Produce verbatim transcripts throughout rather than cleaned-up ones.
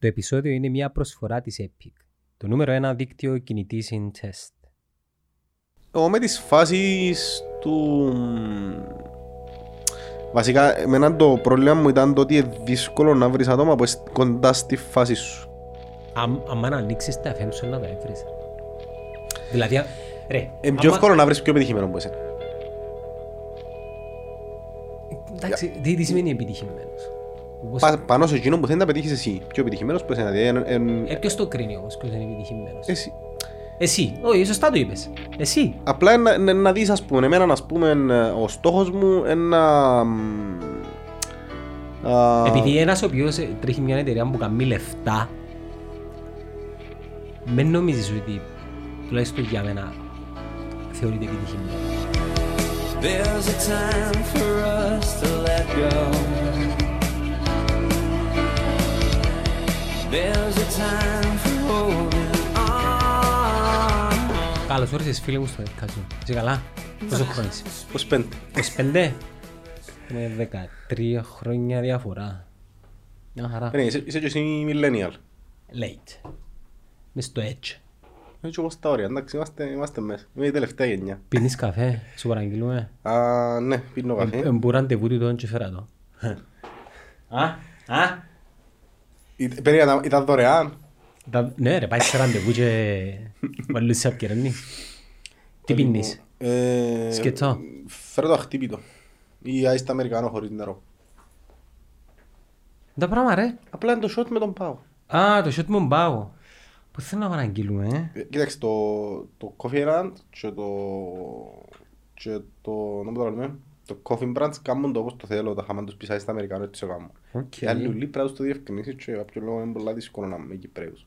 Το επεισόδιο είναι μια προσφορά της EPIC, το νούμερο ένα δίκτυο κινητής in test. Εγώ με τις φάσεις του... Βασικά, εμένα το πρόβλημα μου ήταν το ότι είναι δύσκολο να βρεις άτομα που είσαι κοντά στη φάση σου. Αν ανοίξεις τα εφ εμ σου να τα έβρεις. Δηλαδή, ρε... Είναι πιο εύκολο να βρεις πιο επιτυχημένο που είσαι. Εντάξει, τι σημαίνει επιτυχημένος. Πάνω σε εκείνο που θέλει να πετύχεις εσύ. Πιο επιτυχημένος που είσαι. Ποιος το κρίνει όμως ποιος είναι επιτυχημένος. Εσύ. Εσύ, όχι, σωστά το είπες. Εσύ. Απλά να, να δεις, ας πούμε, εμένα, ας πούμε, ο στόχος μου είναι να... Επειδή ένας ο οποίος τρέχει μια εταιρεία που κάνει λεφτά, με νομίζεις ότι, τουλάχιστον για μένα, θεωρείται επιτυχημένο. There's a time for us to let go. There's a time for holding. Καλώς όρισες φίλοι μου στο ΕΚΑΖΟ. Είσαι καλά, πόσο χρόνισε? είκοσι πέντε. είκοσι πέντε? Με δεκατρία χρόνια διαφορά. Μια χαρά. Είσαι και εσύ millennial. Late. Μες στο edge. Έτσι όπως τα όρια, εντάξει, είμαστε μέσα. Είμαι η τελευταία γενιά. Πίνεις καφέ, σου παραγγείλουμε? Α, ναι, πίνω καφέ. Εμπούρα ντεβούτου τον και φέρα το. Α, α. Περίμενα, ήταν δωρεάν. Ναι ρε, πάει σε ραντεβού και βαλούς σε αυκαιρνή. Τι πίνεις? Σκετσό. Φέρω το αχτύπητο. Ή άιστα αμερικανό χωρίς νερό. Τα πράγμα ρε. Απλά είναι το shot με τον πάγο. Α, το shot με τον πάγο. Πώς θέλω να παραγγείλουμε. Κοίταξε, το coffee brand και το... και το... να πω το λέμε. Το coffee brands κάνουν το όπως το θέλω, τα χαμάν τους πεις άιστα αμερικανό έτσι το κάνουν. Και άλλοι ουλοί πρέπει να το διευκρινίσεις και για ποιο λόγο είναι πολλά δύσκολο να με Κυπρέους.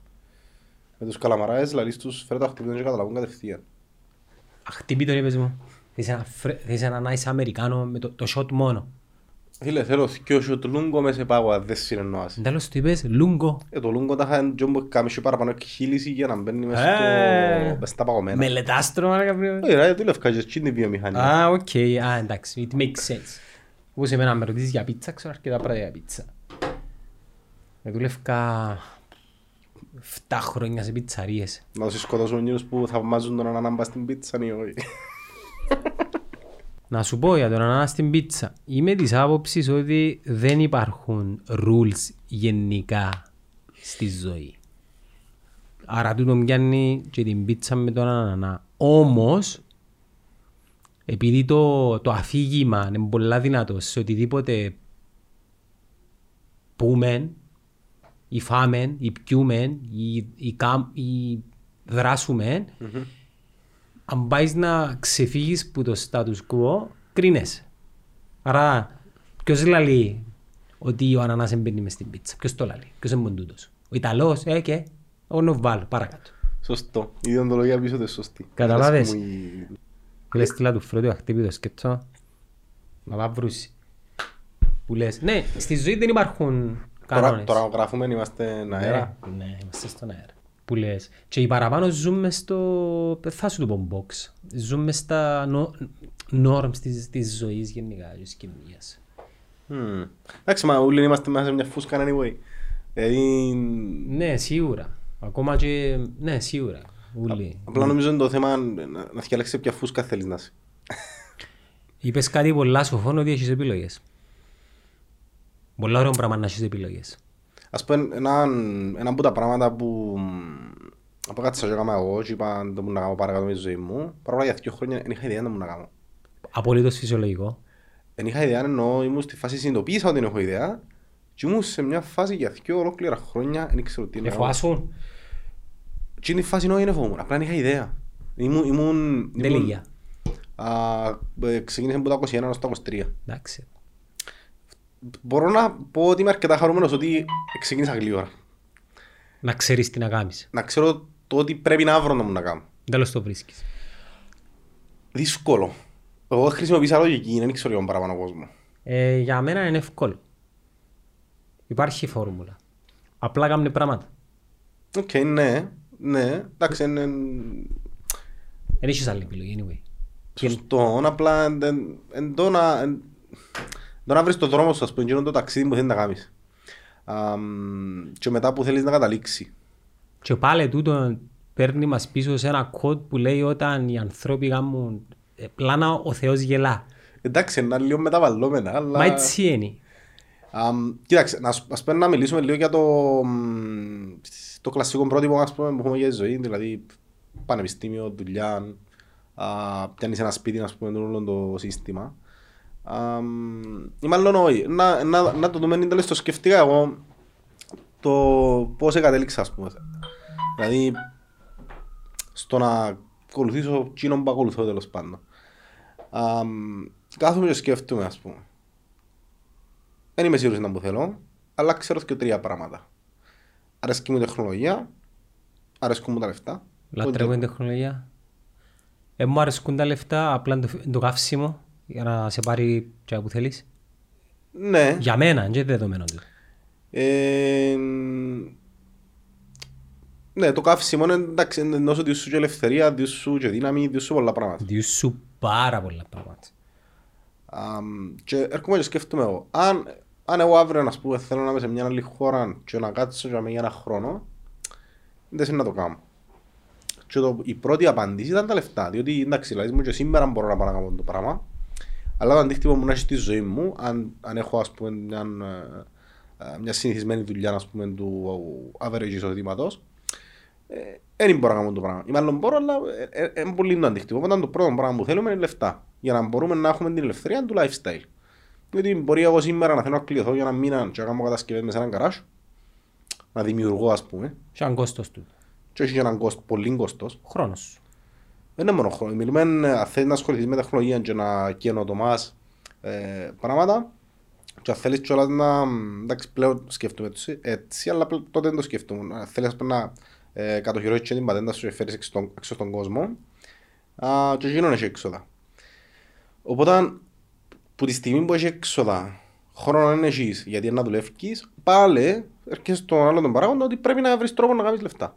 Με τους καλαμαράες λαλείς τους φέρε το αχτύπητο και καταλαβούν κατευθείαν. Αχτύπητο ρε πες μου. Θες έναν nice αμερικάνο με το shot μόνο. Φίλε, θέλω και ο shot λούγκο μέσα πάγω, δεν συνεννοάσαι. Εντάλλως του είπες λούγκο. Ε, το λούγκο τα είχαν τζόμπο καμισό παραπάνω χείληση για να μπαίνει μέσα στα παγωμένα. Μελετάστρο μάρακα πριν. Όχι ρε, του λευκάζεις έτσι είναι η βιομηχανία. Α, οκ, εντάξει, it makes sense. Όπως εμένα με ρωτήσεις για πίτσα, ξέρω αρκετά πράγματα για πίτσα. Με δουλεύκα εφτά χρόνια σε πιτσαρίες. Να τους σκοτώσουν νιούς που θαυμάζουν τον ανανάμπα στην πίτσα ή όχι. Να σου πω για τον ανανά στην πίτσα. Είμαι της άποψης ότι δεν υπάρχουν rules γενικά στη ζωή. Άρα τούτο μοιάνει και την πίτσα με τον ανανά. Όμως, επειδή το, το αφήγημα είναι πολλά δυνατό σε οτιδήποτε πούμε, ή φάμε, ή πιούμε, ή, ή, ή δράσουμε, mm-hmm. Αν πάεις να ξεφύγεις που το status quo, κρίνεσαι. Άρα, ποιος λαλεί ότι ο ανανάς εμπαίνει μες στην πίτσα? Ποιος το λαλεί, ποιος είναι μοντούτος? Ο Ιταλός, ε, και, εγώ να βάλω, παρακάτω. Σωστό, η ιδεοντολογία πίσω είναι σωστή. Καταλάβες. Μου λες στείλα του φρόντου, αχτύπη το σκέψω, να παύρουσει. Που λες, ναι, στη ζωή δεν υπάρχουν κανόνες. Τώρα γράφουμε, είμαστε αέρα. Ναι, είμαστε στον αέρα. Που λες. Και οι παραπάνω ζούμε στο... θα σου το πω μποξ. Ζούμε στα νο... νόρμς της, της ζωής γενικά, της κοινωνίας. Εντάξει, μα όλοι είμαστε μέσα σε μια φούσκα anyway. Ναι, σίγουρα. Ακόμα και... ναι, σίγουρα. Απλά νομίζω είναι το θέμα να διαλέξεις ποια φούσκα θέλεις να είσαι. Είπες κάτι πολλά σοφόν ότι έχεις επιλογές. Πολλά ωραίο πράγμα να έχεις επιλογές. Ας πω ένα, ένα από τα πράγματα που από κάτι σας έκανα εγώ και είπα να το μου να κάνω παρακάτω με τη ζωή μου, παρόλα για δύο χρόνια δεν είχα ιδέα να μου να κάνω. Απολύτως φυσιολογικό. Δεν είχα ιδέα, ενώ ήμουν στη φάση συνειδητοποίησα ότι δεν έχω ιδέα και ήμουν σε μια φάση για δύο ολόκληρα χρόνια δεν ήξερα τι να κάνω. Εφοάσουν. Και είναι η φάση νόη, είναι φοβούμουν, απλά δεν είχα ιδέα. Ήμουν... ήμουν τελίγια. Ξεκίνησε από τα είκοσι ένα έως τα είκοσι τρία. Εντάξει. Μπορώ να πω ότι είμαι αρκετά χαρούμενος ότι ξεκίνησα γλύωρα. Να ξέρεις τι να κάνεις. Να ξέρω το ότι πρέπει να βρω να μου να κάνω. Τέλος το βρίσκεις. Δύσκολο. Εγώ χρησιμοποίησα λογική, δεν ξέρω λίγο παραπάνω κόσμο. Ε, για μένα είναι εύκολο. Υπάρχει φόρμουλα. Απλά κάνουμε πράγματα. Οκ, okay, ναι. Ναι, εντάξει, είναι... Εν έχεις άλλη επιλογή, anyway. Σωστό, απλά εντώνα... Τώρα να βρεις το δρόμο σου, ας πούμε, γίνονται το ταξίδι που θέλεις να κάνεις. Um, και μετά που θέλεις να καταλήξει. Και πάλι τούτο παίρνει μας πίσω σε ένα κόντ που λέει όταν οι ανθρώποι γάμουν πλάνα ο Θεός γελά. Εντάξει, είναι λίγο μεταβαλλόμενα, αλλά... Μα έτσι είναι. Um, κοίταξε, ας, ας πέρα να μιλήσουμε λίγο για το, το κλασικό πρότυπο ας πούμε, που έχουμε για τη ζωή, δηλαδή πανεπιστήμιο, δουλειά, uh, πιάνεις ένα σπίτι, ας πούμε, όλο το σύστημα. Ή μάλλον όχι, να το δούμε είναι το σκεφτήκα εγώ το πώς εγκατέληξα ας πούμε. Δηλαδή στο να ακολουθήσω εκείνον που ακολουθώ τέλος πάντων. Κάθομαι και σκέφτομαι ας πούμε. Δεν είμαι σίγουρος να που θέλω, αλλά ξέρω και τρία πράγματα. Αρέσκει μου η τεχνολογία, αρέσκουν μου τα λεφτά. Λατρεύω η τεχνολογία. Ε, μου αρέσκουν τα λεφτά, απλά το καύσιμο. Για να σε πάρει τσιά που θέλεις. Ναι. Για μένα, είναι δεδομένο. Ε, ναι, το καύσιμο είναι εντάξει, εννοώ ότι σου και ελευθερία, διούσου και δύναμη, διούσου πολλά πράγματα. Διούσου πάρα πολλά πράγματα. Um, και έρχομαι και σκέφτομαι εγώ. Αν, αν εγώ αύριο να σπούω, θέλω να είμαι σε μια άλλη χώρα και να κάτσω για ένα χρόνο, δεν είναι να το κάνω. Και το, η πρώτη απάντηση ήταν τα λεφτά, διότι εντάξει, δηλαδή μου και σήμερα μπορώ να πάω να κάνω το πράγμα. Αλλά το αντίκτυπο μου να έχει στη ζωή μου, αν, αν έχω ας πούμε, μια, μια συνηθισμένη δουλειά ας πούμε, του average εισοδήματος, δεν ε, μπορώ να κάνω το πράγμα. Ή μάλλον μπορώ, αλλά είναι ε, ε, πολύ το αντίκτυπο. Οπότε το πρώτο πράγμα που θέλουμε είναι λεφτά. Για να μπορούμε να έχουμε την ελευθερία του lifestyle. Γιατί μπορεί εγώ σήμερα να θέλω να κλειωθώ για ένα μήνα και να κάνω κατασκευές μέσα σε έναν καράζ, να δημιουργώ, ας πούμε. Σε έναν κόστος του. Και όχι για έναν κόστος, πολύ κόστος. Χρόνος. Δεν είναι μόνο χρόνο. Μιλούμε, αν θέλεις να ασχοληθείς με τεχνολογία και να καινοτομάς ε, πράγματα και αν θέλεις κιόλας να... εντάξει, πλέον σκέφτομαι έτσι, έτσι αλλά πλέον, τότε δεν το σκέφτομαι. Αν θέλεις να ε, κατοχυρώσεις και την πατέντα σου και φέρεις έξω στον κόσμο α, και γίνονται και έξοδα. Οπότε, που τη στιγμή που έχεις έξοδα, χρόνο είναι εσείς, γιατί να δουλεύεις, πάλι έρχεσαι στον άλλο τον παράγοντα ότι πρέπει να βρεις τρόπο να κάνεις λεφτά.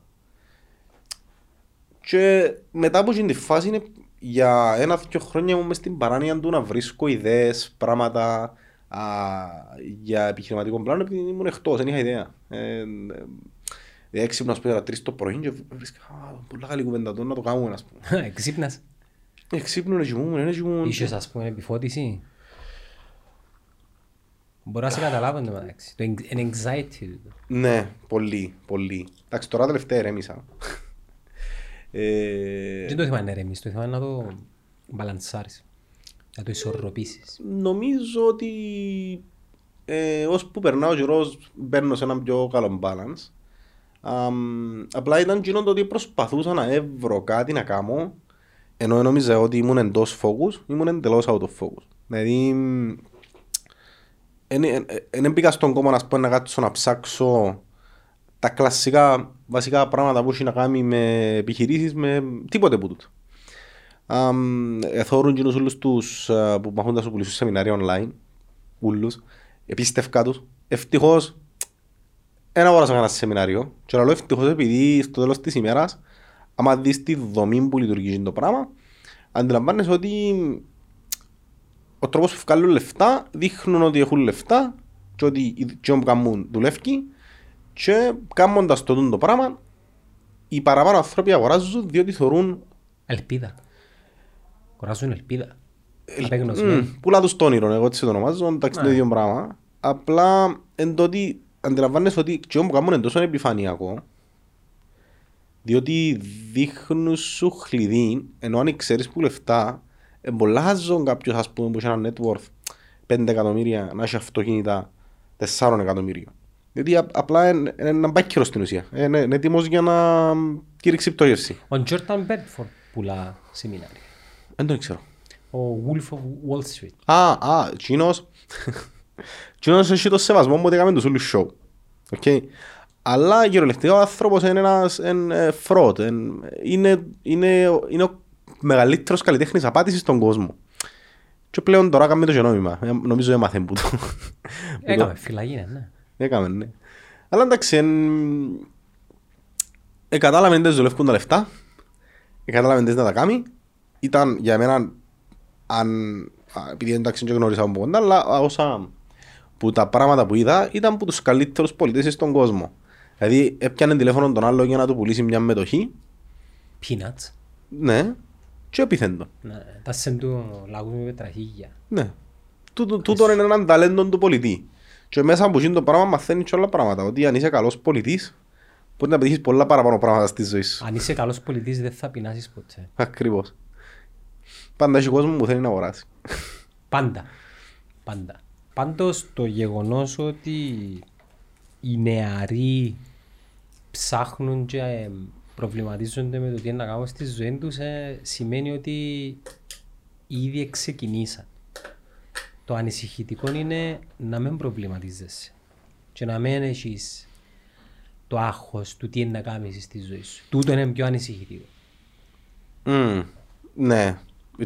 Και μετά από την φάση είναι για ένα-δυο χρόνια μου μες στην παράνοια του να βρίσκω ιδέες, πράγματα α, για επιχειρηματικό πλάνο επειδή ήμουν εκτός, δεν είχα ιδέα. Ε, ε, ξύπνα σπίτερα τρεις το πρωί και βρίσκα πολλά καλή κουβέντα τώρα να το κάνουμε ας πούμε. Ξύπνας. Ε, ξύπνουν, γυμούν, είναι γυμούν. Ίσως ας πούμε επιφώτιση. Μπορώ να σε καταλάβω το μεταξύ, το anxiety. Ναι, πολύ, πολύ. Εντάξει, τώρα τελευταία ερέμισα. Δεν το θέμα είναι ρεμίς, το θέμα είναι να το μπαλανσάρεις, να το ισορροπήσεις. Νομίζω ότι ε, ώσπου περνάω ο καιρός μπαίνω σε έναν πιο καλό balance. Απλά ήταν γινόντο ότι προσπαθούσα να έβρω κάτι να κάνω, ενώ νόμιζα ότι ήμουν εντός focus, ήμουν εντελώς out of focus. Δηλαδή, δεν πήγα στον κόμμα να σπώ να κάτσω να ψάξω τα κλασικά βασικά πράγματα που έχει να κάνει με επιχειρήσεις, με τίποτε που τούτο. Εθώρουν κοινούς όλους τους που μαχούν να σου πουλήσουν σεμινάρια online, ούλους, επίστευκά τους. Ευτυχώς, ένα αγόρασα κανένα σεμινάριο και λέω ευτυχώς επειδή στο τέλος της ημέρας, άμα δεις τη δομή που λειτουργεί το πράγμα, αντιλαμβάνεσαι ότι ο τρόπος που βγάλουν λεφτά δείχνουν ότι έχουν λεφτά και ότι που κάνουν δουλεύει. Και κάνοντας το, το πράγμα, οι παραπάνω άνθρωποι αγοράζουν διότι θεωρούν ελπίδα. Αγοράζουν ελπίδα. Ελ... Mm, πουλά τους το όνειρο, εγώ έτσι το ονομάζω, εντάξει το ίδιο πράγμα. Απλά εν τότε αντιλαμβάνεσαι ότι και όμως κάνουν εντός είναι επιφανειακό, διότι δείχνουν σου χλειδί, ενώ αν ξέρεις που λεφτά, εμπολάζουν κάποιος ας πούμε που έχει ένα net worth πέντε εκατομμύρια να έχει αυτοκίνητα τέσσερα εκατομμύρια. Γιατί απλά είναι ένα μπάκυρο στην ουσία. Είναι έτοιμος για να κήρυξει πτώχευση. Ο Jordan Peterson πουλά σεμινάρια. Δεν τον ξέρω. Ο Wolf of Wall Street. Α, α, Τσίνος. Τσίνος έχει το σεβασμό μου ότι έκαμε το Zulu Show. Okay. Αλλά γερολεκτικά ο άνθρωπος είναι ένας fraud. Είναι, είναι, είναι ο μεγαλύτερος καλλιτέχνης απάτησης στον κόσμο. Και πλέον τώρα έκαμε το γενόμημα. Νομίζω έμαθε που το... Έκαμε φυλαγή, ναι. Έκαμε, ναι. Αλλά εντάξει, εκατάλαβε εντές δουλεύκουν τα λεφτά, εκατάλαβε εντές να τα κάνει. Ήταν για μένα, αν, επειδή εντάξει δεν γνωρίζαμε από κοντά, αλλά όσα που τα πράγματα που είδα ήταν από τους καλύτερους πολιτές στον κόσμο. Δηλαδή έπιανε τηλέφωνο τον άλλο για να του πουλήσει μια μετοχή. Peanuts. Ναι. Και επιθέντο. Τα σέντου λαγούμε με τραχύγια. Ναι. Τούτο είναι έναν ταλέντο του πολιτή. Και μέσα από εκείνο το πράγμα μαθαίνεις όλα πράγματα. Ότι αν είσαι καλός πολιτής, μπορεί να πετύχεις πολλά παραπάνω πράγματα στη ζωή σου. Αν είσαι καλός πολιτής, δεν θα πεινάσεις ποτέ. Ακριβώς. Πάντα έχει κόσμο που θέλει να αγοράσει. Πάντα. Πάντα. Πάντως το γεγονός ότι οι νεαροί ψάχνουν και προβληματίζονται με το τι να κάνουν στη ζωή τους, ε, σημαίνει ότι ήδη ξεκινήσαν. Το ανησυχητικό είναι να μην προβληματίζεσαι και να μην έχεις το άγχος του τι είναι να κάνεις στη ζωή σου. Τούτο είναι πιο ανησυχητικό. Mm, ναι,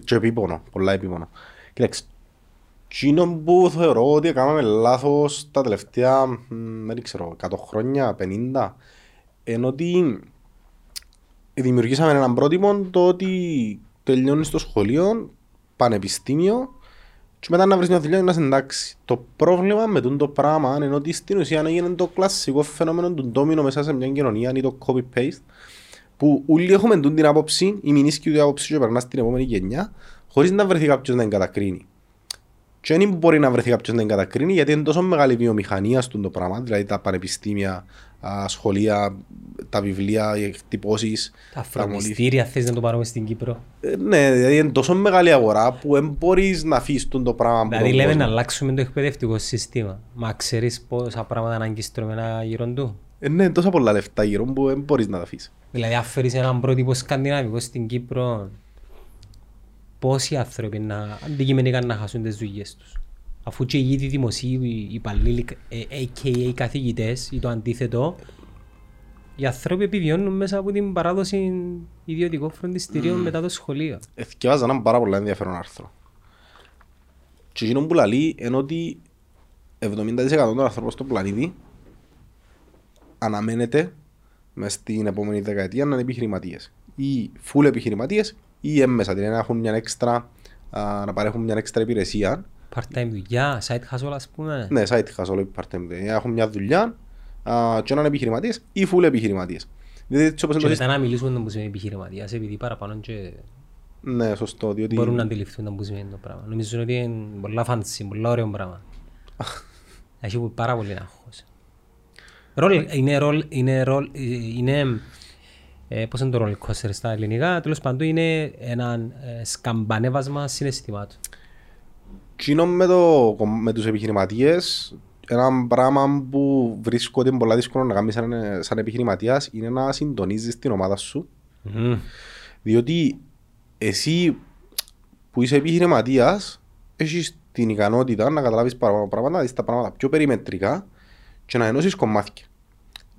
και επίπονο, πολλά επίπονο. Κοιτάξτε, εκείνο που θεωρώ ότι έκαναμε λάθος τα τελευταία, δεν ξέρω, εκατό χρόνια, πενήντα, είναι ότι δημιουργήσαμε έναν πρότυπο το ότι τελειώνεις το σχολείο, πανεπιστήμιο, και μετά να βρεις μια δουλειά να συντάξει. Το πρόβλημα με το πράγμα είναι ότι στην ουσία έγινε το κλασικό φαινόμενο του ντόμινο μέσα σε μια κοινωνία, ή το copy-paste, που όλοι έχουμε την άποψη, η μηνίσκη του άποψη και περνά στην επόμενη γενιά, χωρίς να βρεθεί κάποιος να την κατακρίνει. Και δεν μπορεί να βρεθεί κάποιος να την κατακρίνει, γιατί είναι τόσο μεγάλη βιομηχανία στον το πράγμα, δηλαδή τα πανεπιστήμια, τα σχολεία, τα βιβλία, οι εκτυπώσεις. Τα φροντιστήρια, θες να το πάρουμε στην Κύπρο. Ε, ναι, δηλαδή είναι τόσο μεγάλη αγορά που δεν μπορείς να αφήσεις το πράγμα. Δηλαδή λέμε να αλλάξουμε το εκπαιδευτικό σύστημα. Μα ξέρεις πόσα πράγματα αναγκιστρωμένα γύρω του. Ε, ναι, τόσα πολλά λεφτά γύρω που δεν μπορείς να τα αφήσεις. Δηλαδή, αν φέρεις έναν πρότυπο σκανδιναβικό στην Κύπρο, πόσοι άνθρωποι να, αντικειμενικά να χάσουν τις δουλειές τους. Αφού και οι ήδη δημοσίου, οι υπαλλήλοι, έι κέι έι οι καθηγητές ή το αντίθετο, οι άνθρωποι επιβιώνουν μέσα από την παράδοση ιδιωτικών φροντιστηρίων mm. μετά το σχολείο. Εθιάζα έναν πάρα πολύ ενδιαφέρον άρθρο. Και εκείνο που λέει είναι ότι εβδομήντα τοις εκατό των ανθρώπων στον πλανήτη αναμένεται μες στην επόμενη δεκαετία να είναι επιχειρηματίες. Ή full επιχειρηματίες ή έμμεσα, δηλαδή να, έχουν μια έξτρα, να παρέχουν μια έξτρα υπηρεσία. Part-time δουλειά, side hustle ας πούμε. Ναι, side hustle, part-time δουλειά. Έχουν μια δουλειά α, και να είναι επιχειρηματίες ή full επιχειρηματίες. Δηλαδή, και μετά σύστημα... να μιλήσουμε να μπουσιμένει επιχειρηματίας, επειδή παραπάνω και... Ναι, σωστό, διότι... μπορούν να αντιληφθούν να μπουσιμένει το πράγμα. Νομίζω ότι είναι πολλά φαντασί, πολλά ωραίο πράγμα. Έχει πάρα πολύ άγχος. Είναι ρολ, είναι ρολ, είναι... Ε, πώς είναι το roller coaster στα ελληνικά, τέλος πάντων είναι ένα σκαμπανέβασμα συναισθημάτων. Κοινό με, το, με τους επιχειρηματίες, ένα πράγμα που βρίσκω ότι είναι πολύ δύσκολο να κάνεις σαν, σαν επιχειρηματίας είναι να συντονίζεις την ομάδα σου. Mm. Διότι εσύ που είσαι επιχειρηματίας έχεις την ικανότητα να καταλάβεις παραπάνω πράγματα, να δεις τα πράγματα πιο περιμετρικά και να ενώσεις κομμάτια.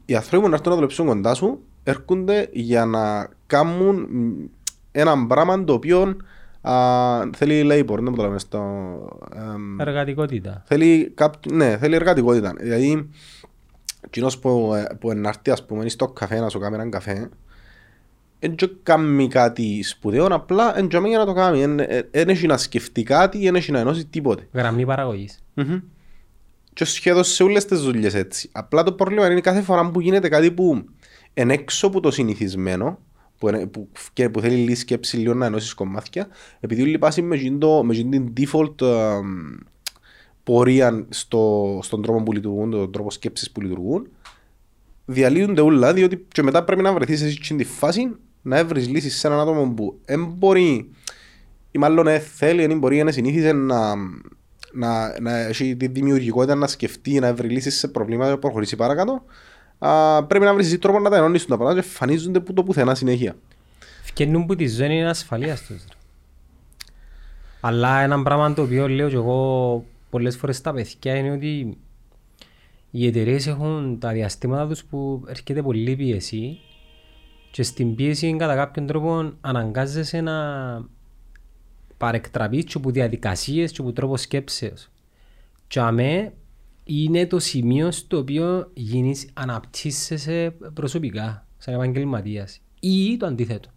Οι άνθρωποι που να έρθουν να δουλέψουν κοντά σου έρχονται για να κάνουν έναν πράγμα το οποίο α, θέλει labor, να το λέμε στο... Ε, εργατικότητα. Θέλει, κάποι, ναι, θέλει εργατικότητα. Δηλαδή, εκείνος που, που ενάρτει, ας πούμε, στο καφέ, να σου κάνει έναν καφέ, δεν κάνει κάτι σπουδαίο, απλά δεν κάνει για να το κάνει. Δεν έχει να σκεφτεί κάτι, δεν έχει να ενώσει τίποτε. Γραμμή παραγωγής. Mm-hmm. Και σχεδόν σε όλες τις δουλειές έτσι. Απλά το πρόβλημα είναι κάθε φορά που γίνεται κάτι που εν έξω από το συνηθισμένο, που, που, που θέλει λίγη σκέψη λίγο να ενώσεις κομμάτια, επειδή όλοι πάσουν με την default uh, πορεία στο, στον τρόπο που λειτουργούν, τον τρόπο σκέψης που λειτουργούν, διαλύονται όλα, διότι και μετά πρέπει να βρεθείς εσύ στην τη φάση να βρεις λύσεις σε έναν άτομο που δεν μπορεί, ή μάλλον δεν θέλει, δεν μπορεί, δεν συνήθιζε να, να, να έχει τη δημιουργικότητα να σκεφτεί, να βρει λύσεις σε προβλήματα, να προχωρήσει παρακάτω. Uh, πρέπει να βρεις εσύ τρόπο να τα ενώνεις τα πράγματα και εμφανίζονται που το πουθενά συνέχεια. Φκαινούν που τη ζώνη είναι ασφαλείας τους. Αλλά ένα πράγμα το οποίο λέω και εγώ πολλές φορές στα παιδιά είναι ότι οι εταιρείες έχουν τα διαστήματα τους που έρχεται πολύ πίεση και στην πίεση κατά κάποιον τρόπο αναγκάζεσαι να παρεκτραπείς και από διαδικασίες και από τρόπο σκέψεως. Και αμέ, είναι το σημείο στο οποίο γίνεις, αναπτύσσεσαι προσωπικά, σαν επαγγελματίας ή το αντίθετο.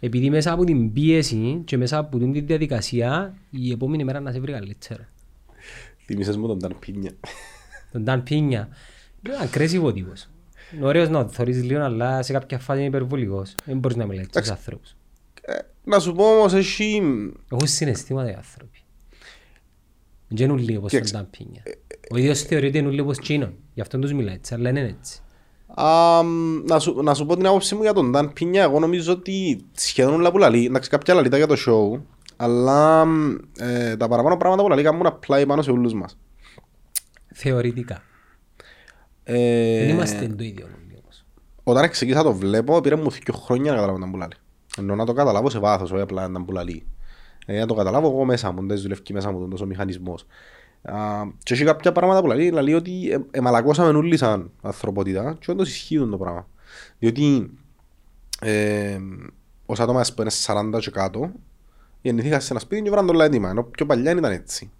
Επειδή μέσα από την πίεση και μέσα από την διαδικασία η επόμενη μέρα να σε βρει καλύτερα. Θυμίσες μου τον Ταν Πίνια. Τον Ταν Πίνια. Είναι ένα κρέσιβο ο τύπος. Είναι ωραίος να θωρείς λίγο, αλλά σε κάποια φάση είναι υπερβολικός. Δεν μπορείς να μιλάεις στους ανθρώπους. Να σου πω όμως εσύ... Έχουν συναισθήματα οι άνθρωποι. Δεν είναι ουλί όπως τον Ταν Πίνια. Ο ίδιος θεωρείται είναι ουλί όπως Κίνον. Γι' αυτόν τους μιλάει έτσι, αλλά είναι έτσι. Um, να, σου, να σου πω την άποψή μου για τον Dan Pina. Εγώ νομίζω ότι σχεδόν όλα που λαλεί, εντάξει, κάποια λαλήτα για το show, αλλά ε, τα παραπάνω πράγματα που λαλεί κάνουν apply πάνω σε όλους μας. Θεωρητικά. Ε, Δεν είμαστε το ίδιο όμως. Όταν ξεκίνησα το βλέπω, πήρε μου δύο χρόνια να καταλάβω τον που λαλεί. Ενώ να το καταλάβω σε βάθος, όχι απλά τον που λαλεί. Ε, να το καταλάβω εγώ μέσα μου, δεν δουλεύει μέσα μου τόσο μηχανισμός. Uh, και έχει κάποια πράγματα που λέει, λέει ότι εμαλακώσαμε ε, όλοι σαν ανθρωπότητα και όντως ισχύουν το πράγμα. Διότι ε, ως άτομα ας πούμε σαράντα και κάτω γεννηθήκα σε ένα σπίτι και βράνε το όλα έτοιμα, ενώ πιο παλιά ήταν έτσι.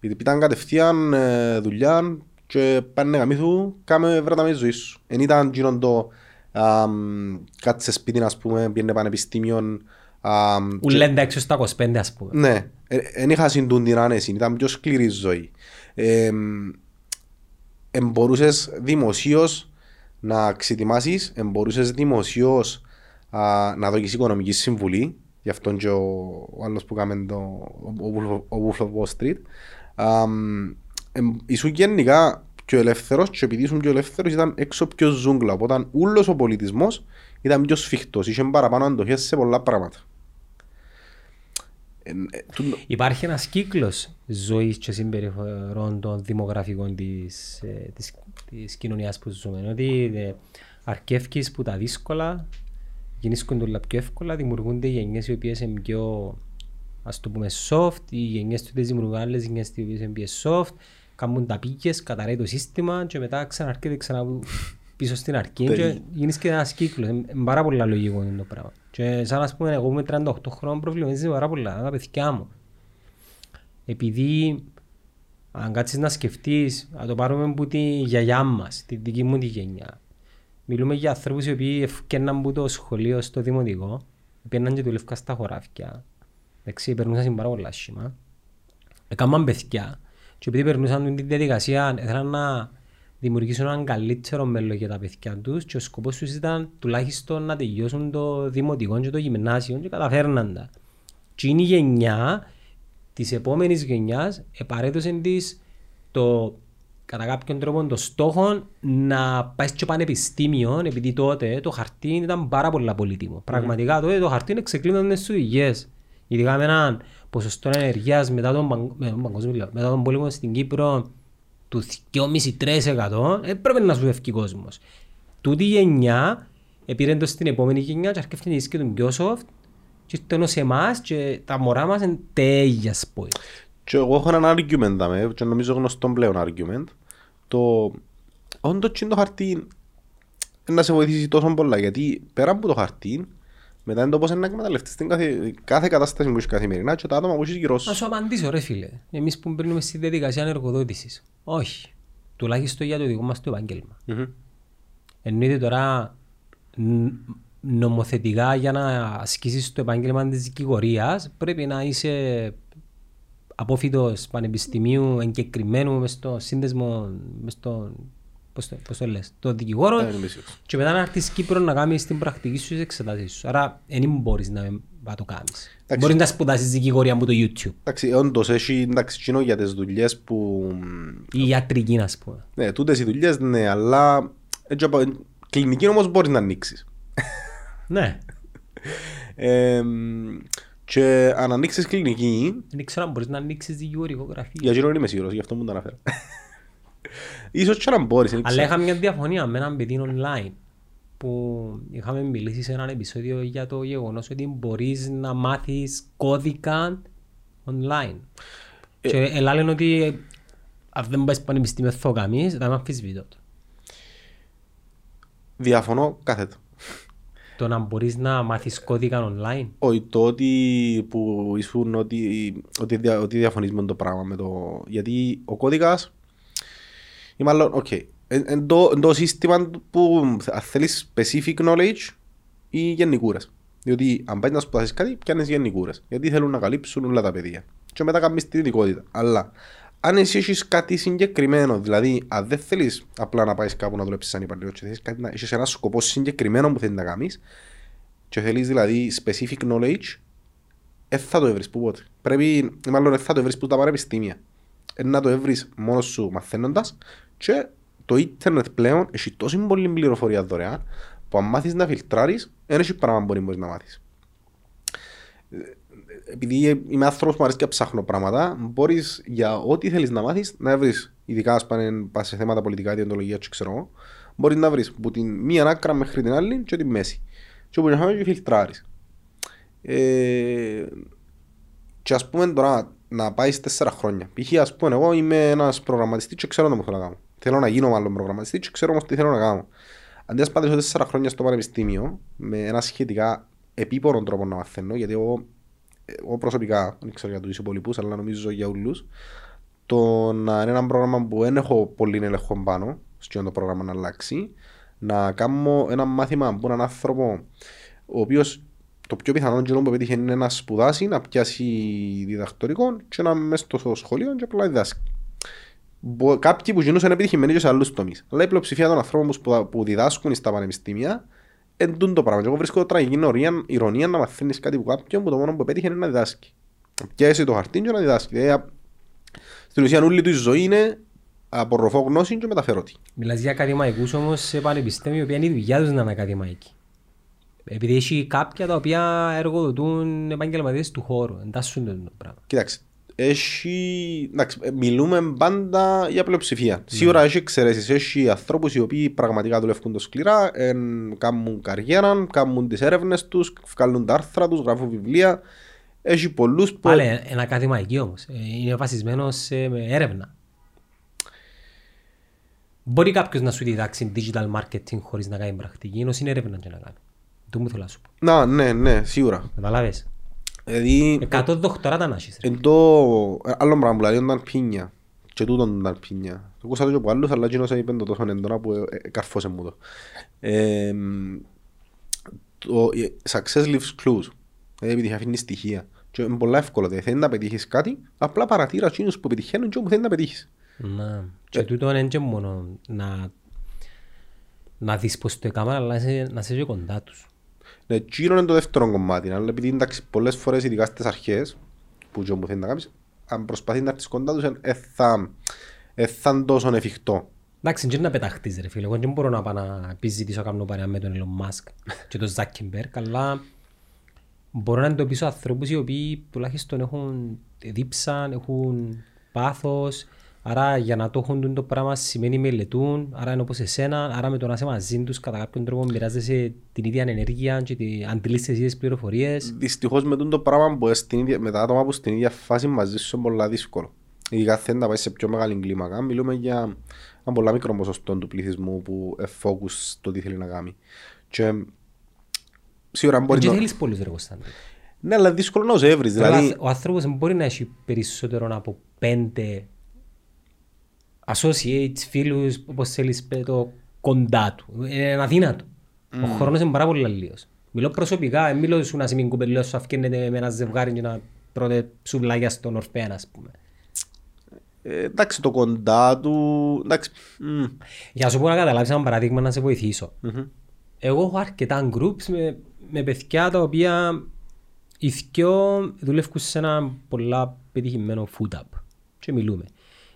Γιατί ήταν κατευθείαν ε, δουλειά και πάνε γαμήθου, κάμε βρέτα με τη ζωή σου. Εν ήταν γίνον το α, κάτι σε σπίτι ας πούμε, πιένε πανεπιστήμιον. Ουλέντα έξω στα είκοσι πέντε ας πούμε. Ναι. Εν είχα συντούν την άνεση, ήταν πιο σκληρή η ζωή. Εμπορούσες δημοσίως να ξετοιμάσεις, εμπορούσες δημοσίως να δώσεις οικονομική συμβουλή, γι' αυτόν και ο άλλος που κάμε ο Wolf of Wall Street. Ήσουν γενικά πιο ελεύθερος και επειδή ήσουν πιο ελεύθερος ήταν έξω πιο ζούγκλα, οπότε όλος ο πολιτισμός ήταν πιο σφιχτός, είχε παραπάνω αντοχές σε πολλά πράγματα. Υπάρχει ένας κύκλος ζωής και συμπεριφορών των δημογραφικών της, της, της κοινωνίας που ζούμε. Ότι αρκεύκεις που τα δύσκολα γίνησκονται όλα πιο εύκολα, δημιουργούνται γενιές οι οποίες είναι πιο, ας το πούμε, soft, οι γενιές του δημιουργούν άλλες γενιές οι οποίες είναι πιο soft, κάνουν τα πίκες, καταραίει το σύστημα και μετά ξαναρκείται ξανά πίσω στην αρκή και γίνεις και ένας κύκλος. Είναι πάρα πολλά λογικό είναι το πράγμα. Και σαν να πούμε, εγώ με τριάντα οκτώ χρόνων προβληματίζομαι πάρα πολλά, τα παιδιά μου. Επειδή αν κάτσεις να σκεφτείς, να το πάρουμε από τη γιαγιά μας, τη δική μου τη γενιά. Μιλούμε για ανθρώπους οι οποίοι ευκαιρναν από το σχολείο στο δημοτικό, πήγαιναν και δουλεύκαν στα χωράφια, εντάξει, περνούσαν πάρα πολλά σχήμα, έκαναν παιδιά και επειδή περνούσαν την διαδικασία, ήθελαν να δημιουργήσουν έναν καλύτερο μέλλον για τα παιδιά τους και ο σκοπός τους ήταν τουλάχιστον να τελειώσουν το δημοτικό και το γυμνάσιο και καταφέρναν τα. Και είναι η γενιά της επόμενης γενιάς επαρέδωσε της το, κατά κάποιον τρόπο των στόχων να πάει στο πανεπιστήμιο, επειδή τότε το χαρτί ήταν πάρα πολύ πολύτιμο. Mm. Πραγματικά τότε το χαρτί ξεκλίνονταν στις δουλειές. Ειδικά με έναν ποσοστό ενεργείας μετά τον, παγκο... μετά τον πόλεμο στην Κύπρο του δυόμισι με τρία τοις εκατό έπρεπε να ζουεύκει κόσμος. Τούτη γενιά επήρε εντός στην επόμενη γενιά και αρκεύτηκε και τον πιο soft και ήρθε ενός εμάς και τα μωρά μας είναι τέλεια σπορ. Και εγώ έχω έναν argument, και νομίζω γνωστόν πλέον argument, το όντως είναι το χαρτί να σε βοηθήσει τόσο πολλά, γιατί πέρα από το χαρτί μετά είναι το πώς είναι να εκμεταλλευτείς την κάθε, κάθε κατάσταση που είσαι καθημερινά και τα άτομα που είσαι γύρω σου. Να σου απαντήσω ρε φίλε, εμείς που μπαίνουμε στη διαδικασία εργοδότησης. Όχι, τουλάχιστον για το δικό μας το επάγγελμα. Mm-hmm. Εννοείται τώρα νομοθετικά για να ασκήσεις το επάγγελμα της δικηγορίας πρέπει να είσαι απόφοιτος πανεπιστημίου εγκεκριμένου μες στο σύνδεσμο, μες στο... Πώς το, πώς το λες, το δικηγόρο και μετά να έρθεις Κύπρο να κάνεις την πρακτική σου στις εξετάσεις σου. Άρα δεν μπορείς να, να το κάνεις. Εντάξει, μπορείς να σπουδάσεις δικηγορία από το YouTube. Εντάξει, όντως έχει ταξινό για τις δουλειές που... Η ιατρική να σπουδά. Ναι, τούτες οι δουλειές ναι, αλλά κλινική όμως μπορείς να ανοίξεις. Ναι. ε, και αν ανοίξεις κλινική... Δεν ξέρω αν μπορείς να ανοίξεις δικηγορικό γραφείο. Για γύρω είμαι σίγουρος, γι' αυτό μου το αναφέρω. Ίσως και να μπορείς. Αλλά είχα μια διαφωνία με έναν παιδί online που είχαμε μιλήσει σε ένα επεισόδιο για το γεγονός ότι μπορείς να μάθεις κώδικα online. Ε, και ε, λένε ότι αν δεν πάει πανεπιστήμιο θα καμίς, θα με αμφισβητώ. Διαφωνώ κάθετο. Το να μπορείς να μάθεις κώδικα online. Όχι, το ότι που ήσουν ότι, ότι, δια, ότι διαφωνείς με το πράγμα. Με το... Γιατί ο κώδικας ή μάλλον, οκ, okay. εν το, εν το σύστημα που θέλεις specific knowledge ή γενικούρες. Διότι αν πάει να σπουδάσεις κάτι, πιάνεις γενικούρες. Γιατί θέλουν να καλύψουν όλα τα παιδιά. Και μετά κάνεις την ειδικότητα. Αλλά αν εσύ έχεις κάτι συγκεκριμένο, δηλαδή αν δεν θέλεις απλά να πάεις κάπου να δουλέψεις σαν υπαλλήλος, έχεις ένα σκοπό συγκεκριμένο που θέλεις να κάνεις και θέλεις δηλαδή specific knowledge, δεν θα το έβρεις που πότε. Πρέπει, μάλλον δεν θα το έβρεις που τα πανεπιστήμια. Να το έβρεις μόνος σου μαθαίνοντας και το ίντερνετ πλέον έχει τόση πολλή πληροφορία δωρεάν που αν μάθεις να φιλτράρεις, δεν έχει πράγμα μπορεί να μάθεις. Επειδή είμαι άνθρωπος που μου αρέσει και ψάχνω πράγματα, μπορείς για ό,τι θέλεις να μάθεις να βρεις, ειδικά σπάνε, σε θέματα πολιτικά, διοντολογία, ξέρω, μπορείς να βρεις από την μία άκρα μέχρι την άλλη και τη μέση. Και όπου να χάμε και φιλτράρεις. Ε, και ας πούμε τώρα να πάει τέσσερα χρόνια. Π.χ. ας πούμε εγώ είμαι ένας προγραμματιστής και ξέρω όμως τι θέλω να κάνω. Θέλω να γίνω μάλλον προγραμματιστής και ξέρω όμως τι θέλω να κάνω. Αντί να πατήσω τέσσερα χρόνια στο πανεπιστήμιο με ένα σχετικά επίπονο τρόπο να μαθαίνω, γιατί εγώ, εγώ προσωπικά, δεν ξέρω για τους υπολοιπούς, αλλά νομίζω για όλους, το να είναι ένα πρόγραμμα που δεν έχω πολύ ελεγχό πάνω, στο το πρόγραμμα να αλλάξει, να κάνω ένα μάθημα από έναν άνθρωπο, ο οποίος το πιο πιθανό γεγονό που πετύχει είναι να σπουδάσει, να πιάσει διδακτορικό και να μέσα στο σχολείο και απλά διδάσκει. Κάποιοι που γινούσαν επιτυχημένοι και σε άλλους τομείς. Αλλά η πλειοψηφία των ανθρώπων που διδάσκουν στα πανεπιστήμια εντούν το πράγμα. Και εγώ βρίσκω τραγική ειρωνία να μαθαίνεις κάτι που κάποιον που το μόνο που πετύχει είναι να διδάσκει. Πιάσει το χαρτί και να διδάσκει. Ε, στην ουσία, όλη του η ζωή είναι απορροφώ γνώση και μεταφέρω τη. Μιλάς για ακαδημαϊκούς όμως σε πανεπιστήμια, που είναι η δουλειά τους να είναι ακαδημαϊκοί. Επειδή έχει κάποια τα οποία εργοδοτούν επαγγελματίες του χώρου, εντάσσουν το πράγμα. Κοιτάξτε. Έχει, εντάξει, μιλούμε πάντα για πλειοψηφία. Mm. Σίγουρα έχει εξαιρέσεις. Έχει ανθρώπους οι οποίοι πραγματικά δουλεύουν το σκληρά, εν, κάνουν καριέρα, κάνουν τις έρευνες τους, βγάλουν τα άρθρα τους, γράφουν βιβλία. Έχει πολλούς που. Πάλι ένα ακαδημαϊκή όμως. Είναι βασισμένο σε έρευνα. Μπορεί κάποιος να σου διδάξει digital marketing χωρίς να κάνει πρακτική, ενώ είναι έρευνα και να κάνει. Του μου θέλω να σου πω. Να, ναι, ναι, σίγουρα. Καταλάβες. Εκατό δοκτοράτα να έχεις. Εν το άλλο πράγμα, δηλαδή όταν πίνια και τούτον όταν πίνια. Ακούσα το και από άλλους, αλλά εκείνος είπαν το τόσο εντόνα που καρφώσε μου το. Success leaves clues, επειδή αφήνει στοιχεία. Και είναι πολύ εύκολο, δηλαδή θέλεις να πετύχεις κάτι, απλά παρατήρα εκείνους που πετυχαίνουν και όπου θέλεις να πετύχεις. Ναι, και τούτον είναι και μόνο να δεις πως το έκανα, αλλά να είσαι κοντά τους. Ναι, εκείνο είναι το δεύτερο κομμάτι, αλλά επειδή εντάξει, πολλές φορές, ειδικά στις αρχές, που και όπου θέλει να κάνεις, αν προσπαθεί να έρθεις κοντά τους, ε, θα είναι τόσο εφικτό. Εντάξει, δεν να πεταχτείς ρε φίλε, εγώ δεν μπορώ να πάω να επιζητήσω κάνω παρέα με τον Elon Musk και τον Zuckerberg, αλλά μπορώ να εντοπίσω ανθρώπους οι οποίοι τουλάχιστον έχουν δίψαν, έχουν πάθος, άρα για να το έχουν το πράγμα σημαίνει μελετούν, άρα είναι όπως εσένα, άρα με το να είσαι μαζί τους κατά κάποιον τρόπο μοιράζεσαι την ίδια ενέργεια και αντιλύσεις τις ίδιες πληροφορίες. Δυστυχώς με το πράγμα που ίδια, με τα άτομα που στην ίδια φάση μαζί σου είναι πολύ δύσκολο. Ειδικά θέλει να πάει σε πιο μεγάλη κλίμακα, μιλούμε για ένα πολύ μικρό ποσοστό του πληθυσμού που εφόκους στο τι θέλει να κάνει. Και σίγουρα μπορεί να... θέλεις πολλούς εργοστάνους. Ναι, αλλά δύσκολο να σε έβρεις. Δηλαδή... Ο άνθρωπος μπορεί να έχει περισσότερο από πέντε associates, φίλους, όπως θέλεις το κοντά του. Είναι αδύνατο. Mm. Ο χρόνος είναι πάρα πολύ αλλιώς. Μιλώ προσωπικά, μιλώ σου να σε μην κουπελιώ σου αυκένεται με ένα ζευγάρι και να τρώτε σουβλάκια στον Ορφέα, ας πούμε. Ε, εντάξει, το κοντά του... Εντάξει. Mm. Για να σου πω να καταλάβεις ένα παράδειγμα να σε βοηθήσω. Mm-hmm. Εγώ έχω αρκετά groups με, με παιδιά τα οποία οι δυο δουλεύουν σε ένα πολλά πετυχημένο food app και μιλούμε.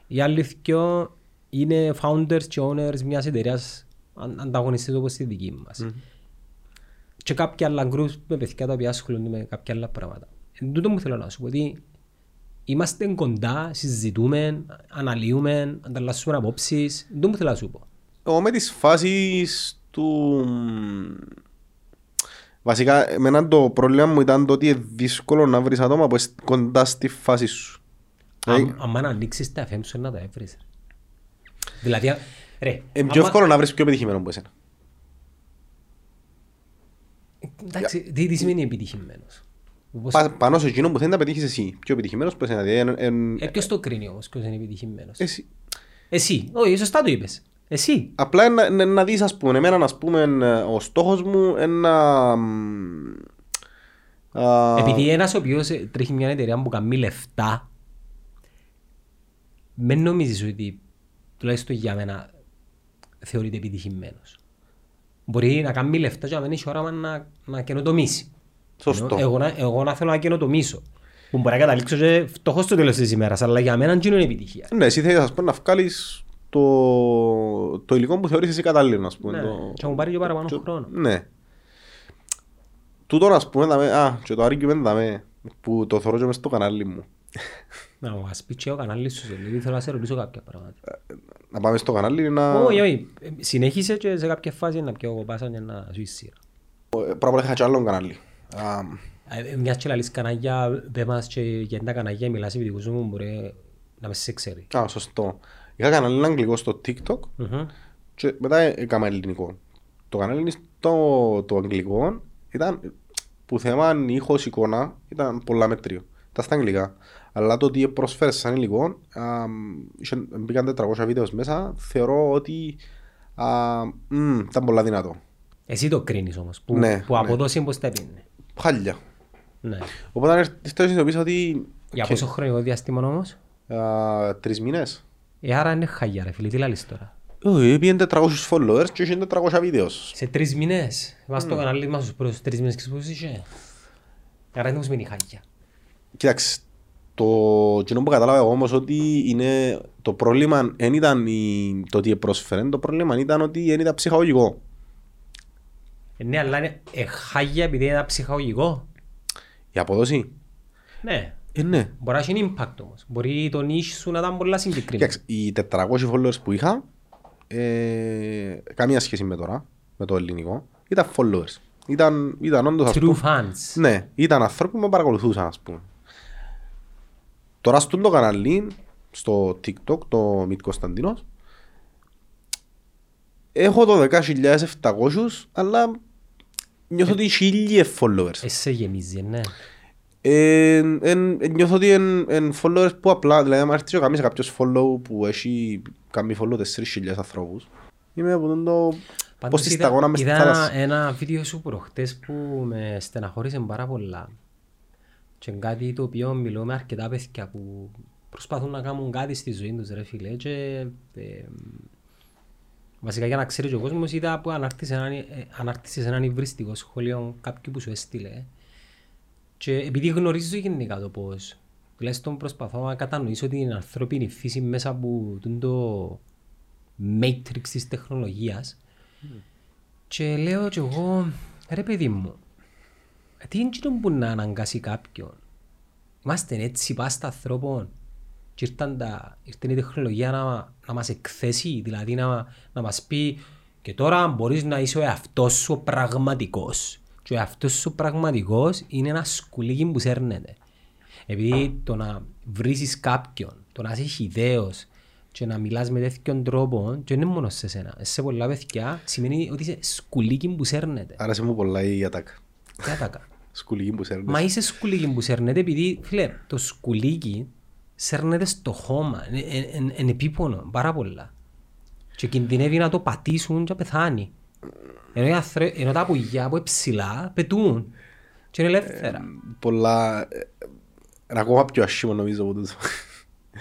Οι άλλοι δυο είναι founders και owners μιας εταιρείας ανταγωνιστής όπως η δική μας. Mm-hmm. Και κάποια άλλα groups με παιδιά τα οποία ασχολούνται με κάποια άλλα πράγματα. Εν τούτο μου θέλω να σου πω ότι είμαστε κοντά, συζητούμε, αναλύουμε, ανταλλάσσουμε απόψεις. Εν τούτο μου θέλω να σου πω. Εγώ με τις φάσεις του... Βασικά, εμένα το πρόβλημα μου ήταν το ότι είναι δύσκολο να βρεις άτομα που είσαι κοντά στη φάση σου. Αν να ανοίξεις τα εφ εμ σου να τα έβρεις. Δηλαδή, ρε... Είναι πιο εύκολο να βρεις πιο επιτυχημένο από εσένα. Εντάξει, τι σημαίνει επιτυχημένος. Πάνω σε εκείνο που θέλει να πετύχεις εσύ. Πιο επιτυχημένος από εσένα. Ποιος το κρίνει όμως, ποιος είναι επιτυχημένος. Εσύ. Εσύ, όχι, σωστά το είπες. Εσύ. Απλά να δεις, ας πούμε, εμένα, ας πούμε, ο στόχος μου, ένα... Επειδή ένας ο οποίος τρέχει μια εταιρεία που κάνει λεφτά, Μην νομίζεις ότι, τουλάχιστον για μένα, θεωρείται επιτυχημένος. Μπορεί να κάνει λεφτά και να μην έχει όραμα να, να καινοτομήσει. Σωστό. Εγώ, εγώ, εγώ να θέλω να καινοτομήσω. Που μπορεί να καταλήξω και φτωχός στο τέλος της ημέρας, αλλά για μένα είναι επιτυχία. Ναι, εσύ θέλεις να πω να βγάλεις το, το υλικό που θεωρείς εσύ κατάλληλο, ας πούμε. Ναι, το... και μου πάρει και παραπάνω και... χρόνο. Ναι. Τούτο, ας πούμε, δαμε, α, και το argument δαμε, που το θωρώ και μες στο κανάλι μου. Να μου ασπίτσε ο κανάλις σου, δηλαδή θέλω να σε ρωτήσω κάποια πράγματα. Να πάμε στο κανάλι να... Όχι, όχι. Συνέχισε και σε κάποια φάση να πιω εγώ πάσα και να σου είσαι σειρά. Πράγματι είχα και άλλον κανάλι. Μιας και λαλείς κανάλια, δεν μας και γιατί τα κανάλια μιλάς επειδή κουζούμε μπορεί να με σε ξέρει. Α, σωστό. Είχα κανάλι αγγλικό στο TikTok και μετά έκανα ελληνικό. Το κανάλι στο αγγλικό ήταν που θέμαν ήχος εικόνα ήταν πολλά μέτριο. Ήταν στα αγγλικά. Αλλά το ότι προσφέρεις σαν υλικό, μπήκαν τετρακόσια βίντεο μέσα, θεωρώ ότι α, μ, ήταν πολλά δυνατό. Εσύ το κρίνεις όμως, που, ναι, που από δόση πως τα έπινε. Χάλια. Ναι. Οπότε ήρθα να συνειδητοποιήσω ότι... Για πόσο χρονικό διάστημα όμως? Α, τρεις μήνες. Ε, άρα είναι χάλια ρε φίλε, τι λαλείς τώρα. Όχι, πήγαινε τετρακόσιους followers και είχε τετρακόσια βίντεο. Σε τρεις μήνες. Μας το κανάλι μας στους πρώτους τρεις μήνες και στους πρώτους είσαι. Άρα είναι όμως μείνει χάλια. Κοιτάξτε. Το κοινό που κατάλαβα εγώ όμως ότι είναι, το πρόβλημα δεν ήταν η, το ότι προσφέρει, το πρόβλημα ήταν ότι δεν ήταν ψυχαγωγικό. Ε, ναι, αλλά είναι χάγια επειδή ήταν ψυχαγωγικό. Η αποδόση. Ναι. Ε, ναι. Μπορεί να έχει impact όμως. Μπορεί το niche σου να ήταν πολλά συγκεκριμένο. Οι τετρακόσιοι followers που είχα, ε, καμία σχέση με τώρα, με το ελληνικό, ήταν followers. Ήταν, ήταν όντως, true πούμε, fans. Ναι, ήταν άνθρωποι που με παρακολουθούσαν, ας πούμε. Τώρα στον το κανάλι, στο TikTok, το Μιτ Κωνσταντίνος, έχω το δέκα χιλιάδες επτακόσιους, αλλά νιώθω ε, ότι χίλιοι followers. Εσύ γεμίζει, ναι. Ε, εν, εν, νιώθω ότι εν, εν followers που απλά, δηλαδή αν έρθει καμίς κάποιος follow που έχει κάνει follow τέσσερις χιλιάδες ανθρώπους, είμαι από τον το... Πώς τη σταγόνα μες στη θάλασσα. Είδα ένα βίντεο σου προχτές που με στεναχώρησε πάρα πολλά. Και κάτι το οποίο μιλώ με αρκετά παιδιά που προσπαθούν να κάνουν κάτι στη ζωή τους ρε φίλε και ε, βασικά για να ξέρει και ο κόσμος είδα που ανάρτησες έναν υβριστικό σχόλιο κάποιου που σου έστειλε και επειδή γνωρίζω γενικά το πώς τουλάχιστον προσπαθώ να κατανοήσω την ανθρώπινη φύση μέσα από το matrix της τεχνολογίας mm. και λέω και εγώ ρε παιδί μου τι είναι και που να αναγκάσει κάποιον. Είμαστε έτσι πάστα ανθρώπων και ήρθαν τα, ήρθαν η τεχνολογία να, να μας εκθέσει, δηλαδή να, να μας πει και τώρα μπορείς να είσαι ο εαυτός σου πραγματικός. Και ο εαυτός σου πραγματικός είναι ένα σκουλίκι που σέρνεται. Επειδή το να βρήσεις κάποιον, το να είσαι ιδέος και να μιλάς με τέτοιον τρόπο και είναι μόνο σε σένα. Σε πολλά παιδιά σημαίνει ότι είσαι σκουλίκι που σέρνεται. Άρα σε μου πολλά η ατάκ. Σκουλίκι που σέρνεται. Μα είσαι σκουλίκι που σέρνεται επειδή φίλε, το σκουλίκι σέρνεται στο χώμα. Είναι επίπονο πάρα πολλά. Και κινδυνεύει να το πατήσουν και πεθάνει. Ενώ, αθρε... ενώ τα απογιά από ψηλά πετούν. Και είναι ελεύθερα. Ε, πολλά. Είναι ακόμα πιο ασχήμο νομίζω από τούτο.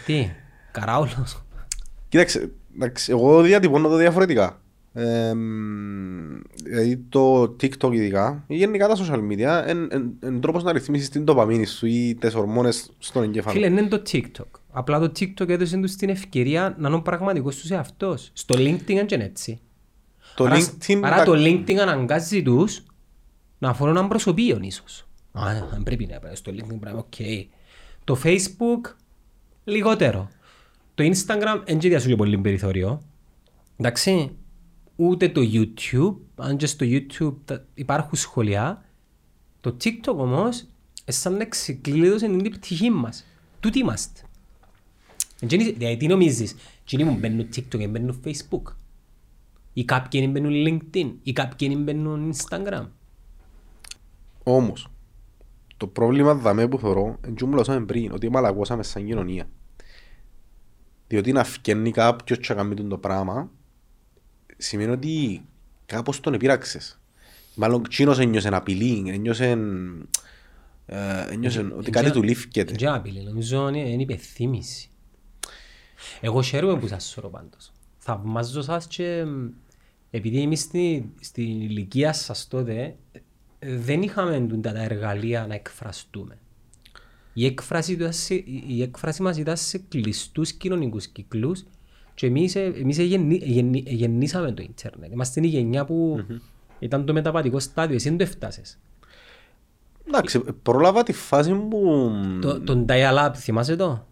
Τι, καράουλος. Κοίταξε, εγώ διατυπώνω το διαφορετικά. Ε, δηλαδή το TikTok ειδικά, γενικά τα social media, είναι τρόπος να ρυθμίσεις την ντοπαμίνη σου ή τις ορμόνες στον εγκέφαλο. Φίλε, είναι το TikTok. Απλά το TikTok έδωσε τους την ευκαιρία να είναι ο πραγματικός τους εαυτός. Στο LinkedIn είναι έτσι. Το άρα, LinkedIn... άρα το LinkedIn αναγκάζει τους να αφορούν έναν προσωπίον ίσως. Αν πρέπει να πάει στο LinkedIn πράγμα, οκ. Okay. Το Facebook λιγότερο. Το Instagram δεν διασούγει πολύ περιθώριο. Εντάξει. Ούτε το YouTube, αν και στο YouTube υπάρχουν σχολεία, το TikTok όμως σαν να ξεκλείδωσε την πτυχή μας. Τούτοι είμαστε. Δηλαδή τι νομίζεις, εκείνοι μου μπαίνουν TikTok και μπαίνουν Facebook. Ή κάποιοι μπαίνουν LinkedIn, ή κάποιοι μπαίνουν Instagram. Όμως, το πρόβλημα δαμέ που θεωρώ, και μου λασσάμε πριν, ότι μαλακώσαμε σαν κοινωνία. Διότι να φκένει κάποιος και να κάνουν το πράγμα, σημαίνει ότι κάπως τον επειράξες. Μάλλον εκείνος ένιωσε απειλή, ένιωσε ότι κάτι του λήφκεται. Ένιωσε απειλή, νομίζω είναι υπεθύμηση. Εγώ χαίρομαι που σας σωρώ πάντως. Θαυμάζω σας και επειδή εμείς στην, στην ηλικία σας τότε δεν είχαμε τα εργαλεία να εκφραστούμε. Η έκφραση, η έκφραση μας ήταν σε κλειστούς κοινωνικούς κύκλους και εμείς, εμείς γεννη, γεννη, γεννήσαμε το ίντερνετ. Είμαστε η γενιά που mm-hmm. ήταν το μεταβατικό στάδιο, εσύ δεν το έφτασες. Εντάξει, πρόλαβα τη φάση που... Το, τον dial-up, θυμάσαι το?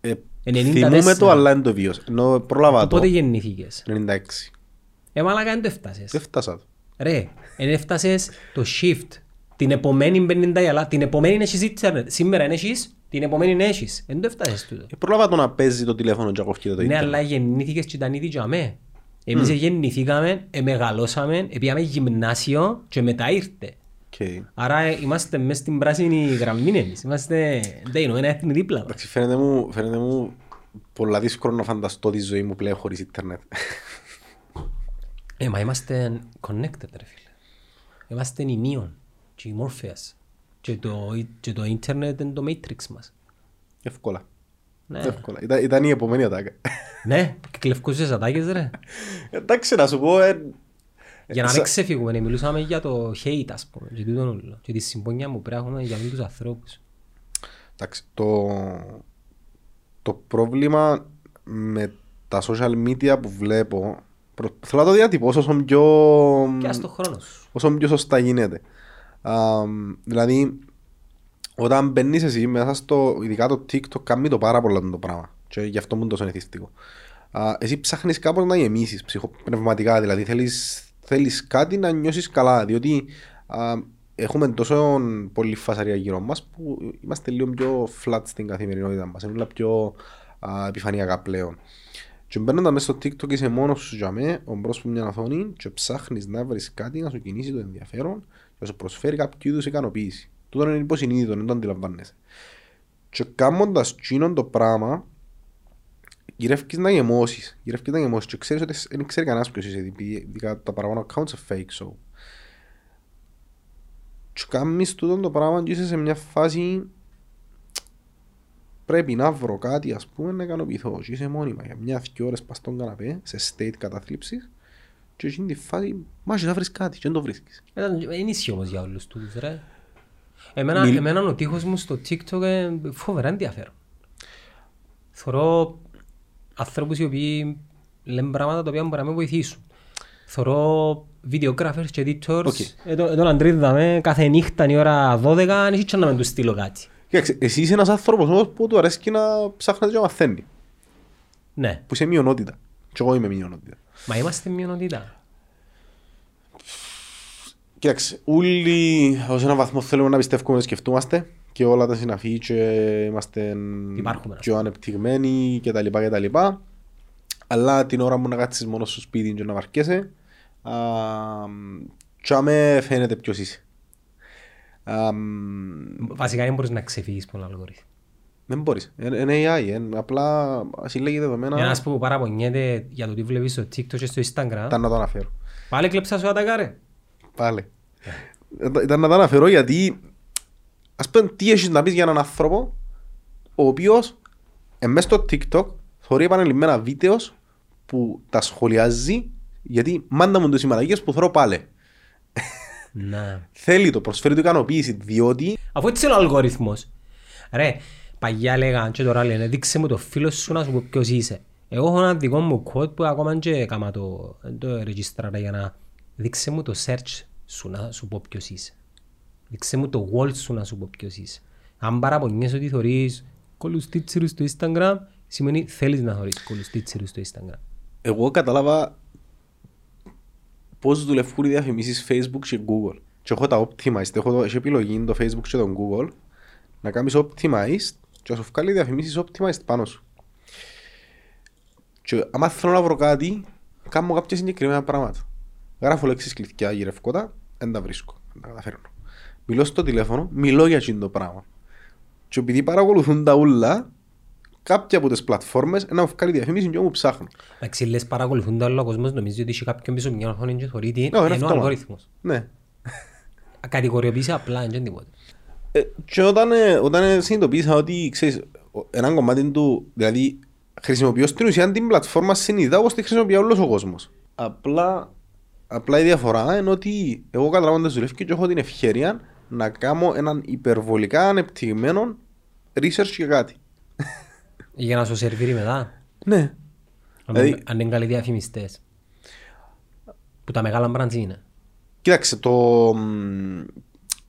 Ε, θυμούμαι το, αλλά δεν το βίωσα. Ενώ πρόλαβα το. Πότε γεννήθηκες? ενενήντα έξι. Ε, μάλακα, δεν το έφτασες. Δεν φτάσα. Ρε, δεν έφτασες το shift. Την επομένη μπαίνει dial-up, την επομένη είναι έχεις internet. Σήμερα είναι έχεις, την επομένη είναι έχεις. Δεν το έφτασες τούτο. Ε, πρόλαβα το να παίζει το τηλέφωνο και ακοφκεί το internet. Ναι, αλλά γεννήθηκες και ήταν ήδη και αμέ. Εμείς mm. γεννηθήκαμε, εμεγαλώσαμε, πήγαμε γυμνάσιο και μετά ήρθε. Okay. Άρα είμαστε μέσα στην πράσινη γραμμή εμείς. Είμαστε ένα έθνη δίπλα. Φαίνεται μου, φαίνεται μου πολλά δύσκολο να φανταστώ τη ζωή μου πλέον χωρίς ίντερνετ. Ε, μα είμαστε connected ρε φίλε. Είμαστε ημίων και ημόρφιας. Και το ίντερνετ είναι το matrix μας. Εύκολα. Ναι. Εύκολα. Ήταν, ήταν η επομένη ατάκα. Ναι, κλευκούσες ατάκες ρε. Εντάξει να σου πω... Ε... Για να μην ξεφύγουμε, μιλούσαμε για το hate, ας πούμε, και τούτον όλο. Και τη συμπόνια μου πρέπει να έχουμε για όλους τους ανθρώπους. Εντάξει, το... το πρόβλημα με τα social media που βλέπω, προ... θέλω να το διατυπώσω όσο πιο... Και ας το χρόνο σου. Όσο πιο σωστά γίνεται. Α, δηλαδή, όταν μπαίνεις εσύ μέσα στο, ειδικά το TikTok, κάνει το πάρα πολλά το πράγμα. Και γι' αυτό μου είναι τόσο εθιστικό. Εσύ ψάχνεις κάπως να γεμίσεις ψυχοπνευματικά, δηλαδή θέλεις... Θέλεις κάτι να νιώσεις καλά, διότι α, έχουμε τόσο πολλή φασαρία γύρω μας που είμαστε λίγο πιο flat στην καθημερινότητα μας. Είναι λίγο πιο α, επιφανειακά πλέον. Και μπαίνοντας μέσα στο TikTok είσαι μόνος σου για μέ, μπρος από μια οθόνη και ψάχνεις να βρεις κάτι να σου κινήσει το ενδιαφέρον και να σου προσφέρει κάποιο είδους ικανοποίηση. Τούτο είναι υποσυνείδητο, δεν το αντιλαμβάνεσαι. Και κάνοντας τσίνον το πράγμα, γυρεύκεις να γεμώσεις, γυρεύκεις να γεμώσεις και ξέρεις ότι δεν ξέρει κανένας ποιος είσαι, ειδικά τα παραπάνω accounts είναι fake show. Και κάνεις τούτο το πράγμα και είσαι σε μια φάση πρέπει να βρω κάτι ας πούμε να ικανοποιηθώ και είσαι μόνιμα για μια-δυο ώρες πας στον καναπέ σε state καταθλίψης και είσαι στη φάση μάχη να βρεις κάτι και δεν το βρίσκεις. Είναι ίσιο όμως για όλους τους ρε. Εμένα, Μι... εμένα ο τείχος μου στο TikTok ε, φοβερά ενδιαφέρον. Θωρώ... Ανθρώπους οι οποίοι λένε πράγματα τα οποία μπορεί να με βοηθήσουν. Θωρώ videographers και editors. Okay. Τον αντρίδαμε κάθε νύχτα η ώρα δώδεκα, αν είσαι να με του στείλω κάτι. Κοίταξε, εσύ είσαι ένας άνθρωπος που του αρέσει να ψάχνει και να μαθαίνει. Ναι. Που είσαι μειονότητα. Και εγώ είμαι μειονότητα. Μα είμαστε μειονότητα. Κοίταξε, όλοι ως έναν βαθμό θέλουμε να πιστεύουμε να σκεφτούμαστε. Και όλα τα συναφή και είμαστε πιο ανεπτυγμένοι και τα λοιπά και τα λοιπά. Αλλά την ώρα μου να κάτσεις μόνο στο σπίτι και να βαρκέσαι, τσάμε φαίνεται ποιος είσαι. Α, βασικά δεν μπορείς να ξεφύγεις από τον αλγορίθμο. Δεν μπορείς. Είναι έι άι, απλά συλλέγει δεδομένα. Για ένας που παραπονιέται για το τι βλέπεις στο TikTok και στο Instagram. Ήταν να το αναφέρω. Πάλι κλέψα σου ατάκα ρε. Πάλι. Ήταν να το αναφέρω γιατί... Ας πούμε τι έχεις να πεις για έναν άνθρωπο ο οποίος μέσα στο TikTok θωρεί επανελειμμένα βίντεο που τα σχολιάζει γιατί μάντα μου τους συμμαναγίες που θωρώ πάλι. Να. Θέλει το, προσφέρει το ικανοποίηση διότι... Αφού έτσι είναι ο αλγοριθμός. Ρε, παγιά λέγαν και τώρα λένε δείξε μου το φίλο σου να σου πω ποιος είσαι. Εγώ έχω ένα δικό μου κόντ που ακόμα και έκανα το ρεγιστράρα για να δείξε μου το search σου να σου πω ποιος είσαι. Δείξε μου το wall σου να σου πω ποιος είσαι. Αν παραπονιέσαι ότι θωρείς κολουστίτσιρους στο Instagram, σημαίνει θέλεις να θωρείς κολουστίτσιρους στο Instagram. Εγώ κατάλαβα πώς δουλεύουν οι διαφημίσεις Facebook και Google. Και έχω τα optimized, έχω επιλογή το Facebook και το Google, να κάνεις optimized και να σου βγάλει διαφημίσεις optimized πάνω σου. Και άμα θέλω να βρω κάτι, κάνω κάποια συγκεκριμένα πράγματα. Γράφω λέξεις κλειδιά γυρευκότα, δεν τα βρίσκω, δεν τα καταφέρνω. Μιλώ στο τηλέφωνο, μιλώ για αυτό το πράγμα. Και επειδή παρακολουθούν τα ούλα, κάποια από τις πλατφόρμες να μου βγάλει διαφήμιση και μου ψάχνω. Εντάξει, λες παρακολουθούν τα ούλα, ο κόσμος νομίζει ότι είσαι κάποιον πίσω μια οθόνη και θωρεί τι είναι ο αλγορίθμος. Ναι. Κατηγοριοποίησε απλά, δεν τίποτα. Και όταν συνειδητοποίησα ότι, ξέρεις, έναν κομμάτι του, δηλαδή χρησιμοποιώ στην ουσία την πλατφόρμα συνειδητά όπως τη χρησιμοποιεί όλος ο κόσμος. Απλά, απλά η διαφορά είναι ότι εγώ καταλαβαίνω ότι δουλεύει και έχω την ευκαιρία να κάνω έναν υπερβολικά ανεπτυγμένο research για κάτι. Για να σου σερβίρει μετά. Ναι. Αν, δηλαδή, αν είναι καλοί διαφημιστές. Που τα μεγάλα brands είναι. Κοίταξε, το...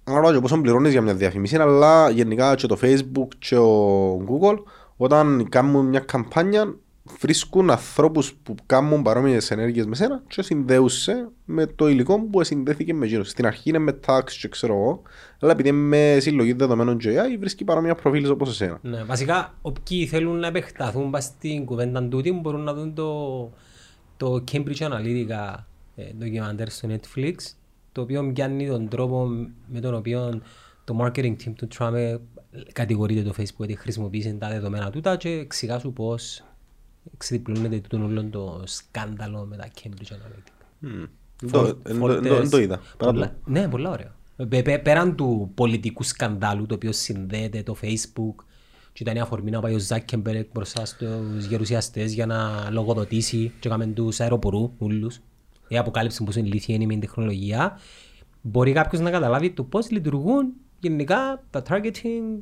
αναρωτιέμαι πόσο πληρώνεις για μια διαφήμιση, αλλά γενικά και το Facebook και το Google, όταν κάνουν μια καμπάνια, βρίσκουν ανθρώπους που κάνουν παρόμοιες ενέργειες με σένα και συνδέουσαι με το υλικό που συνδέθηκε με γύρω. Στην αρχή είναι με tags και ξέρω εγώ, αλλά επειδή με συλλογή δεδομένων τζι άι βρίσκει παρόμοια προφίλ όπως εσένα. Ναι, βασικά, όποιοι θέλουν να επεκταθούν στην κουβέντα τούτη μπορούν να δουν το, το Cambridge Analytica ντοκιμαντέρ στο Netflix, το οποίο μοιάζει τον τρόπο με τον οποίο το marketing team του Trump κατηγορείται το Facebook ότι χρησιμοποιεί τα δεδομένα τούτα και εξηγάσου πώς ξεδιπλώνεται τούτον όλο το σκάνδαλο με τα Cambridge Analytica. Δεν το είδα. Ναι, πολύ ωραίο. Πέραν του πολιτικού σκανδάλου το οποίο συνδέεται το Facebook και ήταν η αφορμή να πάει ο Zuckerberg μπροστά στους γερουσιαστές για να λογοδοτήσει και έκαμε τους αεροπορού όλους. Η αποκάλυψη πόσο ηλίθια είναι με την τεχνολογία, μπορεί κάποιος να καταλάβει το πώς λειτουργούν γενικά τα targeting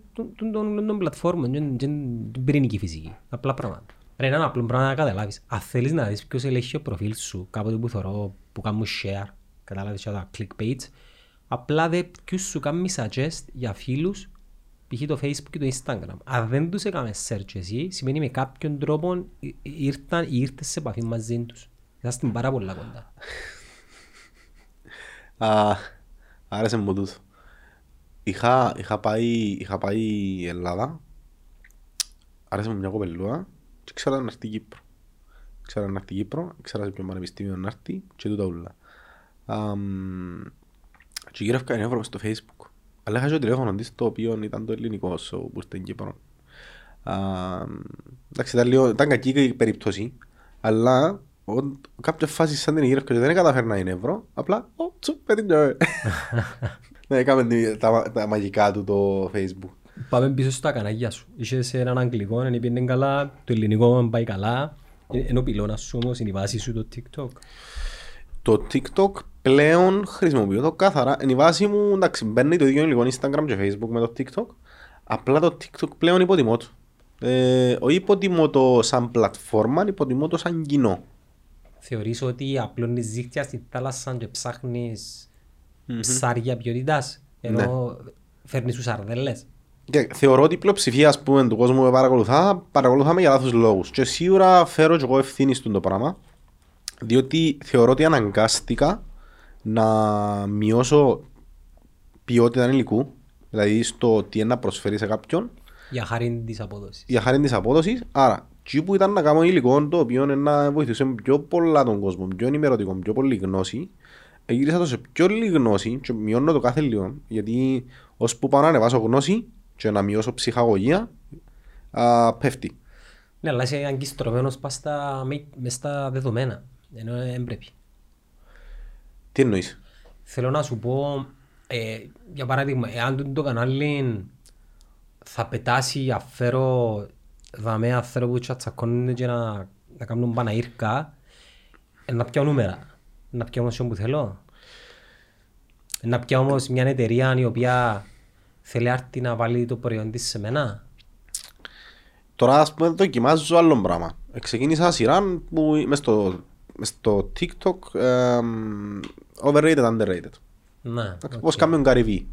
των πλατφόρμων και την πυρηνική φυσική. Απλά πράγματα. Πρέπει να είναι απλό πράγμα να καταλάβεις. Αν θέλεις να δεις ποιος ελέγχει το προφίλ σου, κάποτε που θωρώ, που κάνουν share, καταλάβεις τα click page, απλά δε ποιους σου κάνουν suggest για φίλους, π.χ. το Facebook και το Instagram. Αν δεν τους έκαμε search εσύ, σημαίνει με κάποιον τρόπο ήρθαν ή ήρθες σε επαφή μαζί τους. Ήσασταν πάρα πολλά κοντά. Άρεσε μου τούτο. Είχα, είχα πάει, είχα πάει η Ελλάδα. Άρεσε μου μια κοπελούα και ξέρα να έρθει Κύπρο. Ξέρα να έρθει Κύπρο, ξέρα σε ποιο πανεπιστήμιο να έρθει και τούτα ούλα. Και γύρευκα ένα ευρώ στο Facebook. Αλλά είχα και το τηλέφωνο της το οποίο ήταν το ελληνικό όσο που ήρθε Κύπρο. Εντάξει, ήταν κακή η περίπτωση, αλλά κάποια φάση σαν την γύρευκα και δεν καταφέρνει να είναι ευρώ, απλά τσου, πέτυχε. Ναι, έκαμε τα μαγικά του το Facebook. Πάμε πίσω στα κανάλια σου. Είχες έναν αγγλικό, δεν πήγαινε καλά, το ελληνικό πάει καλά. Ενώ πυλώνας σου όμως είναι η βάση σου το TikTok. Το TikTok πλέον χρησιμοποιώ το κάθαρα. Είναι η βάση μου, εντάξει, μπαίνει το ίδιο υλικό Instagram και Facebook με το TikTok. Απλά το TikTok πλέον υποτιμώ του. Όχι υποτιμώ το σαν πλατφόρμα, υποτιμώ το σαν κοινό. Θεωρείς ότι απλώνεις δίχτυα στη θάλασσα και ψάχνεις mm-hmm. ψάρια ποιότητας, ενώ ναι. φέρνεις τους σαρδέλες. Και θεωρώ ότι η πλειοψηφία ας πούμε, του κόσμου με παρακολουθά, παρακολουθάμε για λάθος λόγους. Και σίγουρα φέρω και εγώ ευθύνη στον το πράγμα, διότι θεωρώ ότι αναγκάστηκα να μειώσω ποιότητα υλικού, δηλαδή στο τι να προσφέρει σε κάποιον. Για χάριν της απόδοσης. Για χάριν της απόδοσης, άρα. Και που ήταν να κάνω υλικό το οποίο να βοηθούσε πιο πολλά τον κόσμο, πιο ενημερωτικό, πιο πολύ γνώση. Γύρισα το σε πιο λίγη γνώση και μειώνω το κάθε λίγο. Γιατί ώσπου πάω να ανεβάσω γνώση και να μειώσω ψυχαγωγία, α, πέφτει. Ναι, αλλά είσαι αγκιστρωμένος πας στα, μες στα δεδομένα, ενώ δεν πρέπει. Τι εννοείς? Θέλω να σου πω, ε, για παράδειγμα, εάν το κανάλι θα πετάσει αφαίρο... δαμε άνθρωποι και τσακώνουν και να, να κάνουν παναήρκα, να πιάω νούμερα, να πιάω όμως που θέλω. Να πιάω όμως μια εταιρεία η οποία θέλει άρτη να βάλει το προϊόν της σε μένα. Τώρα ας πούμε δοκιμάζω άλλο πράγμα. Ξεκίνησα σειρά που μες στο, μες στο TikTok um, overrated, underrated. Να, όπως okay. Κάμιον καρυβή.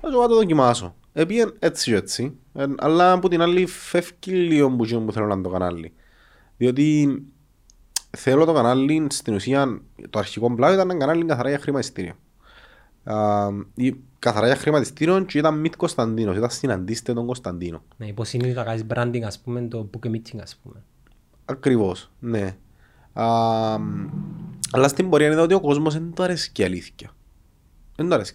Θα το δοκιμάσω. Επίεν έτσι έτσι, αλλά από την άλλη φεύγει λίγο που θέλω να το κανάλι. Διότι θέλω το κανάλι, στην ουσία το αρχικό πλάνο ήταν ένα κανάλι καθαρά για χρηματιστήριο. Ή καθαρά για χρηματιστήριο και ήταν Meet Κωνσταντίνος, ήταν συναντήστε τον Κωνσταντίνο. Ναι, πως είναι να κάνεις branding ας πούμε, το book meeting ας πούμε. Ακριβώς, ναι. Αλλά στην πορεία είδα ότι ο κόσμος δεν το αρέσει και αλήθεια. Δεν το αρέσει.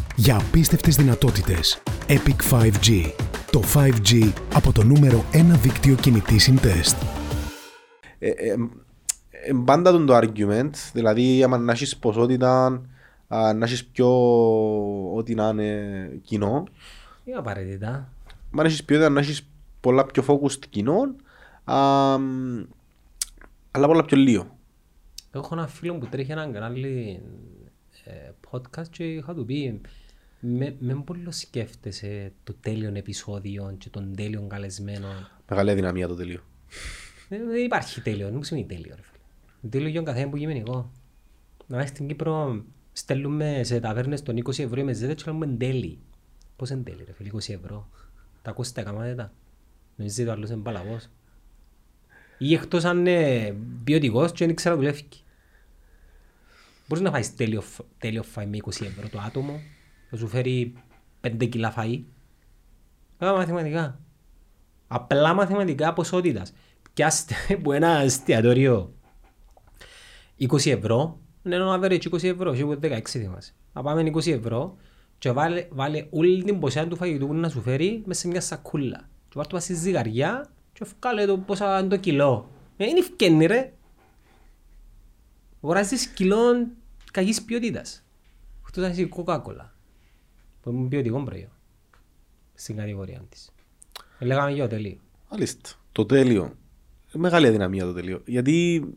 Για απίστευτες δυνατότητες. Epic φάιβ τζι. Το φάιβ τζι από το νούμερο ένα δίκτυο κινητή συντεστ. Ε, ε, ε, πάντα τον το argument, δηλαδή άμα να έχεις ποσότητα, α, να έχεις πιο ό,τι να είναι κοινό. Είναι απαραίτητα. Αν έχεις ποιότητα, να έχεις πολλά πιο focused κοινών, α, αλλά πολλά πιο λίγο. Έχω έναν φίλο που τρέχει έναν κανάλι ε, podcast και είχα του πει με, με πολύ σκέφτεσαι το τέλειο επεισόδιο και τον τέλειο καλεσμένο. Μεγάλη αδυναμία το τέλειο. Δεν, δεν υπάρχει τέλειο, δεν μου σημαίνει τέλειο. Το τέλειο για τον καθένα που είμαι εγώ. Να βάζεις στην Κύπρο, στέλνουμε σε ταβέρνες των είκοσι ευρώ με ζέτα και λέμε τέλει. Πώς είναι τέλει ρε φίλε, είκοσι ευρώ. Τα ακούσεις τα καμάτια. Νομίζεις το άλλος είναι παλαβός. Ή εκτός αν είναι ποιοτικός και δεν ξέρω δουλεύει. Μπορείς να φάεις τέλειο, τέλειο φαΐ με είκοσι ευρώ το άτομο. Θα σου φέρει πέντε κιλά φαΐ. Καλά μαθηματικά. Απλά μαθηματικά ποσότητας. Πιάστε από ένα εστιατόριο είκοσι ευρώ. Είναι ένα average είκοσι ευρώ. Σίγουρα δεκαέξι θυμάσαι. Να πάμε είκοσι ευρώ και βάλε, βάλε όλη την ποσότητα του φαγητού που να σου φέρει μέσα σε μια σακούλα. Και βάλε το βάση ζυγαριά και βγάλε το πόσα είναι το κιλό. Ε, είναι ευκένει ρε. Αγοράζεις κιλών κακής ποιότητας. Αυτό θα είσαι κοκάκολα. Που είναι ποιοτικό προϊόν. Στην κατηγορία της. Λέγαμε για το τέλειο. Μάλιστα. Το τέλειο. Μεγάλη αδυναμία το τέλειο. Γιατί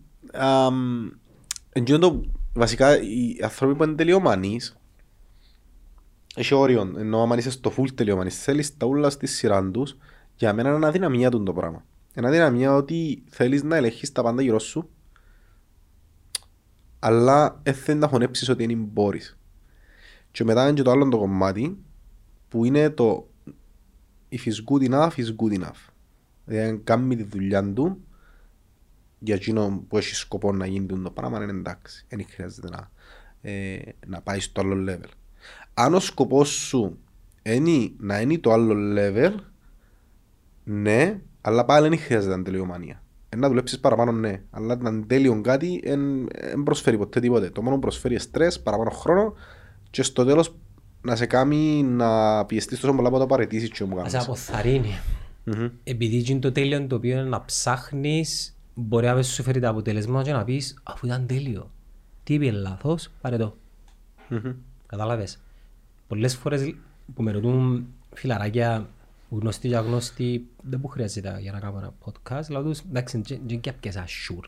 εντός βασικά οι άνθρωποι που είναι τελειομανείς έχει όριον, ενώ αν είσαι στο full τελειωμανή, θέλεις τα ούλα στη σειρά τους, για μένα είναι αδυναμία του το πράγμα. Είναι αδυναμία ότι θέλεις να ελέγχεις τα πάντα γύρω σου, αλλά δεν θέλεις να χωνέψεις ότι είναι μπορείς. Και μετά είναι και το άλλο το κομμάτι, που είναι το if it's good enough, it's good enough. Δηλαδή αν κάνει τη δουλειά του, για εκείνο που έχει σκοπό να γίνει το πράγμα, είναι εντάξει, δεν χρειάζεται να, ε, να πάει στο άλλο level. Αν ο σκοπός σου είναι να είναι το άλλο level, ναι, αλλά πάλι δεν χρειάζεται να τελειομανία. Ε, να δουλέψεις παραπάνω, ναι, αλλά να τέλειον κάτι δεν προσφέρει ποτέ τίποτε. Το μόνο προσφέρει στρες, παραπάνω χρόνο και στο τέλος να σε κάνει να πιεστείς τόσο πολλά από τα παραιτήσεις και όμως. Ας αποθαρρύνει. Mm-hmm. Επειδή είναι το τέλειο το οποίο να ψάχνεις, μπορεί να σου φέρει τα αποτελέσματα και να πεις αφού ήταν τέλειο, τι είπε λάθος, πάρε το. Mm-hmm. Κατάλαβες. Πολλές φορές που με ρωτούν φιλαράκια γνωστοί και αγνωστοί, δεν που χρειάζεται για να κάνω ένα podcast, αλλά τους εντάξει, δεν και έπιασα σουρ,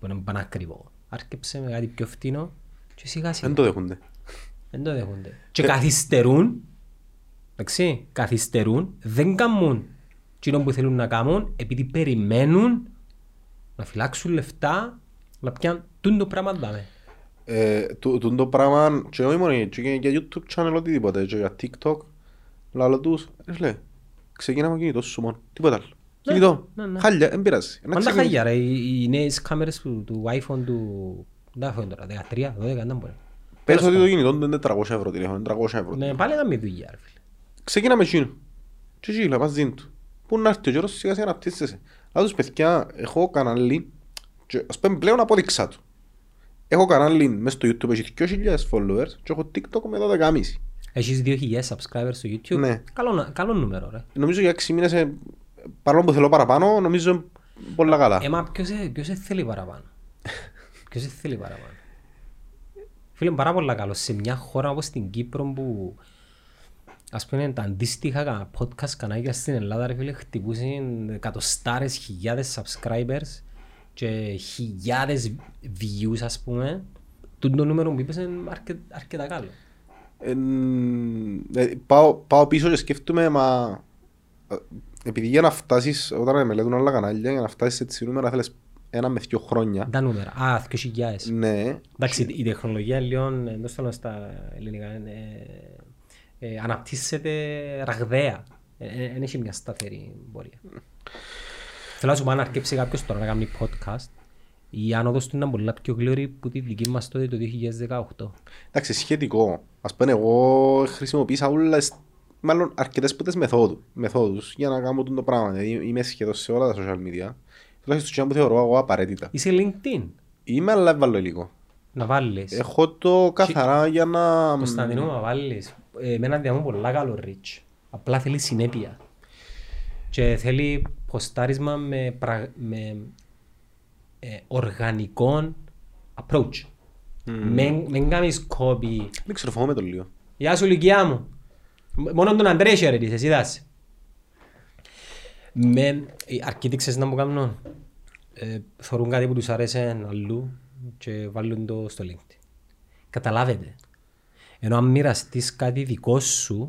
που είναι πανακριβό. Άρκεψε με κάτι πιο φτηνό και σιγά σιγά. Δεν το δέχονται. Δεν το δέχονται. Και καθυστερούν, εντάξει, καθυστερούν, δεν κάνουν εκείνο που θέλουν να κάνουν, επειδή περιμένουν να φυλάξουν λεφτά, να πιάνουν το πράγμα δάμε. Τον το πράγμα και όχι μόνο για YouTube channel οτιδήποτε και για TikTok λαλό τους, λέει, ξεκινάμε κινητό σου μόνο, τίποτα άλλο. Κινητό, χάλια, δεν πειράζει. Πάντα χάλια ρε, οι νέες κάμερες του iPhone του δεκατρία, δώδεκα, δεν μπορεί. Πες ότι το κινητό είναι τετρακόσια ευρώ τηλέφωνο, τριακόσια ευρώ. Ναι, πάλι έκαμε δουλειά ρε φίλε. Ξεκινάμε εκείνο, και εκεί λα πας δίνει του. Πού να έρθει ο καιρός σιγά σιγά να πτήσεσαι. Λα τους παιδιά, έχω κανάλι και ας πέμπει πλέον απόδειξα του. Έχω κανάλι μέσα στο YouTube, έχει δύο χιλιάδες followers και έχω TikTok με δώδεκα κόμμα πέντε. Έχεις δύο χιλιάδες subscribers στο YouTube. Ναι. Καλό, καλό νούμερο ρε. Νομίζω για έξι μήνες, παρόλο που θέλω παραπάνω, νομίζω πολλά καλά. Ε, μα ποιος, ποιος θέλει παραπάνω. Ποιος θέλει παραπάνω. Φίλε, πάρα πολλά καλό. Σε μια χώρα όπως την Κύπρο που ας πούμε τα αντίστοιχα podcast κανάλια στην Ελλάδα ρε φίλε χτυπούσαν εκατοστάρες χιλιάδες subscribers και χιλιάδες views, ας πούμε, το νούμερο που είπες είναι αρκε, αρκετά καλό. Ε, ε, πάω, πάω πίσω και σκέφτομαι, μα επειδή για να φτάσεις, όταν μελέτουν όλα κανάλια, για να φτάσεις σε τις νούμερα θέλεις ένα με δύο χρόνια. Τα νούμερα, α, δύο χιλιάδες. Ναι. Εντάξει, η τεχνολογία λοιπόν, εντός θέλω στα ελληνικά, ε, ε, αναπτύσσεται ραγδαία. Δεν έχει μια σταθερή πορεία. Θέλω να σου πω αν αρκέψει κάποιος τώρα να κάνει podcast, η άνοδος του είναι πολύ πιο γλύρη που τη δική μας τότε το δύο χιλιάδες δεκαοκτώ. Εντάξει, σχετικό. Ας πούμε εγώ χρησιμοποίησα όλες μάλλον αρκετές ποτές μεθόδου, μεθόδους για να κάνω το πράγμα. Δηλαδή είμαι σχεδόν σε όλα τα social media, τουλάχιστον που θεωρώ εγώ απαραίτητα. Είσαι LinkedIn. Είμαι, αλλά βάλω λίγο. Να βάλεις. Έχω το καθαρά και... για να. Κωνσταντινό, να βάλεις. Εμένα διαμούν πολλά καλό reach. Απλά θέλει συνέπεια. Και θέλει ποστάρισμα με, πρα... με ε, οργανικό approach. Mm. Μεν, μεν κάνεις copy. Δεν ξέρω, φοβάμαι το λίγο. Γεια σου, Λυκιά μου. Μόνο τον Αντρέσιο ρε, εσύ δάσαι. Μεν, αρκετοί ξέρεις να μου κάνουν. Ε, θωρούν κάτι που τους αρέσουν αλλού και βάλουν το στο LinkedIn. Καταλάβετε. Ενώ αν μοιραστείς κάτι δικό σου,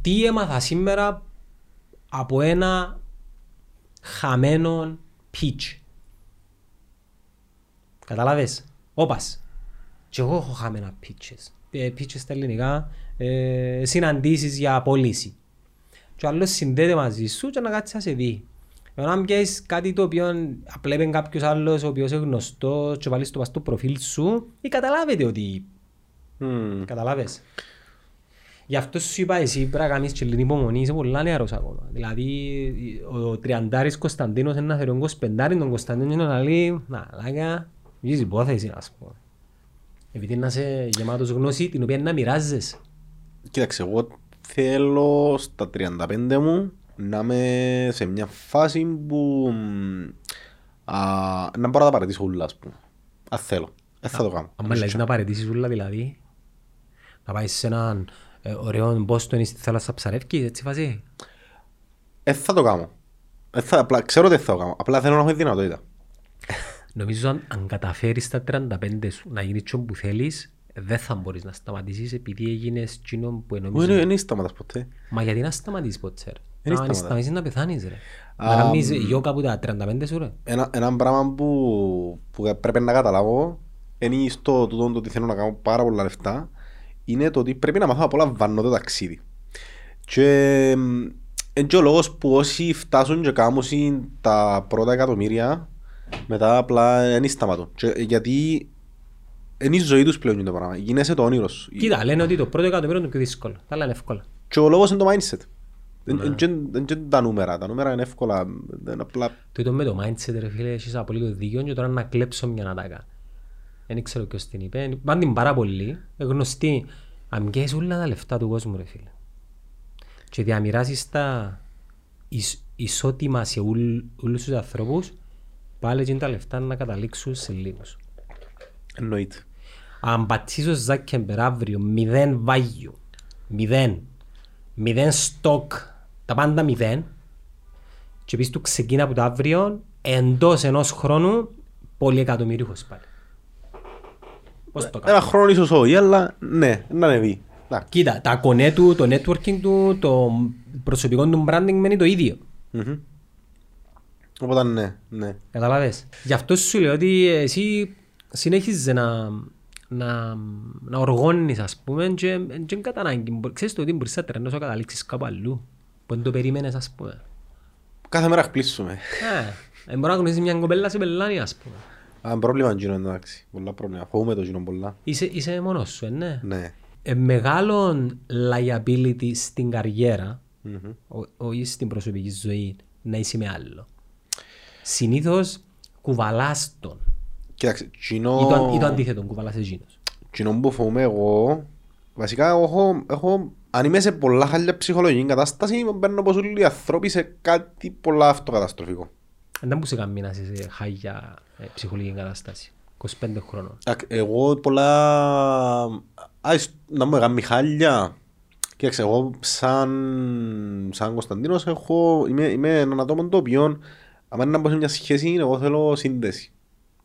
τι έμαθα σήμερα από ένα χαμένο pitch. Καταλάβες. Όπας. Και εγώ έχω χαμένα pitches. Ε, pitches στα ελληνικά, ε, συναντήσεις για πώληση. Και ο άλλος συνδέεται μαζί σου και να κάτσει να σε δει. Ενώ αν πιέσεις κάτι το οποίο απλέπεν κάποιος άλλος ο οποίος είναι γνωστός και βάλεις το παστό προφίλ σου, ή καταλάβετε ότι... Mm. Καταλάβες. Γι' αυτό σου είπα εσύ πρέπει να κάνεις και την υπομονή, είσαι πολλά νεαρός ακόμα. Δηλαδή ο τριαντάρης Κωνσταντίνος είναι να θεωρεί εικοσιπεντάρης, τον Κωνσταντίνο είναι να λέει «Να, λάγκα, βγεις υπόθεση να σου πω». Επειδή είναι να είσαι γεμάτος γνώση την οποία είναι να μοιράζεσαι. Κοίταξε, εγώ θέλω στα τριάντα πέντε μου να είμαι σε μια φάση που α, να μπορώ να τα παρατήσω όλα, ας πούμε. Αν θέλω, δεν θα το κάνω. Αν μελέσεις να παρατήσεις όλα, δηλαδή, να πάεις σε έναν ε, ωραίο Μπόστον ή στη θάλασσα ψαρεύκης, έτσι φάση. Ε, θα το κάνω. Ε, θα, απλά, ξέρω ότι θα το κάνω, απλά θέλω να έχω δυνατότητα. Νομίζω αν, αν καταφέρεις τα τριάντα πέντε σου να γίνεις τσιόν που θέλεις, δεν θα μπορείς να σταματήσεις επειδή έγινες τσινόν που νομίζω... Μου δεν σταματάς ποτέ. Μα γιατί να σταματήσεις ποτέ, ρε. Να σταματήσεις να πεθάνεις, ρε. Να κάνεις γιόκα από τα τριάντα πέντε σου, ρε. Ένα πράγμα που πρέπει να καταλάβω, είναι στο τούτο ότι θέλω να κάνω πάρα πολλά λεφτά, είναι το ότι πρέπει να μάθω απ' όλα βάνω το ταξίδι. Και ο λόγος που όσοι φτάσουν και κάμωσαν τα πρώτα εκατομμύρια, μετά απλά δεν σταματώ. Γιατί είναι η ζωή τους πλέον το πράγμα. Γίνεσαι το όνειρο σου. Κοίτα, λένε ότι το πρώτο εκατομμύριο είναι το πιο δύσκολο. Τα λένε εύκολα. Και ο λόγος είναι το mindset. Δεν είναι τα νούμερα. Τα νούμερα είναι εύκολα. Το είδω με το mindset, ρε φίλε, έχεις απολύτως δίκιο. Και τώρα να κλέψω μια ανατάκα. Δεν ξέρω ποιος την είπε. Πάνε την πάρα πολύ. Γνωστή. Αν πιέσεις όλα τα λεφτά του κόσμου, ρε φίλε. Και διαμοιράσεις τα ισότιμα σε όλους τους ανθρώπους. Πάλι και τα λεφτά να καταλήξουν σε λίγους. Εννοείται. Αν πατήσω Zuckerberg αύριο μηδέν value, μηδέν, μηδέν stock, τα πάντα μηδέν, και πεις του ξεκίνα από το αύριο, εντός ενός χρόνου, πολυεκατομμυρίχος πάλι. Πώς το κάνω. Ένα χρόνο ίσως όχι, αλλά ναι, να ανεβεί. Κοίτα, τα κονέ του, το networking του, το προσωπικό του branding μένει το ίδιο. Mm-hmm. Οπότε ναι, ναι. Καταλάβες. Γι' αυτό σου λέω ότι εσύ συνέχιζε να, να, να οργώνεις, ας πούμε, και δεν κατά ανάγκη. Ξέρεις το ότι μπορείς να τρενώς να καταλήξεις κάπου αλλού. Πότε το περίμενες, ας πούμε. Κάθε μέρα χπλήσουμε. Ε, μπορώ να γνωρίζεις μια κοπέλα σε πελάνη, ας πούμε. Αν πρόβλημα γίνω, εντάξει. Πολλά πρόβλημα. Φοβούμε το γίνω πολλά. Είσαι, είσαι μόνος σου, ε, ναι. Ναι. Ε, μεγάλον liability στην καριέρα, mm-hmm. όχι στην προσωπική ζωή, να είσαι με άλλο. Συνήθως κουβαλάς τον. Κοιτάξτε, κοινό... ή, το, ή το αντίθετο, κουβαλάς εκείνος. Κοινό που φοβούμαι εγώ, βασικά έχω, έχω, αν είμαι σε πολλά χάλια ψυχολογική κατάσταση, παίρνω πως όλοι οι ανθρώποι σε κάτι πολλά αυτοκαταστροφικό. Δεν μπορούσε καμία να είσαι σε χάλια ε, ψυχολογική κατάσταση, είκοσι πέντε χρόνων. Εγώ πολλά... Α, να μου έκαμε χάλια. Κοιτάξτε, εγώ σαν, σαν Κωνσταντίνος έχω, είμαι, είμαι έναν ατόμο το οποίο... Αν είναι να πω σε μια σχέση, εγώ θέλω σύνδεση.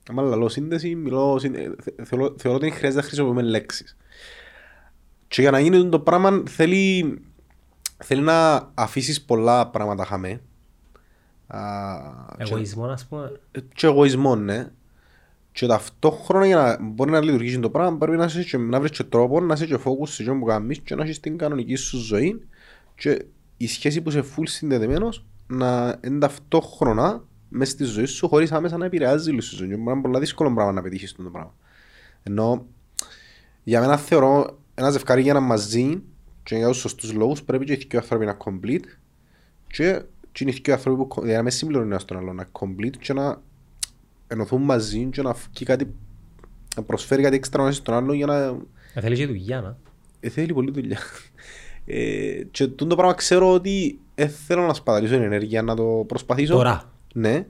Αν λαλώ σύνδεση, μιλώ, θεωρώ, θεωρώ ότι χρειάζεται να χρησιμοποιούμε λέξεις. Και για να γίνει το πράγμα θέλει, θέλει να αφήσεις πολλά πράγματα χαμέ. Εγωισμό, ας πούμε. Και εγωισμό, ναι. Και ταυτόχρονα για να μπορεί να λειτουργήσει το πράγμα, πρέπει να, και, να βρεις και τρόπο, να είσαι και focus σε αυτό που κάνεις και να έχεις την κανονική σου ζωή και η σχέση που είσαι full συνδεδεμένος να είναι ταυτόχρονα μέσα στη ζωή σου χωρίς άμεσα να επηρεάζει τη ζωή. Είναι πολύ δύσκολο πράγμα να πετύχεις αυτό το πράγμα. Ενώ για μένα θεωρώ ένα ζευγάρι για να μαζί και για τους σωστούς λόγους πρέπει και οι δύο άνθρωποι να complete και, και οι δύο άνθρωποι που δηλαδή να με συμπληρώνουν στον άλλο, να complete και να ενωθούν μαζί και να, κάτι, να προσφέρει κάτι έξτρα στον άλλο για να... Να θέλει και δουλειά, να. Ε, θέλει πολύ δουλειά. Ε, και το πράγμα ξέρω ότι ε, θέλω να σπαταλίσω την ενέργεια, να το προσπαθήσω. Τώρα. Ναι,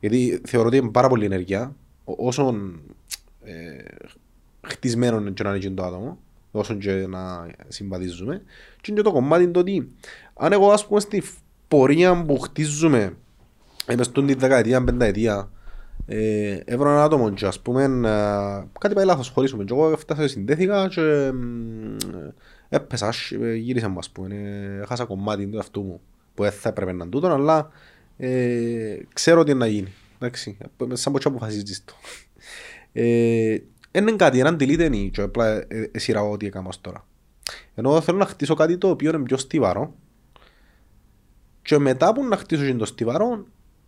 γιατί θεωρώ ότι είναι πάρα πολύ ενέργεια, όσον ε, χτισμένο είναι και να είναι το άτομο, όσον και να συμβαδίζουμε. Και είναι το κομμάτι το ότι αν εγώ ας πούμε στη πορεία που χτίζουμε μες στον τη δεκαετία, πενταετία, ε, έβρω ένα άτομο και ας πούμε ε, κάτι πάει λάθος, χωρίσουμε και εγώ φτάσα συνδέθηκα και ε, έπαισα, ε, γύρισα μου ας πούμε, ε, χάσα κομμάτι του αυτού μου που θα έπρεπε να τούτον, αλλά ε, ξέρω τι να γίνει. Εντάξει, σαν ποτσιά αποφασίζεις το. Ε, είναι κάτι, έναν τελείτενη και απλά σειρά ό,τι έκανα τώρα. Ενώ θέλω να χτίσω κάτι το οποίο είναι πιο στιβαρό και μετά που να χτίσω και το στιβαρό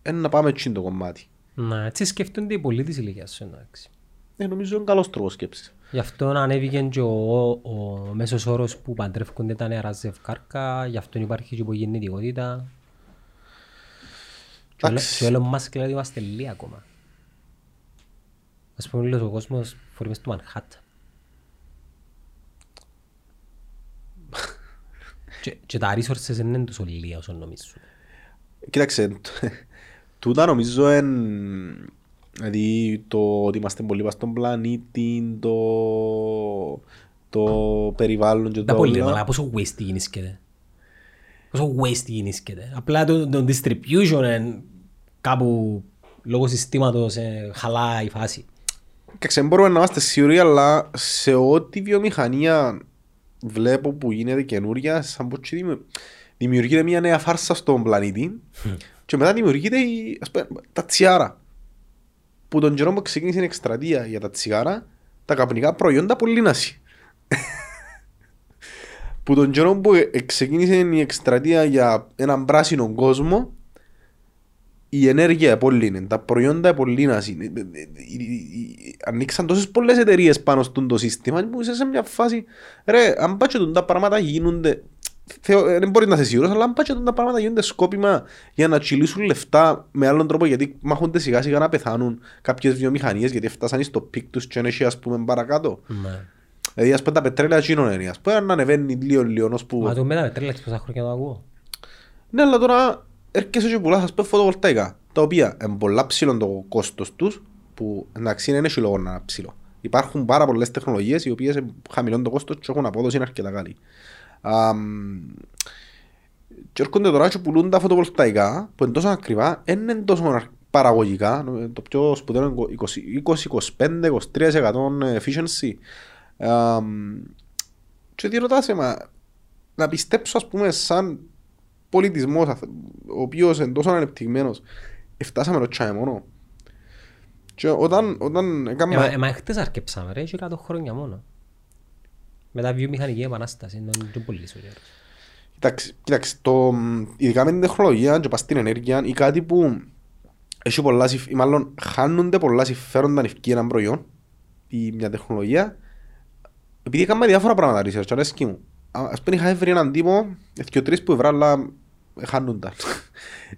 είναι να πάμε και το κομμάτι. Να, έτσι σκεφτούνται οι πολλοί της ηλικίας σου, εντάξει. Ε, νομίζω είναι καλός τρόπος σκέψης. Γι' αυτό ανέβηκε και ο, ο μέσος όρος που παντρεύκονται τα νέα ζευγάρια, γι' αυτό υπάρχει και υπογεννητικότητα. Και ο Elon Musk λέει είμαστε λίγοι ακόμα. Ας πούμε, λέει ο κόσμος φορεί μες του Μανχάτα. και, και τα resources είναι τόσο λίγα όσο νομίζουν. Κοίταξε, τούτα νομίζω είναι... Δηλαδή το ότι είμαστε πολύ πάνω στον πλανήτη, το, το περιβάλλον και το... Τα πολύ, αλλά πόσο waste γίνησκεται. Πόσο waste γίνησκεται. Απλά το, το distribution είναι κάπου λόγω συστήματος ε, χαλά η φάση. Καξε, μπορούμε να είμαστε σίγουροι, αλλά σε ό,τι βιομηχανία βλέπω που γίνεται καινούρια, σαν πω και δημιουργείται μια νέα φάρσα στον πλανήτη mm. και μετά δημιουργείται η, ας πούμε, τα τσιγάρα. Που τον καιρό που ξεκίνησε η εκστρατεία για τα τσιγάρα, τα καπνικά προϊόντα πωλήνασαν. Που τον καιρό που ξεκίνησε η εκστρατεία για έναν πράσινο κόσμο, η ενέργεια επωλήνε, τα προϊόντα επωλήνασαν. Ανοίξαν τόσες πολλές εταιρείες πάνω στο σύστημα που είσαι σε μια φάση, ρε, αν πάτσετουν τα πράγματα γίνονται, Θεω, δεν μπορεί να είσαι σίγουρος, αλλά αν πάτσετουν τα πράγματα γίνονται σκόπιμα για να τσιλήσουν λεφτά με άλλον τρόπο, γιατί μάχονται σιγά σιγά να πεθάνουν κάποιες βιομηχανίες, γιατί φτάσαν στο πικ τους και ένεχε ας πούμε παρακάτω. Ναι. Δηλαδή ας πούμε τα πετρέλαια γίνονται, ας πούμε να ανεβαίνει λίγο-λίγο που... Μα το με τα πετρέλαια έχεις πόσα χρόνια να το ακούω. Ναι, αλλά τώρα έρχεσαι και πουλάς ας πούμε φωτοβολταϊκά, τα οποία είναι πολλά ψηλό το κόστος τους, που εντάξει είναι ένας λόγος να είναι ψηλό. Υπάρχουν πάρα πολλές τεχνολογίες οι οποίες χαμηλώνουν το κόστος και έχουν απόδοση αρκετά καλή. Και έρχονται τώρα και πουλούν τα φωτοβολταϊκά που είναι τόσο ακριβά, είναι τόσο παραγωγικά, το πιο σπουδαίο είναι είκοσι με είκοσι πέντε με είκοσι τρία τοις εκατό efficiency. Um, και διερωτάσαι μα, να πιστέψω ας πούμε σαν πολιτισμός ο οποίος είναι τόσο ανεπτυγμένος φτάσαμε το τσάι μόνο και όταν, όταν έκαμα... ε, μα χτες αρκεψάμε ρε και κάτω χρόνια μόνο μετά βιομηχανική επανάσταση είναι και πολύ σωρία. Κοιτάξτε, κοιτάξτε το, ειδικά με την τεχνολογία και πας στην ενέργεια ή κάτι που έχει πολλά, ή μάλλον χάνονται πολλά συμφέροντα νευκή έναν προϊόν ή μια τεχνολογία. Επειδή έκανα διάφορα πράγματα research, αρέσκει μου. Ας πούμε είχα έφερει έναν τύπο, και ο τρεις που ευρά, αλλά χάνονταν.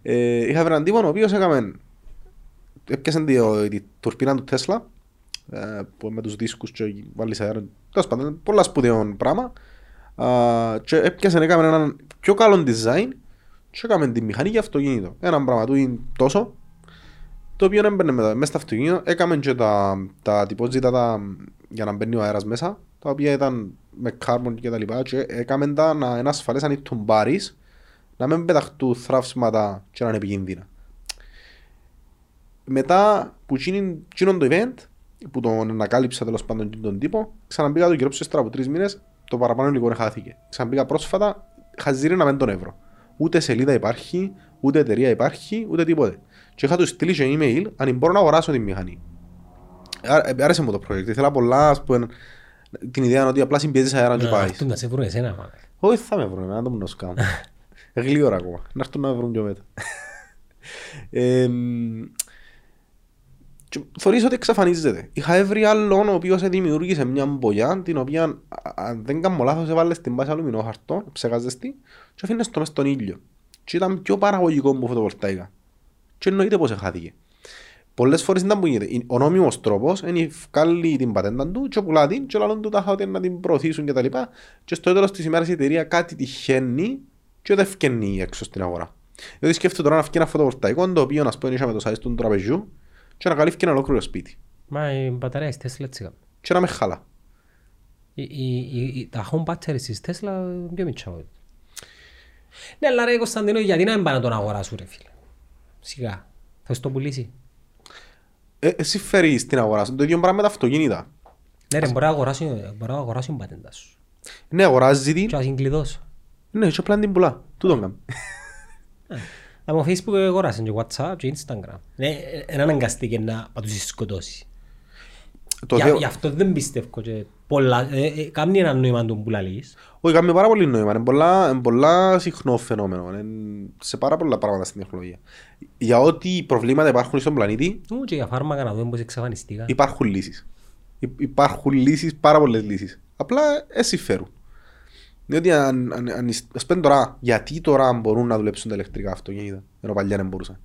ε, είχα έφερει έναν τύπο, ο οποίος έκαμε, έπιασαν τη, τη τουρπίνα του Τέσλα, ε, με τους δίσκους και βάλεις αέρα, τέλος πάντων, πολλά σπουδαίων πράγμα. Ε, και έπιασαν, έκαμε έναν πιο καλό design και έκαμε τη μηχανή για αυτοκίνητο. Έναν πράγμα του είναι τόσο, το οποίο έμπαινε μετά, μέσα στο αυτοκίνητο, έκαμε και τα, τα τυπόζητα για να μπαίνει ο αέρας μέσα, τα οποία ήταν με carbon και τα λοιπά και έκαμε τα να είναι ασφαλές αν ήταν μπάρις, να μην πεταχτούν θραύσματα και να είναι επικίνδυνα. Μετά που γίνον το event, που τον ανακάλυψα τέλος πάντων τον τύπο, ξαναμπήκα το καιρό ψηστρα από τρεις μήνες, το παραπάνω λίγο χάθηκε. Ξαναμπήκα πρόσφατα, χαζίρινα με τον ευρώ. Ούτε σελίδα υπάρχει, ούτε εταιρεία υπάρχει, ούτε τίποτε. Και είχα του στείλει και email αν μπορώ να αγοράσω τη μηχανή. Άρεσε μου το project, ήθελα πολλά, ας πούμε, την ιδέα είναι ότι απλά συμπιέζεις αέρα να πάεις. Να έρθουν να σε βρουν εσένα πάνω. Όχι θα με βρουν, να το μνος κάνω. Γλύωρα ακόμα, να έρθουν να με βρουν πιο μετά. θεωρείς ότι εξαφανίζεται. Είχα έβρει άλλον ο οποίος δημιούργησε μια μπογιά, την οποία αν δεν κάνω λάθος έβαλε στην βάση αλουμινόχαρτο, ψεκαζεστή, και αφήνες το μες στον ήλιο. Και ήταν πιο παραγωγικό από φωτοβολταϊκά. Και εννοείται πως εχάθηκε. Πολλές φορές ήταν που γίνεται. Ο νόμιμος τρόπος είναι βγάλει την πατέντα του και πουλά την και λαλούν του τα χαοτια να την προωθήσουν κτλ. Και, και στο τέλος της ημέρας η εταιρεία κάτι τυχαίνει και δεν φκένει έξω στην αγορά. Διότι σκέφτεται τώρα να φκεί ένα φωτοβολταϊκό το οποίο να σπώνει με το size του τραπεζιού και να καλύφθηκε ένα ολόκληρο σπίτι. Μα οι μπαταρίες Tesla έτσι κάνουν. Και να με χαλά. Η, η, η, τα home batteries της Tesla πιο μητσά. Ναι, αλλά ρε Κωνσταντίνο, γιατί να μην πάνε τον αγοράσου ρε φίλε. Σιγά, θα σου το πουλήσει. Ε, εσύ φέρεις την αγορά σου, το ίδιο πράγμα με τα αυτοκίνητα. Ναι ρε, ας... μπορεί να αγοράσει την πατέντα σου. Ναι, αγοράζει την. Και να συγκλειδώσει. Ναι, και απλά την πουλά, τούτον κάνουμε. Από Facebook αγοράσαν και WhatsApp και Instagram. Ναι, είναι αναγκαστική να τους σκοτώσει. Για, γι' αυτό δεν πιστεύω και πολλά, ε, ε, κάνει ένα νόημα του που λαλείς. Όχι, κάνει πάρα πολύ νόημα, είναι πολλά, πολλά συχνό φαινόμενο, είναι σε πάρα πολλά πράγματα στην τεχνολογία. Για ό,τι προβλήματα υπάρχουν στον πλανήτη... Ού, και για φάρμακα να δούμε πως εξαφανιστήκαν. Υπάρχουν λύσεις. Υπάρχουν λύσεις, πάρα πολλές λύσεις. Απλά εσύ φέρουν. Διότι αν, αν, αν, ας πέντε τώρα, γιατί τώρα μπορούν να δουλέψουν τα ηλεκτρικά αυτοκίνητα, ενώ παλιά δεν μπορούσαν.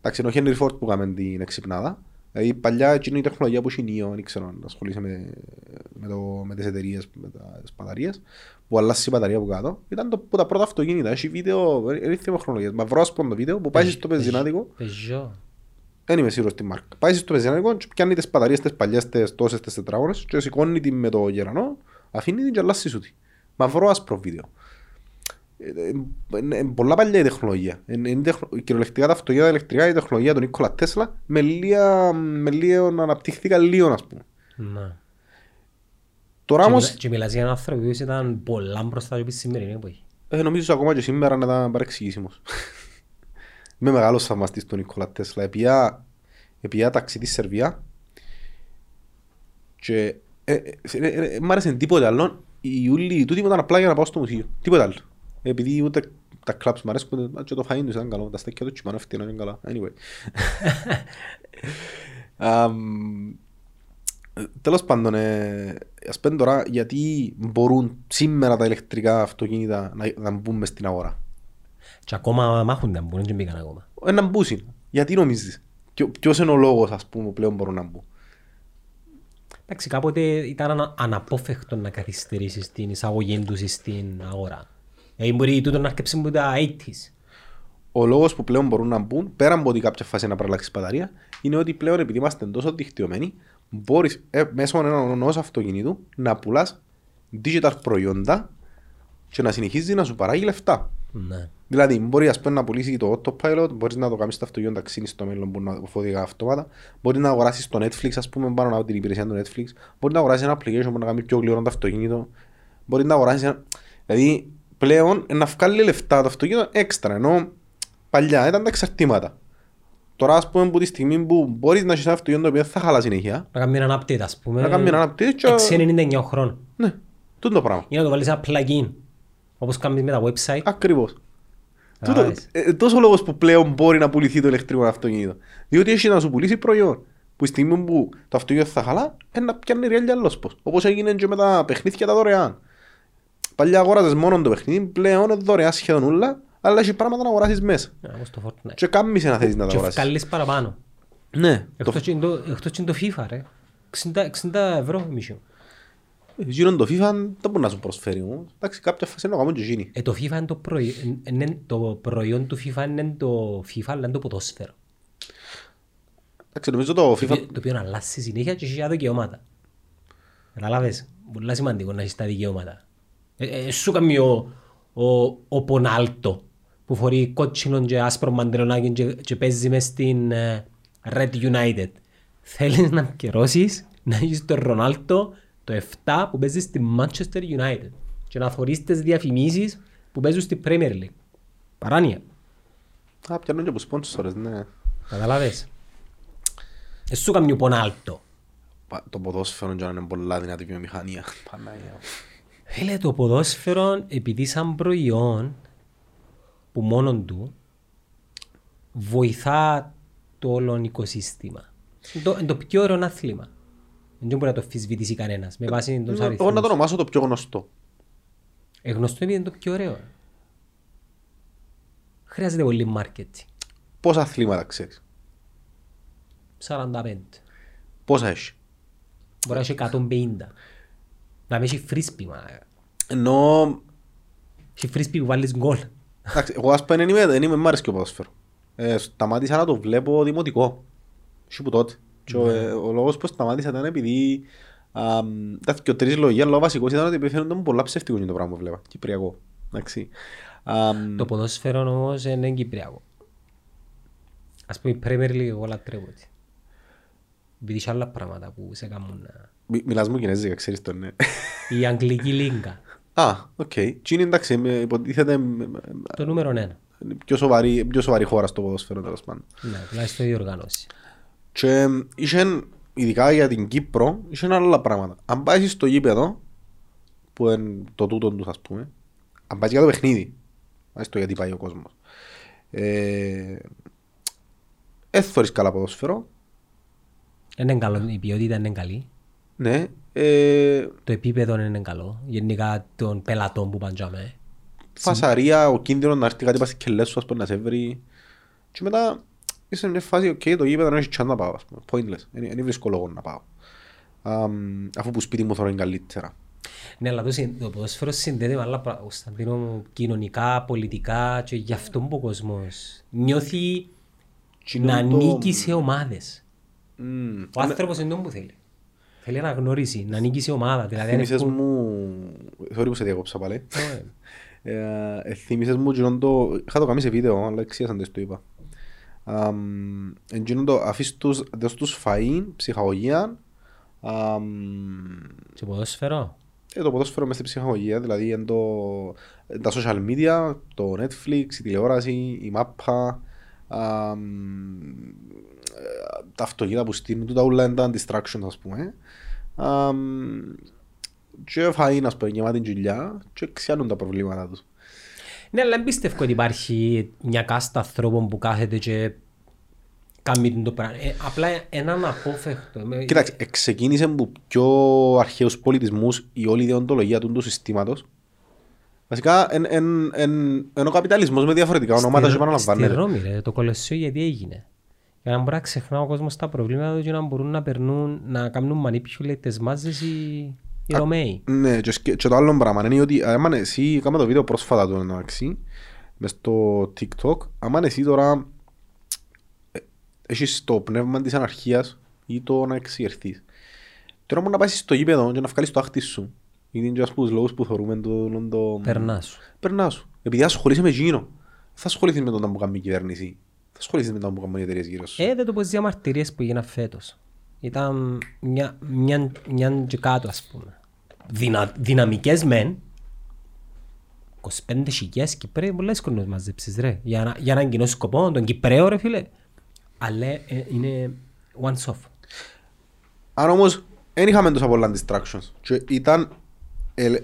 Εντάξει, ενώ Henry Ford που κάνουμε την εξυπνάδα. Δηλαδή παλιά εκείνη η τεχνολογία που συνείο, δεν ξέρω αν ασχολείσαι με, με, με τις εταιρείες, με τις μπαταρίες, που αλλάζει η μπαταρία από κάτω, ήταν το, τα πρώτα αυτοκίνητα, έχει βίντεο, δεν θυμάμαι χρονολογίες, μαυρόσπονδο βίντεο που πάει στο πεζινάδικο. Πεζό. Δεν είμαι σίγουρος στη μάρκα. Πάει στο πεζινάδικο και πιάνει τις μπαταρίες, τις παλιές, τις τόσες, τις τετράγωνες και σηκώνει την με το γερανό, αφήνει την και αλλάζει σούτη. Μαυρό άσπρο βίντεο. Είναι πολλά παλιά η τεχνολογία. Κυριολεκτικά τα αυτοκίνητα ηλεκτρικά, η τεχνολογία του Νίκολα Τέσλα με λίγο να αναπτυχθήκα λίγο, ας πούμε. Ναι. Τώρα όμως... Και μιλάς για έναν άνθρωπο που ήταν πολλά μπροστά από τη σημερινή εποχή. Νομίζω ακόμα και σήμερα να ήταν παρεξηγήσιμος. Είμαι μεγάλος θαυμαστής του Νίκολα Τέσλα. Επειά ταξίδι στη Σερβία και μ' άρεσε τίποτε άλλο. Οι Ιούλοι τούτοι ήταν απλά για να πάω στο μουσείο. Τίποτε άλλο. Επειδή ούτε τα κλαμπς μου αρέσκονται, και το φαΐν τους ήταν καλό, τα στέκια του τσιμάνου φτύνω ήταν καλά. Anyway. um, τέλος πάντων, ε, ας πέντε τώρα, γιατί μπορούν σήμερα τα ηλεκτρικά αυτοκίνητα να, να μπουν μες στην αγορά. Και ακόμα μάχουν να μπουν, δεν μπήκαν ακόμα. Ε, να μπούσουν. Γιατί νομίζεις. Ποιος είναι ο λόγος, ας πούμε, πλέον μπορούν να μπουν. Εντάξει, κάποτε ήταν αναπόφευκτο να καθυστερήσεις την εισαγωγή τους στην αγορά. Δηλαδή μπορεί τούτο να αρκεψεί από τα ογδόντα. Ο λόγος που πλέον μπορούν να μπουν, πέρα από ότι κάποια φάση να παραλλάξεις μπαταρία, είναι ότι πλέον επειδή είμαστε τόσο δικτυωμένοι, μπορείς ε, μέσω ενός αυτοκινήτου να πουλάς digital προϊόντα και να συνεχίζεις να σου παράγει λεφτά. Ναι. Δηλαδή μπορεί ας πούμε, να πουλήσεις το autopilot, μπορείς να το κάνεις το αυτοκίνητο ταξίνι στο μέλλον που να φωδικά αυτόματα, μπορείς να αγοράσεις το Netflix, ας πούμε, πάνω από την υπηρεσία του Netflix, μπορείς να αγοράσεις ένα application που να κάνει πιο γλυόρο το αυτοκίνητο, μπορείς να αγοράσεις ένα... Δηλαδή, πλέον να βγάλει λεφτά το αυτοκίνητο έξτρα, ενώ παλιά ήταν τα εξαρτήματα. Τώρα, ας πούμε, από τη στιγμή που μπορείς να έχεις ένα αυτοκίνητο που θα χαλά συνέχεια. Να κάνουμε έναν update, ας πούμε. Να κάνουμε έναν update. Και... εξήντα εννιά χρόνων. Ναι, τούτο το πράγμα. Ή να το βάλεις ένα plugin, όπως κάνεις με τα website. Ακριβώς. Τούτο, ε, τόσο λόγος που πλέον μπορεί να πουληθεί το ηλεκτρικό αυτοκίνητο. Διότι έχει να σου πουλήσει προϊόν. Που στη στιγμή που το αυτοκίνητο θα χαλά, να πιάνει ρεάλι άλλος πώς. Όπως έγινε και με τα παιχνίδια τα δωρεάν. Παλιά αγοράζεις μόνο το παιχνίδι, πλέον είναι δωρεά σχεδόν όλα, αλλά έχει πράγματα να αγοράσεις μέσα. Και κάμισε να θέλεις να τα αγοράσεις. Και ευκαλείς παραπάνω. Ναι. Εκτός και είναι το FIFA ρε. εξήντα ευρώ μισό. Γύρω το FIFA δεν μπορεί να σου προσφέρει όμως. Εντάξει, κάποια φάση είναι να κάνουμε και γίνει. Το FIFA είναι το προϊόν του FIFA, είναι το FIFA αλλά είναι το ποδόσφαιρο. Εντάξει, νομίζω το FIFA... Το οποίο αλλάζει συνέχεια και έχει δικαιώματα. Καταλάβες, πολύ σημαντικό να έχεις τα δικαιώματα. Σου κάνει ο Πονάλτο που φορεί κότσινον και άσπρο μαντελονάκι και παίζει μες στην Red United. Θέλεις να κερώσεις να έχεις τον Ρονάλτο το εφτά που παίζει στη Manchester United και να φορείς τις διαφημίσεις που παίζουν στη Premier League. Παράνοια. Α, πιάνουν και από σπόντσορες, ναι. Καταλάβες. Σου κάνει ο Πονάλτο. Το ποδόσφαιρο είναι πολλά δυνατή βιομηχανία. Παναγία. Φίλε, το ποδόσφαιρο, επειδή σαν προϊόν που μόνον του βοηθά το όλο οικοσύστημα. το, το πιο ωραίο άθλημα. Δεν μπορεί να το αμφισβητήσει κανένας. Με βάση τους αριθμούς. Εγώ να το ονομάσω το πιο γνωστό. Ε, γνωστό επειδή είναι το πιο ωραίο. Χρειάζεται πολύ marketing. Πόσα αθλήματα ξέρεις? σαράντα πέντε. Πόσα έχει? Μπορεί να έχει εκατόν πενήντα. Να μην έχει φρίσπι. Ενώ... έχει φρίσπι που βάλεις γκολ. Εγώ ας πω δεν είμαι μάρες και ο ποδόσφαιρο. Σταμάτησα να το βλέπω δημοτικό. Σου που τότε. Ο λόγος που σταμάτησα ήταν επειδή... τα και ο τρεις λογία, αλλά ο βασικός ήταν ότι επιφέρονται μου πολλά ψεύτικο είναι το πράγμα που βλέπα. Κυπριακό. Το ποδόσφαιρο όμως δεν είναι κυπριακό. Ας πούμε η Premier League εγώ λατρεύωτη. Επειδή είσαι άλλα πράγματα που σε κάνουν να... μιλάς μου κινέζικα, ξέρεις τον, ναι. Η Αγγλική Λίγκα. Α, οκ. Τι είναι εντάξει, υποτίθεται... το νούμερο ένα. Πιο σοβαρή, πιο σοβαρή χώρα στο ποδόσφαιρο τέλος πάντων. Ναι, τουλάχιστον η οργάνωση. Και είσαι, ειδικά για την Κύπρο, είσαι άλλα πράγματα. Αν πάει στο γήπεδο, που είναι το τούτο τους ας πούμε, αν πάει για το παιχνίδι, ας το γιατί πάει ο κόσμος. Ε... Έθωρεις καλά ποδόσφαιρο. Είναι καλό, η ποιότητα είναι καλή. Ναι. Ε... το επίπεδο είναι καλό. Γενικά των πελατών που παντζάμε. Φασαρία, ο κίνδυνος να έρθει κάτι πας και λες σου ας πω να σε βρει. Και μετά είσαι σε μια φάση, okay, το γήπεδο δεν έχει chance να πάω. Pointless. Δεν βρίσκω λόγο να πάω. Um, αφού που σπίτι μου θέλω είναι καλύτερα. Ναι, αλλά το ποδόσφαιρο συνδέεται με άλλα πράγματα. Κοινωνικά, πολιτικά και γι' αυτό ο κόσμος νιώθει να ανήκει σε ομάδες. Mm. Ο άνθρωπος είναι τον που θέλει. Θέλει να γνωρίσει, να ανήκει σε ομάδα. Δηλαδή θύμισες έχουν... μου... Sorry που σε διακόψα πάλι. Oh, yeah. ε, θύμισες μου γινόντο... είχα το κάνει σε βίντεο, αλλά εξίασαν τες το είπα. Εν γινόντο αφήσεις τους, τους φαΐν, ψυχαγωγία. Um... Σε ποδόσφαιρο. Ε, το ποδόσφαιρο μες στην ψυχαγωγία, δηλαδή εν το... εν τα social media, το Netflix, η τηλεόραση, η μάπα. Um... τα αυτοκίνητα που στείλουν, τούτα όλα είναι τα distractions ας πούμε. Και φαΐν ας πούμε, γεμάτη γουλιά και ξιάνουν τα προβλήματα τους. Ναι, αλλά εμπίστευκο ότι υπάρχει μια κάστα ανθρώπων που κάθεται και κάνει το πράγμα. Απλά έναν απόφευκτο. Κοίταξε, ξεκίνησε από πιο αρχαίους πολιτισμούς η όλη ιδεοντολογία του συστήματος. Βασικά, είναι ο καπιταλισμός με διαφορετικά ονόματα και επαναλαμβάνεται. Στη Ρώμη ρε, το κολοσσό γιατί έγινε. Για να μπορεί να ξεχνά ο κόσμος τα προβλήματα του και να μπορούν να περνούν, να κάνουν manipulated μάζες οι Ρωμαίοι. Ναι, και το άλλο πράγμα είναι ότι άμα εσύ, έκανα το βίντεο πρόσφατα του εντάξει, μες στο TikTok, άμα εσύ τώρα έχεις το πνεύμα της αναρχίας ή το να εξηγερθείς. Τώρα μπορεί να πάσεις στο γήπεδο και να βγάλεις το άχτι σου, γιατί είναι και τους λόγους που θεωρούμε το... περνά σου. Περνά σου. Επειδή ασχολείσαι με γίνο, θα ασχοληθείς με τον που κάνει η κυβέρνηση. Ασχολείσαι μετά που κάνουν οι εταιρείες γύρω σου. Ε, δεν το πω στις διαμαρτυρίες που έγιναν φέτος. Ήταν μια, μια, μια και κάτω ας πούμε. Δυνα, δυναμικές μεν. είκοσι πέντε χιλιάδες Κυπρέοι, πολλές κονούς μαζέψεις ρε. Για, να, για έναν κοινό σκοπό, τον Κυπρέο ρε φίλε. Αλλά ε, είναι one-off. Αν όμως, δεν είχαμε τόσα πολλά distractions. Και ήταν... Ε,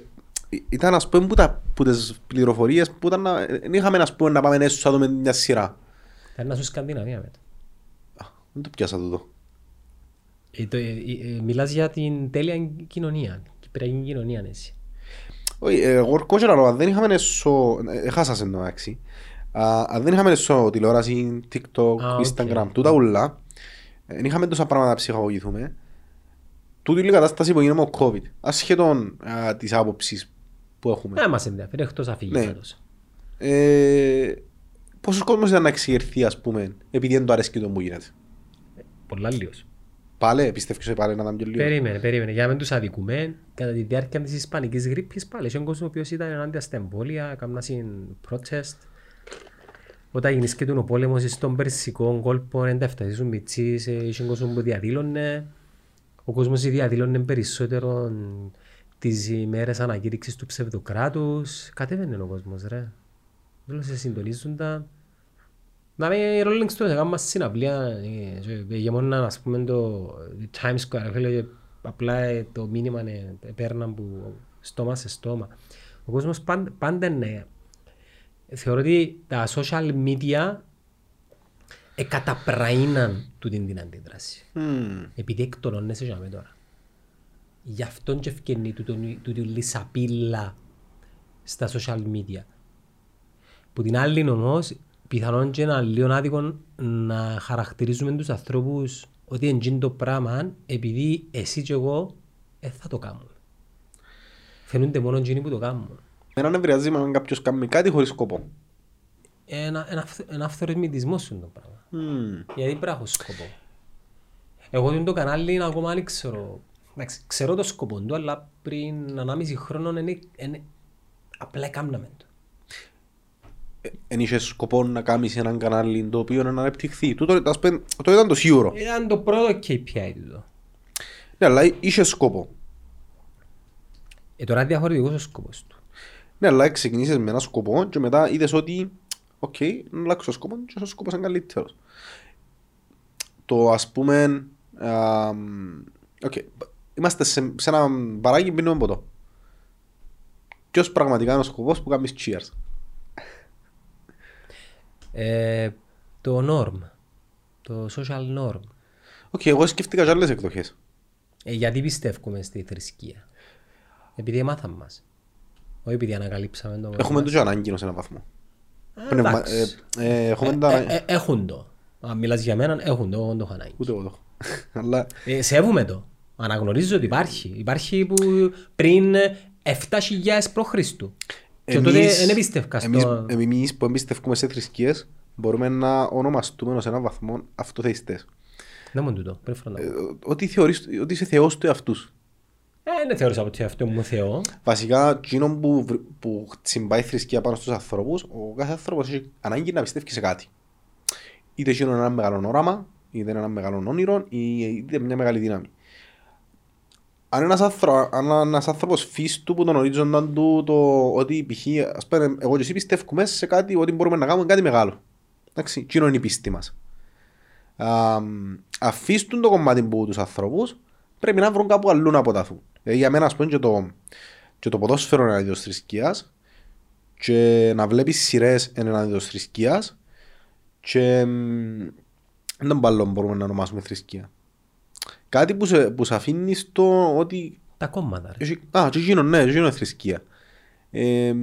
ήταν ας πούμε που, τα, που τις πληροφορίες που ήταν... Δεν είχαμε ας πούμε να πάμε να σωσάδουμε μια σειρά. Θα είναι να σου Σκανδιναβία μετά. Δεν το πιάσα τούτο. Ε, το, ε, ε, μιλάς για την τέλεια κοινωνία, κυπριακή κοινωνία εσύ. Όχι, εγώ ορκόκερα λόγω, αν δεν είχαμε έσω, έχασας εν τωμάξι, αν δεν είχαμε έσω τηλεόραση, TikTok, ah, Instagram, okay. Τούτα ούλα, δεν είχαμε τόσα πράγματα να ψυχαγωγηθούμε. Τούτη λίγη κατάσταση που γίναμε ο COVID, ασχετών της άποψης που έχουμε. Να μας ενδιαφέρει, εκτός αφήγηματος. Πόσος κόσμος ήταν να εξηγερθεί, ας πούμε, επειδή δεν το αρέσκει το μου γίνεται. Πολλά λίγος. Πάλε, πιστεύεις ότι πάλε να ήταν πιο λίγος. Περίμενε, περίμενε. Για να μην τους αδικούμε, κατά τη διάρκεια της ισπανικής γρίπης, πάλι είχε ο κόσμος ο οποίος ήταν ενάντια στα εμβόλια, έκαναν protest. Όταν γίνεις και τον πόλεμο στον Περσικό κόλπο, δεν τα έφτασαν μητσίς, είχε ο κόσμος που διαδήλωνε. Ο κόσμος διαδήλωνε περισσότερο τις ημέρες ανακήρυξης του ψευδοκράτους. Κατέβαινε ο κόσμος, ρε. Θέλω σε συντονίζοντα. Να με Rolling Stones, έκαναν συναυλία για μόνο να πούμε το Times Square. Απλά το μήνυμα παίρναν που στόμα σε στόμα. Ο κόσμος πάντα είναι. Θεωρώ ότι τα social media εκαταπραήναν τούτην την αντίδραση. Mm. Επειδή εκτονώνεσαι για με τώρα. Γι' αυτόν και ευκαινεί τούτη λυσαπίλα στα social media. Που την άλλη όμως, πιθανόν και ένα λίγο άδικο να χαρακτηρίζουμε τους ανθρώπους ότι εντζήν το πράγμα, επειδή εσύ και εγώ ε, θα το κάνουμε. Φαίνονται μόνο εντζήνοι που το κάνουν. Έναν ευριαζήμα αν κάποιος κάνει κάτι χωρίς σκοπό. Ένα, ένα, ένα αυθορμητισμό σου είναι το πράγμα. Mm. Γιατί πράγμα έχω σκοπό. Εγώ δεν το κανάλι είναι ακόμα δεν ξέρω. Εντάξει, ξέρω το σκοπό του, αλλά πριν ενάμιση χρόνο είναι, είναι, απλά έκαναμε το. Εν είχε σκοπό να κάνεις έναν κανάλι το οποίο να αναπτυχθεί. Τούτο ήταν το σίγουρο. Ήταν το πρώτο κέι πι άι του. Ναι, αλλά είχε σκοπό. Ε, τώρα είναι διαφορετικός ο σκοπός του. Ναι, αλλά ξεκινήσεις με έναν σκοπό και μετά είδες ότι οκ, okay, να αλλάξω σκοπό και ο σκοπός είναι καλύτερος. Το ας πούμε α, okay, είμαστε σε, σε ένα μπαράκι πίνουμε ποτό. Ποιος πραγματικά είναι ο σκοπός που κάνεις cheers? Ε, το norm, το social norm. Οκ, okay, εγώ σκέφτηκα και άλλες εκδοχές. Ε, γιατί πιστεύουμε στη θρησκεία? Επειδή έμαθαμε μας. Όχι επειδή ανακαλύψαμε το... Έχουμε το και ανάγκη σε έναν βαθμό. Πνευμα... Ε, ε, ε, τα... ε, ε, έχουν το. Αν μιλάς για μένα, έχουν το. Εγώ το έχω ανάγκη. Ούτε εγώ το έχω. ε, σέβομαι το. Αναγνωρίζω ότι υπάρχει. Υπάρχει που πριν εφτά χιλιάδες π.Χ. Και τότε δεν εμπίστευκα στο... Εμείς, εμείς που εμπίστευκουμε σε θρησκείες μπορούμε να ονομαστούμε σε έναν βαθμό αυτοθεϊστές. Δεν μου τούτο. Ε, ότι, θεωρείς, ότι είσαι θεός του εαυτούς. Ε, δεν θεωρήσα ότι αυτό μου θεό. Βασικά, εκείνο που, που συμπάει θρησκεία πάνω στους ανθρώπους, ο κάθε άνθρωπος έχει ανάγκη να πιστεύει σε κάτι. Είτε εκείνο ένα μεγάλο όραμα, είτε ένα μεγάλο όνειρο, είτε μια μεγάλη δύναμη. Αν ένας, άνθρω, αν ένας άνθρωπος φύστου που τον ορίζονταν του, το ότι π.χ. ας πούμε, εγώ και εσύ πιστεύουμε σε κάτι, ότι μπορούμε να κάνουμε κάτι μεγάλο. Εντάξει, εκείνο είναι η πίστη μας. Αφήστουν το κομμάτι που τους ανθρώπους, πρέπει να βρουν κάπου αλλού να αποταθούν. Για μένα, ας πούμε, και το, και το ποδόσφαιρο είναι ένα είδος θρησκείας και να βλέπεις σειρές είναι ένα είδος θρησκείας και έναν παλόν μπορούμε να ονομάσουμε θρησκεία. Κάτι που σε, που σε αφήνει στο ότι... Τα κόμματα. Ρε. Α, και γίνω, ναι, γίνω θρησκεία. Ε,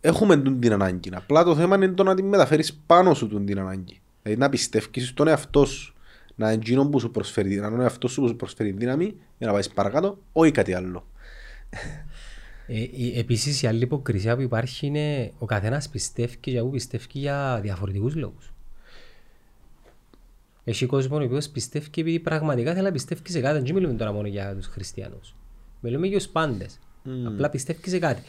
έχουμε την ανάγκη. Απλά το θέμα είναι το να την μεταφέρεις πάνω σου την ανάγκη. Δηλαδή να πιστεύεις στον εαυτό σου. Να είναι που σου προσφέρει, να είναι αυτός που σου προσφέρει δύναμη για να πάει παρακάτω, όχι κάτι άλλο. Ε, επίσης η άλλη υποκρισία που υπάρχει είναι ο καθένας πιστεύει και εγώ πιστεύει για διαφορετικούς λόγους. Έχει κόσμο ο οποίος πιστεύει επειδή πραγματικά θέλει να πιστεύει σε κάτι. Δεν μιλούμε τώρα μόνο για τους χριστιανούς. Μιλούμε για τους πάντες. Mm. Απλά πιστεύει σε κάτι.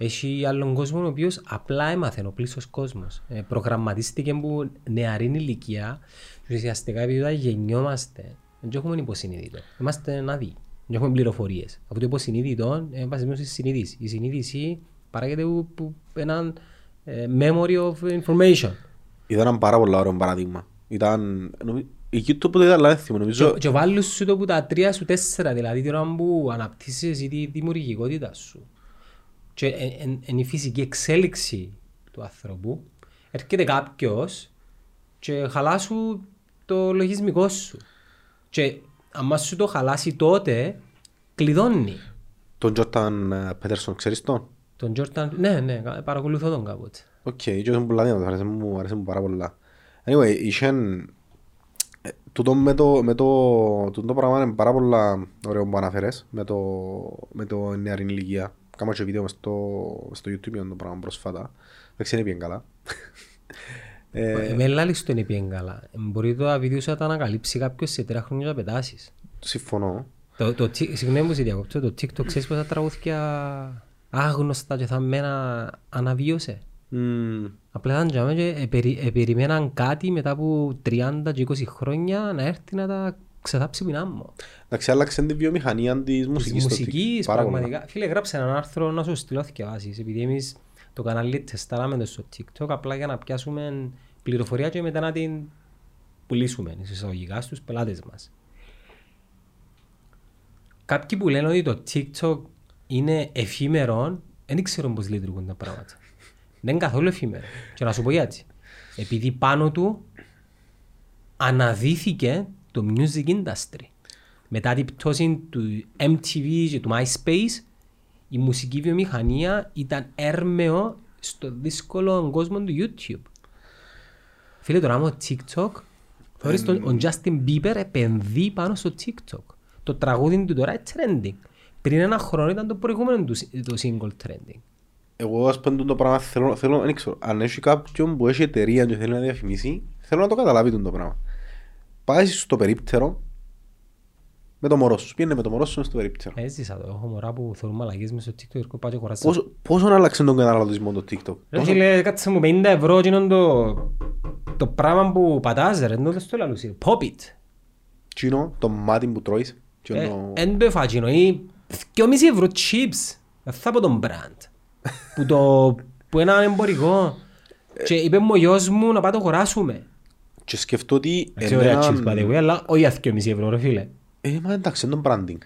Έχει άλλον κόσμο ο οποίος απλά έμαθε, ο πλήσιος κόσμος. Ε, προγραμματίστηκε από νεαρή ηλικία. Ουσιαστικά επειδή γεννιόμαστε, δεν έχουμε υποσυνείδητο. Είμαστε άδειοι. Δεν έχουμε πληροφορίες. Από το υποσυνείδητο, εν πάση περιπτώσει, συνείδηση. Η συνείδηση παράγεται από έναν ε, memory of information. Ήταν ένα πάρα πολύ ωραίο παράδειγμα. Ήταν. Εκεί το που ήταν λάθιμο, νομίζω. Και, και βάλει σου το που τα τρία σου τέσσερα, δηλαδή την ώρα που αναπτύσσει τη δημιουργικότητα σου. Και εν, εν, η φυσική εξέλιξη του ανθρώπου, έρχεται κάποιος και χαλάσου το λογισμικό σου. Και άμα σου το χαλάσει τότε, κλειδώνει. Τον Jordan Peterson, ξέρεις τον? Τον Jordan, ναι, ναι, παρακολουθώ τον κάποτε. Οκ, okay, και τον πολλά μου αρέσει μου, αρέσει μου πάρα πολλά. Anyway, είχε... Τούτο με το, με το, το πράγμα είναι πάρα πολλά ωραίο που αναφέρες, με το, με το νεαρή ηλικία. Κάμα και βίντεο στο, στο YouTube για το πράγμα πρόσφατα. Δεν ξέρει πιέν καλά. Με ελάχιστο είναι πιέν καλά. Μπορεί το βίντεο σου να τα ανακαλύψει κάποιος σε τρία χρόνια να πετάσεις. Συμφωνώ. Συγγνώμη μου σε διακόπτω, το TikTok ξέρεις πόσα τραγούδια άγνωστα και θα μένα αναβίωσε. Απλά ήταν και περιμέναν κάτι μετά από τριάντα και είκοσι χρόνια να έρθει να τα... ξεθάψει ποινά μου. Να ξεάλλαξαν τη βιομηχανία της μουσικής. Της μουσικής, πραγματικά. Φίλε, γράψε έναν άρθρο να σου στυλώθηκε βάσεις. Επειδή εμείς το κανάλι τεστάραμε στο TikTok απλά για να πιάσουμε πληροφορία και μετά να την πουλήσουμε εισαγωγικά στους πελάτες μας. Κάποιοι που λένε ότι το TikTok είναι εφήμερο, δεν ξέρουν πώς λειτουργούν τα πράγματα. Δεν είναι καθόλου εφήμερο. Και να σου πω γιατί. Επειδή πάνω του αναδύθηκε το music industry. Μετά την πτώση του εμ τι βι και του MySpace, η μουσική βιομηχανία ήταν έρμεο στο δύσκολο κόσμο του YouTube. Φίλε, τώρα μου TikTok, θεωρείς τον ο Justin Bieber επενδύει πάνω στο TikTok. Το τραγούδι του τώρα είναι trending. Πριν ένα χρόνο ήταν το προηγούμενο του το single trending. Εγώ ας πάντων το πράγμα θέλω, θέλω δεν ξέρω, αν έχει κάποιον που έχει εταιρεία και θέλει να διαφημίσει, θέλω να το καταλάβει τον το πράγμα. Πάει στο περίπτερο με το μωρό σου. Πήγαινε με το μωρό σου στο περίπτερο. Έζησα το. Έχω μωρά που θεωρούν αλλαγές μέσα στο TikTok. Πάτε χωράσαι. Πόσο, πόσο άλλαξε τον καταναλωτισμό το TikTok. Πόσο... Λέει κάτσε μου πενήντα ευρώ και είναι το, το πράγμα που πατάς ρε. Δεν το λέω λουσί. Pop it. Κίνο, το μάτι που τρώεις. Εν το έφα κίνο. δυόμισι ευρώ chips. Αυτά από τον brand. Που, το, που ένα εμπορικό. Και είπε μου ο γιος μου να πάτε χωράσουμε. Και σκεφτώ ότι... Όχι δυόμισι ευρώ ρε φίλε. Ε, μα εντάξει, είναι το branding.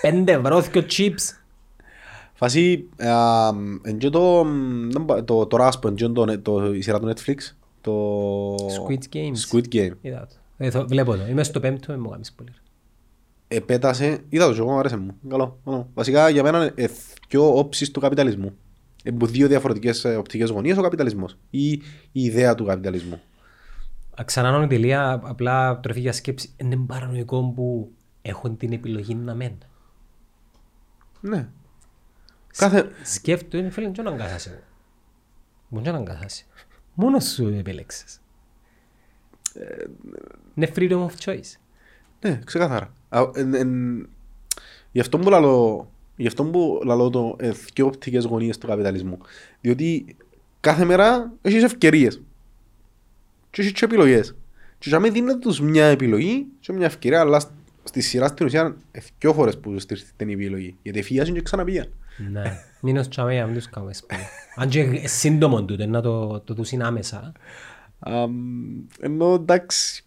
Πέντε βρώθηκο chips. Φασί, εντός το ράσπο, εντός η σειρά του Netflix, το... Squid Games. Squid Game. Είδα το. Βλέπω το. Είμαι στο πέμπτο, δεν μου κάνεις πολύ. Επέτασε, είδα το και εγώ, αρέσει μου. Καλό. Βασικά, για μένα είναι δυο όψεις του καπιταλισμού. Επού δύο διαφορετικές οπτικές γωνίες ο καπιταλισμός. Ή η ιδέα του καπιταλισμού. Ξανανώνω η τελεία, απλά τροφή για σκέψη. Είναι παρανοϊκό που... Έχουν την επιλογή να μένουν. Ναι. Κάθε... Σκέφτομαι, είναι φίλε, δεν αγκαθάσαι. Μπορεί να αγκαθάσαι. Μόνος σου επέλεξες. Ε, είναι freedom of choice. Ναι, ξεκάθαρα. Ε, ε, γι' αυτό που λαλώ, γι' αυτό που λαλώ το ε, δυο οπτικές γωνίες του καπιταλισμού. Διότι κάθε μέρα έχεις ευκαιρίες. Και έχεις και επιλογές. Και να μην δίνετε τους μια επιλογή και μια ευκαιρία, αλλά στη σειρά στην ουσία δυο φορές που στήριξαν η επιλογή. Γιατί φύγασαν και ξαναπήγαν. Ναι. Μείνος τσαμέα, μην τους κάνουμε σπίτι. Αν και σύντομο τούτο, να το τους είναι άμεσα. Ενώ εντάξει,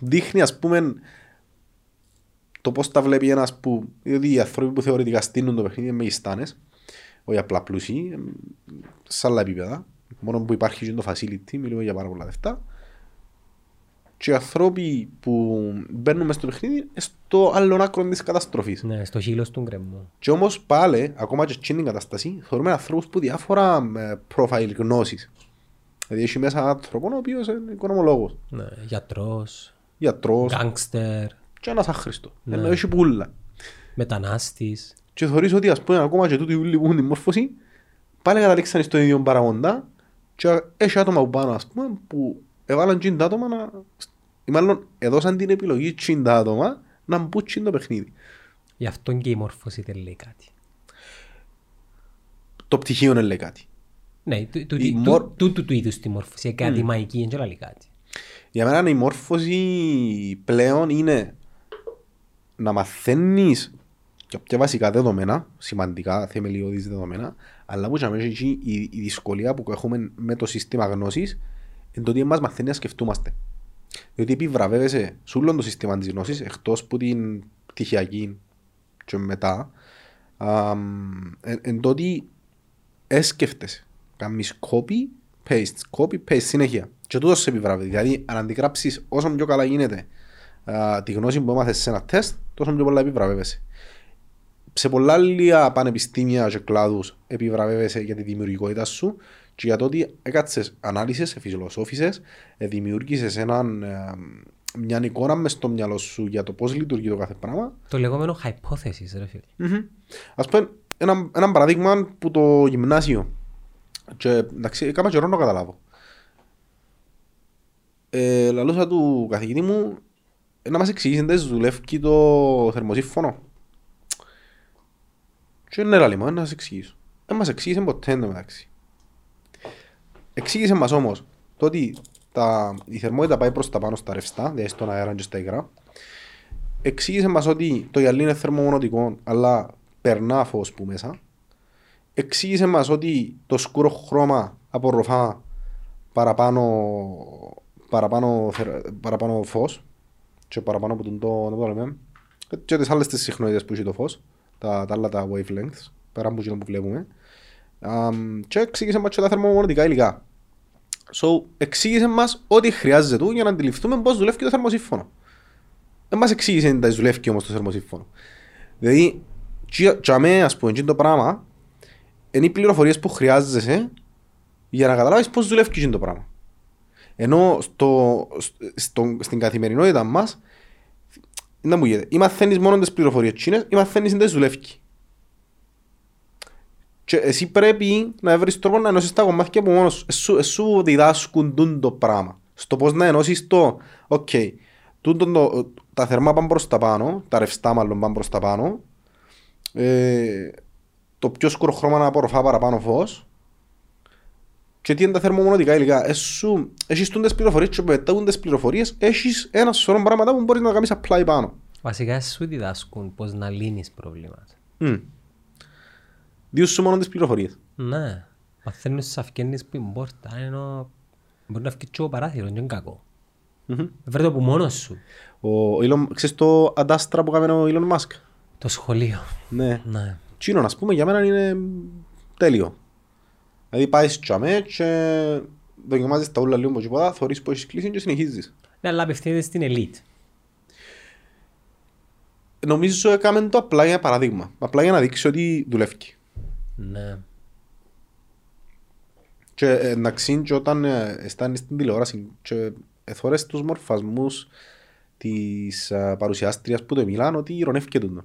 δείχνει ας πούμε το πώς τα βλέπει ένας που... Διότι οι άνθρωποι που θεωρητικά στείλουν το παιχνίδι είναι μεγιστάνες, όχι απλά πλούσιοι, σε άλλα επίπεδα. Μόνο που υπάρχει και το facility, μιλούμε για πάρα πολλά λεφτά. Και οι ανθρώποι που μπαίνουν μέσα στο παιχνίδι στο άλλον άκρο της καταστροφής. Ναι, στο χείλος του γκρεμμού. Και όμως πάλι, ακόμα και στην κατάσταση, θεωρούμε ανθρώπους που διάφορα προφάιλ γνώσης. Δηλαδή έχει μέσα άνθρωπον ο οποίος είναι οικονομολόγος. Ναι, γιατρός, γιατρός, γκάνγκστερ. Και ένας άχρηστο. Ναι. Ενώ έχει πουλά. Μετανάστης. Και θεωρείς ότι ας πούμε ακόμα και τούτοι που λείπουν τη μόρφωση, πάλι καταλήξαν στον ίδιο παραγόντα. Και έχει άτομα που πάνω ας πούμε που έβαλαν τσιν τα άτομα να... ή μάλλον έδωσαν την επιλογή τσιν τα άτομα να μπουν τσιν το παιχνίδι. Γι' αυτό και η μόρφωση δεν λέει κάτι. Το πτυχίο δεν λέει κάτι. Ναι, τούτου του είδους τη μόρφωση, ακαδημαϊκή, δεν λέει κάτι. Για μένα η μόρφωση πλέον είναι να μαθαίνεις και πιο βασικά δεδομένα, σημαντικά θεμελιώδης δεδομένα, αλλά που η δυσκολία που έχουμε με το σύστημα γνώσης εν τότε μας μαθαίνει να σκεφτούμαστε. Διότι επιβραβεύεσαι σε όλο το σύστημα της γνώσης, εκτός που την πτυχιακή και μετά, α, εν, εν τότε έσκεφτεσαι. Κάνεις copy, paste, copy, paste, συνέχεια. Και τούτος σε επιβραβεύει. Δηλαδή, αν αντιγράψεις όσο πιο καλά γίνεται α, τη γνώση που έμαθες σε ένα τεστ, τόσο πιο πολλά επιβραβεύεσαι. Σε πολλά άλλα πανεπιστήμια και κλάδους επιβραβεύεσαι για τη δημιουργικότητα σου και για το ότι έκατσες ανάλυσες, εφιλοσόφησες, δημιούργησες έναν, μια εικόνα μες στο μυαλό σου για το πώς λειτουργεί το κάθε πράγμα. Το λεγόμενο hypothesis, ρε φίλε. Mm-hmm. Ας πούμε, ένα, ένα παράδειγμα που το γυμνάσιο, και, εντάξει, κάμα καιρό να καταλάβω. Ε, λαλούσα του καθηγητή μου, να μας εξηγήσετε, δουλεύει το θερμοσύμφωνο. Και είναι λαλήμα, να σας εξηγήσω. Δεν μας εξήγησε ποτέ εν τω μεταξύ. Εξήγησε μας όμως το ότι τα, η θερμότητα πάει προς τα πάνω στα ρευστά, δηλαδή στον αέρα και στα υγρά. Εξήγησε μας ότι το γυαλί είναι θερμομονωτικό, αλλά περνά φως που μέσα. Εξήγησε μας ότι το σκούρο χρώμα απορροφά παραπάνω, παραπάνω, παραπάνω φως και παραπάνω από τον το, και τις άλλες τις συχνότητες που έχει το φως, τα, τα άλλα τα wavelengths, πέρα από εκείνο που βλέπουμε. Um, και εξήγησε μας και τα θερμομονωτικά υλικά. So, εξήγησε μας ό,τι χρειάζεται του για να αντιληφθούμε πώς δουλεύει το θερμοσύμφωνο. Δεν μας εξήγησε να δουλεύει όμως το θερμοσύμφωνο. Δηλαδή, για μένα, ας πούμε, το πράγμα είναι οι πληροφορίες που χρειάζεσαι για να καταλάβεις πώς δουλεύει το πράγμα. Ενώ στο, στο, στην καθημερινότητα μας, να μου γίνεται, ή μαθαίνεις μόνο τις πληροφορίες τσίνες, ή μαθαίνεις να τις δουλεύει. Και εσύ πρέπει να βρεις τρόπο να ενώσεις τα κομμάτια που μόνος σου, σου διδάσκουν το πράγμα. Στο πώς να ενώσεις το, οκ, okay, τα θερμά πάνε προς τα πάνω, τα ρευστά μάλλον πάνε προς τα πάνω, ε, το πιο σκούρο χρώμα να απορροφά παραπάνω φως, και τι είναι τα θερμομονωτικά υλικά. Εσύ έχεις τις πληροφορίες και πετάγουν τις πληροφορίες, έχεις ένα σωρό πράγματα που μπορείς να κάνεις απλά πάνω. Βασικά σου διδάσκουν πώς να λύνεις προβλήματα. Mm. Διούς σου μόνο τις πληροφορίες. Ναι. Μαθαίνουν στις αυκένεις που είναι πόρτα, ενώ μπορεί να βγει τσο παράθυρο, είναι κακό. Mm-hmm. Βρε το που μόνος σου. Ο Elon, ξέρεις το αντάστρα που κάνει ο Elon Musk. Το σχολείο. Ναι. Ναι. Τσίνο, ας πούμε, για μένα είναι τέλειο. Δηλαδή πάει τσαμέ και δοκιμάζεις τα ούλα λίγο από τίποτα, θωρείς που έχεις κλείσει και συνεχίζεις. Ναι, αλλά απευθύνεται στην elite. Νομίζω έκαμε το απλά για παράδειγμα. Απλά για να δείξει ότι δουλεύει. Ναι. Και εντάξει, και όταν αισθάνεσαι στην τηλεόραση και εθώρες τους μορφασμούς της α, παρουσιάστριας που το μιλάνε ότι ειρωνεύκε τούτον.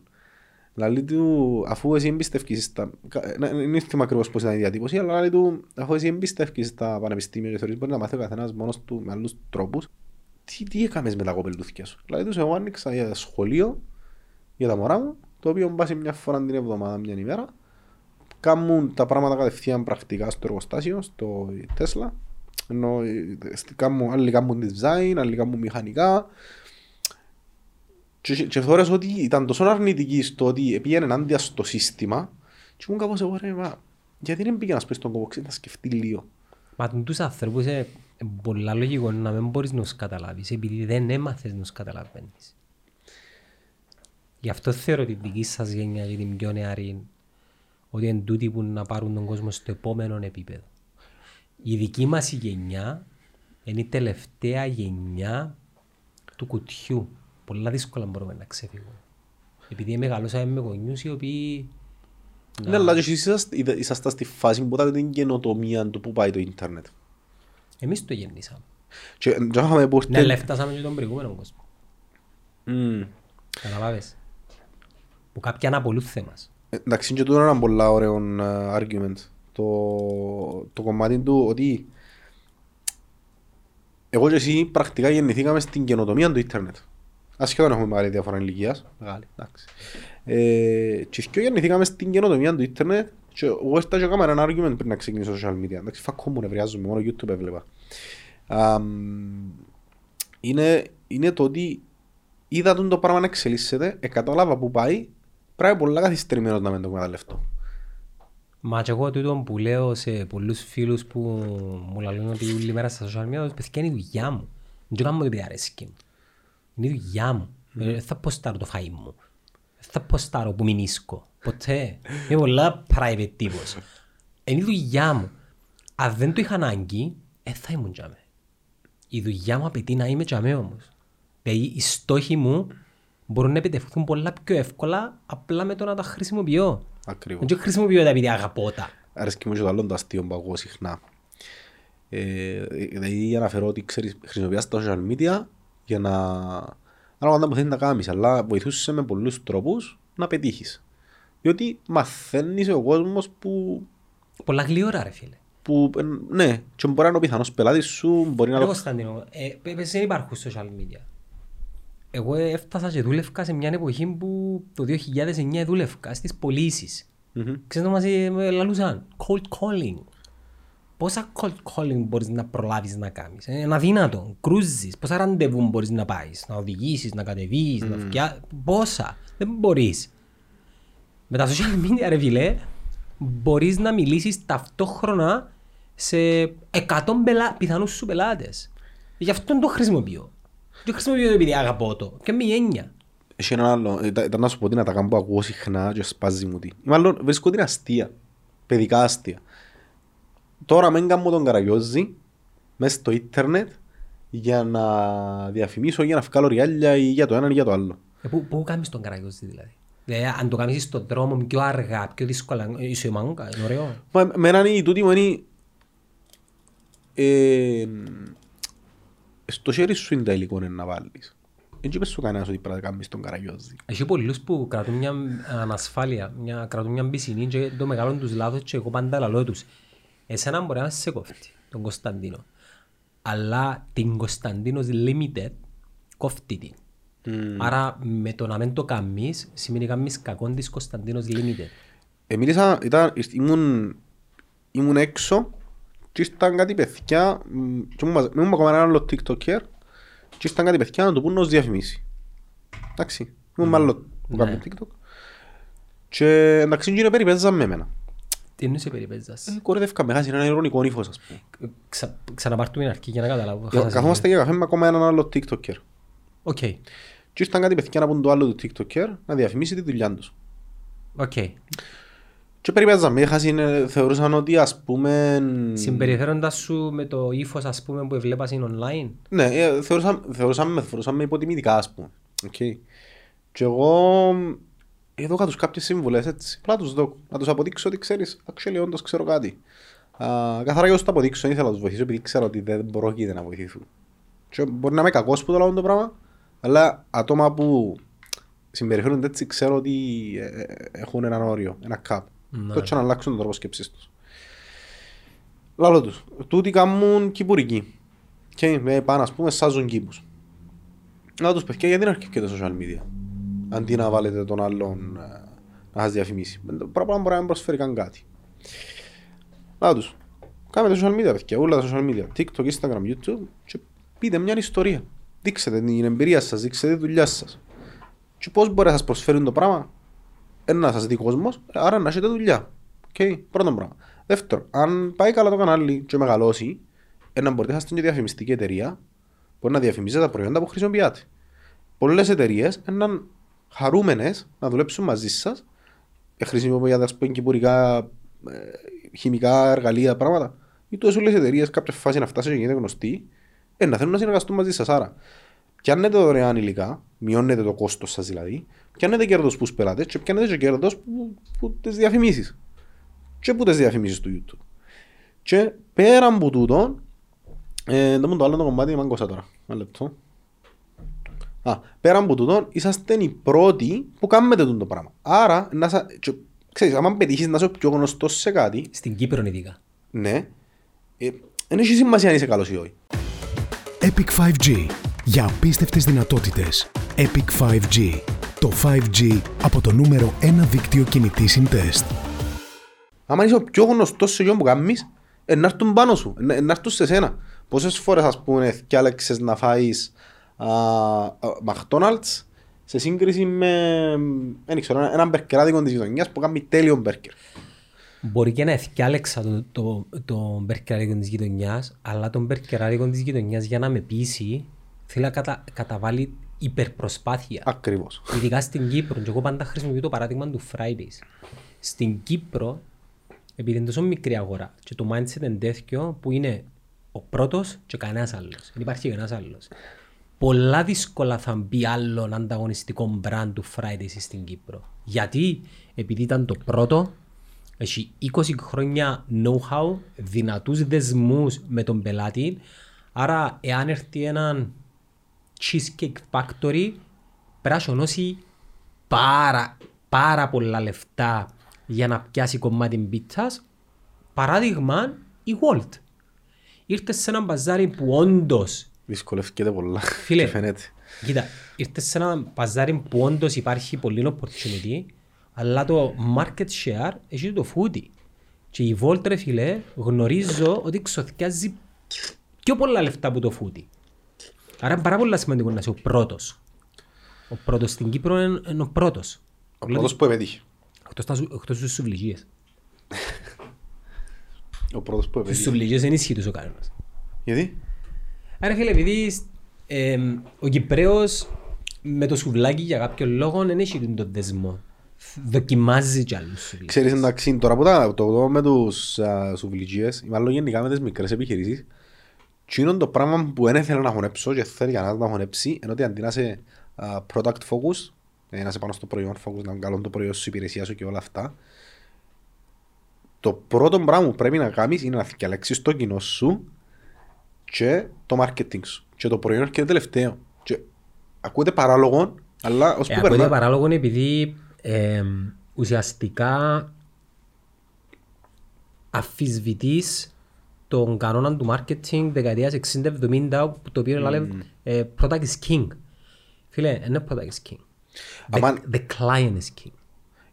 Δηλαδή του, αφού εσύ εμπιστεύκεις στα... Δεν θυμάμαι ακριβώς πώς ήταν η διατύπωση, αλλά δηλαδή του, αφού εσύ εμπιστεύκεις στα πανεπιστήμια και θεωρείς μπορεί να μάθει ο καθένας μόνος του με άλλους τρόπους, τι, τι έκαμες με τα κοπελούθηκια σου. Δηλαδή τους εγώ άνοιξα για σχολείο, για τα μωρά μου, το οποίο μπάζει μια φορά την εβδομάδα, μια ημέρα, κάνουν τα πράγματα κατευθείαν πρακτικά στο εργοστάσιο, στο Tesla, ενώ άλλοι κάνουν design, άλλοι κάνουν μηχανικά. Και, και θεωρές ότι ήταν τόσο αρνητική στο ότι πήγαινε ενάντια στο σύστημα και ήμουν κάπως εγώ ρε, μα γιατί δεν πήγαινε να σπίσεις τον κόπο, ξέρετε, να σκεφτεί λίγο. Μα τους ανθρώπους είναι πολλά λογικό να μην μπορείς να τους καταλάβεις επειδή δεν έμαθες να τους καταλαβαίνεις. Γι' αυτό θεωρώ ότι η δική σας γενιά και την πιο νεαρή ότι είναι τούτοι που να πάρουν τον κόσμο στο επόμενο επίπεδο. Η δική μας γενιά είναι η τελευταία γενιά του κουτιού. Πολλά δύσκολα μπορούμε να ξεφύγουμε. Επειδή μεγαλώσαμε με γονιούς οι οποίοι... Ναι, να... αλλά εσείς ήσασταν στη φάση που ήταν την καινοτομία του που πάει το ίντερνετ. Εμείς το γεννήσαμε. Και, πορτε... Ναι, αλλά φτάσαμε και τον προηγούμενο κόσμο. Mm. Καταλάβες. Που κάποιοι αναπολούθησε μας. Εντάξει, και τούτο είναι ένα πολλά ωραίο uh, argument. Το, το κομμάτι του ότι... Εγώ και εσύ πρακτικά γεννηθήκαμε στην καινοτομία του ίντερνετ. Ασχεδόν έχουμε μεγάλη διαφορά ηλικίας. Μεγάλη, εντάξει. Ε, και πιο γεννηθήκαμε στην καινοτομία του ίντερνετ και εγώ έφτασα και έκανα ένα argument πριν να ξεκινήσω social media. Εντάξει, φακό μου, νευριάζομαι, μόνο YouTube έβλεπα. Um, είναι, είναι το ότι είδα τον το πράγμα να εξελίσσεται, εκατάλαβα που πάει, πράγει πολλά καθυστερημένο να μην το καταλευτώ. Μα και εγώ τούτο που λέω σε πολλούς φίλους που μου λαλούν ότι όλη μέρα στα social media, παιδιά, είναι η δουλειά μου. Δεν κάνω ότι αρέσκει μου. Είναι η δουλειά μου. Δεν θα ποστάρω το φαΐ μου. Δεν θα ποστάρω που μηνίσκω. Ποτέ. Είμαι πολλά private τύπος. Είναι η δουλειά μου. Αν δεν το είχα ανάγκη, δεν θα ήμουν τζάμε. Η δουλειά μου απαιτεί να είμαι τζάμε όμως. Δηλαδή οι στόχοι μου μπορούν να επιτευχθούν πολλά πιο εύκολα απλά με το να τα χρησιμοποιώ. Ακριβώς. Δεν χρησιμοποιώ τα επειδή αγαπώ τα. Αρέσκει μου και το άλλο το αστείο που ακούω συχνά. Ε, δηλαδή αναφέρω ότι ξέρεις, χρησιμοποιάς τα social media για να... Άρα όταν θέλεις να κάνεις, αλλά βοηθούσες με πολλούς τρόπους να πετύχεις. Διότι μαθαίνεις ο κόσμος που... Πολλά γλυόρα ρε φίλε. Που, ναι, και μπορεί να είναι ο πιθανός πελάτης σου, μπορεί να... Εγώ Κωνσταντίνο, ε, δεν υπάρχουν social media. Εγώ έφτασα και δούλευκα σε μια εποχή που το δύο χιλιάδες εννιά δούλευκα στις πωλήσεις. Mm-hmm. Ξέρετε μας λαλούσαν, cold calling. Πόσα cold calling μπορείς να προλάβεις να κάνεις, είναι αδύνατο, κρούζεις, πόσα ραντεβού μπορείς να πάεις, να οδηγήσεις, να κατεβείς, mm. να φτιάσεις, πόσα, δεν μπορείς. Με τα social media ρε φίλε, μπορείς να μιλήσεις ταυτόχρονα σε εκατό πελα... πιθανούς σου πελάτες. Γι' αυτό το χρησιμοποιώ, το χρησιμοποιώ το επειδή αγαπώ το και μη έννοια. Έχει ένα άλλο, ήταν να σου πω τι να τα κάνω που ακούω συχνά και σπάζει μου τι. Μάλλον βρίσκω την αστεία, παιδικά αστεία. Τώρα μεν κάνω τον Καραγιόζη, μέσα στο ίντερνετ για να διαφημίσω, για να βγάλω ριάλια ή για το έναν ή για το άλλο. Ε, πού, πού κάνεις τον Καραγιώτη δηλαδή? Δηλαδή, αν το κάνεις στον δρόμο πιο αργά, πιο δύσκολα, είσαι μάγκα, είναι ωραίο. Μα, με έναν η τούτη μου είναι ε, στο χέρι σου είναι τα υλικόνια να βάλεις. Δεν είπες σου κανένας ότι πρέπει να κάνεις τον Καραγιώτη. Έχει πολλούς που κρατούν μια ανασφάλεια, μια, κρατούν μια μπισινή και το μεγάλο τους λάθος και εγώ πάντα λαλώ τους. Εσένα μπορεί να σε κόφτει, τον Κωνσταντίνο. Αλλά την Κωνσταντίνος Limited κόφτει την. Mm. Άρα με το να μην το καμείς, σημαίνει καμείς κακόν της Κωνσταντίνος Limited. Εμίλησα, ήταν, ήμουν, ήμουν έξω και ήταν κάτι παιδιά, ήμουν ακόμα έναν άλλο TikToker και ήταν κάτι παιδιά να το πούνε ως διαφημίσει. Εντάξει, ήμουν mm. μάλλον που κάνουμε ναι. TikTok. Και εντάξει γύρω περιπέζα με εμένα. Τι είναι σε περιπέζας? Κορεδεύκα με, είναι ένα ειρωνικό ύφος ας πούμε. Ξα, Ξαναπάρτουμε την αρχή για να καταλάβω. Καθόμαστε για καφέ με ακόμα έναν άλλο TikToker. Οκ. Okay. Και ήρθαν κάτι παιδιά να πούν το άλλο του TikToker να διαφημίσει τη δουλειά τους. Οκ. Okay. Και περιπέζαμε, θεωρούσαν ότι ας πούμε... Συμπεριφέροντας σου με το ύφος ας πούμε που βλέπεις είναι online. Ναι, θεωρούσαμε, θεωρούσαμε, θεωρούσαμε υποτιμητικά ας πούμε. Okay. Και εγώ έδωκα τους κάποιες σύμβουλες έτσι, να τους, δω, να τους αποδείξω ότι ξέρεις, actually όντως ξέρω κάτι. Α, καθαρά και όσο το αποδείξω ήθελα να τους βοηθήσω επειδή ξέρω ότι δεν πρόκειται να βοηθήσουν. Και μπορεί να είμαι κακός που το λάβουν το πράγμα, αλλά άτομα που συμπεριφέρονται έτσι ξέρω ότι έχουν έναν όριο, ένα κάπ. Ναι. Τότε να αλλάξουν τον τρόπο σκέψης τους. Λάλο τους, τούτοι κάνουν κυπουρικοί και πάνε ας πούμε σάζουν κήπους. Λάλο τους παιδιά, γιατί να αρκεύκετε social media, αντί να βάλετε τον άλλον να σας διαφημίσει. Πράγμα μπορεί να μην προσφέρει καν κάτι. Λάλο τους, κάνετε social media παιδιά, όλα τα social media, TikTok, Instagram, YouTube. Πείτε μια ιστορία. Δείξετε την εμπειρία σας, δείξετε τη δουλειά σας. Και πώς μπορεί να σας προσφέρουν το πράγμα, να σας δει κόσμος, άρα να έχετε δουλειά. Okay. Πρώτο πράγμα. Δεύτερο, αν πάει καλά το κανάλι και μεγαλώσει, να μπορείτε να είστε μια διαφημιστική εταιρεία που να διαφημίζετε τα προϊόντα που χρησιμοποιάτε. Πολλές εταιρείες είναι χαρούμενες να δουλέψουν μαζί σας, χρησιμοποιάτε ας πούμε κυπουρικά, χημικά εργαλεία, πράγματα. Ή τόσες όλες εταιρείες κάποια φάση να φτάσει και γίνεται γνωστή. Ε, να θέλουν να συνεργαστούν μαζί σας. Άρα, πιάνετε δωρεάν υλικά, μειώνετε το κόστος σας δηλαδή, πιάνετε κέρδος που σπελάτε και πιάνετε και κέρδος που, που τις διαφημίσεις. Και που τις διαφημίσεις του YouTube. Και πέραν από τούτο, ε, το άλλο το κομμάτι είμαι αγκώσα τώρα. Ένα λεπτό. Α, πέραν από τούτο, είσαστε οι πρώτοι που κάνετε το πράγμα. Άρα, να σα... και, ξέρεις, άμα πετύχεις να είσαι πιο γνωστός σε κάτι. Στην Κύπρο ειδικά. Ναι. Δεν έχει σημασία αν είσαι καλός ή όχι. EPIC φάιβ τζι. Για απίστευτες δυνατότητες. EPIC φάιβ τζι. Το φάιβ τζι από το νούμερο ένα δίκτυο κινητής συντεστ. Άμα είσαι ο πιο γνωστός σε γιο που κάνεις, να έρθουν πάνω σου, να έρθουν σε σένα. Πόσες φορές ας πούμε και άλλαξες να φάεις McDonald's σε σύγκριση με έναν μπερκεράδικο της γειτονιάς που κάνει τέλειο μπερκερ. Μπορεί και να εθιάλεξα τον το, το μπερκεράρικο της γειτονιάς, αλλά τον μπερκεράρικο της γειτονιάς για να με πείσει θέλει να κατα, καταβάλει υπερπροσπάθεια. Ακριβώς. Ειδικά στην Κύπρο, και εγώ πάντα χρησιμοποιώ το παράδειγμα του Fridays. Στην Κύπρο, επειδή είναι τόσο μικρή αγορά και το mindset είναι τέτοιο που είναι ο πρώτος και κανένας άλλος. Δεν υπάρχει κανένας άλλος. Πολλά δύσκολα θα μπει άλλον ανταγωνιστικό brand του Fridays στην Κύπρο. Γιατί? Επειδή ήταν το πρώτο. Έχει είκοσι χρόνια know-how, δυνατούς δεσμούς με τον πελάτη. Άρα, εάν έρθει έναν Cheesecake Factory, πράσω νόση πάρα, πάρα πολλά λεφτά για να πιάσει κομμάτι πίτσας. Παράδειγμα, η Walt. Ήρθε σε έναν μπαζάρι που όντως... Δυσκολεύκεται πολλά. Φίλε, κοίτα, ήρθε σε έναν μπαζάρι που όντως υπάρχει πολύ opportunity. Αλλά το market share έχει το φούτι. Και η Volt, ρε φίλε, γνωρίζω ότι ξοθιάζει πιο πολλά λεφτά από το φούτι. Άρα είναι πάρα πολύ σημαντικό να είσαι ο πρώτος. Ο πρώτος στην Κύπρο είναι, είναι ο πρώτος. Ο πρώτος δηλαδή, που επέτυχε. Εκτός στους σουβλυγίες. Ο πρώτος που επέτυχε. Στους σουβλυγίες δεν ισχύει ο κανένας. Γιατί? Άρα φίλε, επειδή ε, ο Κυπρέος με το σουβλάκι για κάποιον λόγο δεν έχει τον δεσμό. Δοκιμάζει κι άλλους σουβλιτζίες. Ξέρεις εντάξει, τώρα που τα, το δω με τους α, σουβλιτζίες, μάλλον γενικά με τις μικρές επιχειρήσεις, Και είναι το πράγμα που δεν θέλω να χωνέψω και θέλει κανένας να χωνέψει, ενώ ότι αντί να είσαι uh, product focus, να είσαι πάνω στο προϊόν focus, να καλώνει το προϊόν σου, η υπηρεσία σου και όλα αυτά, το πρώτο πράγμα που πρέπει να κάνεις είναι να διαλέξεις το κοινό σου και το marketing σου. Και το προϊόν και το τελευταίο. Και ακούγεται παράλογο, αλλά ως ε, που περνά. Ακούγεται παράλογο επειδή ε, ουσιαστικά αφισβητείς τον κανόνα του marketing δεκαετίας εξήντα εβδομήντα, το οποίο λέει mm. product is king. Φίλε, είναι product is king. Αμάν, the, the client is king.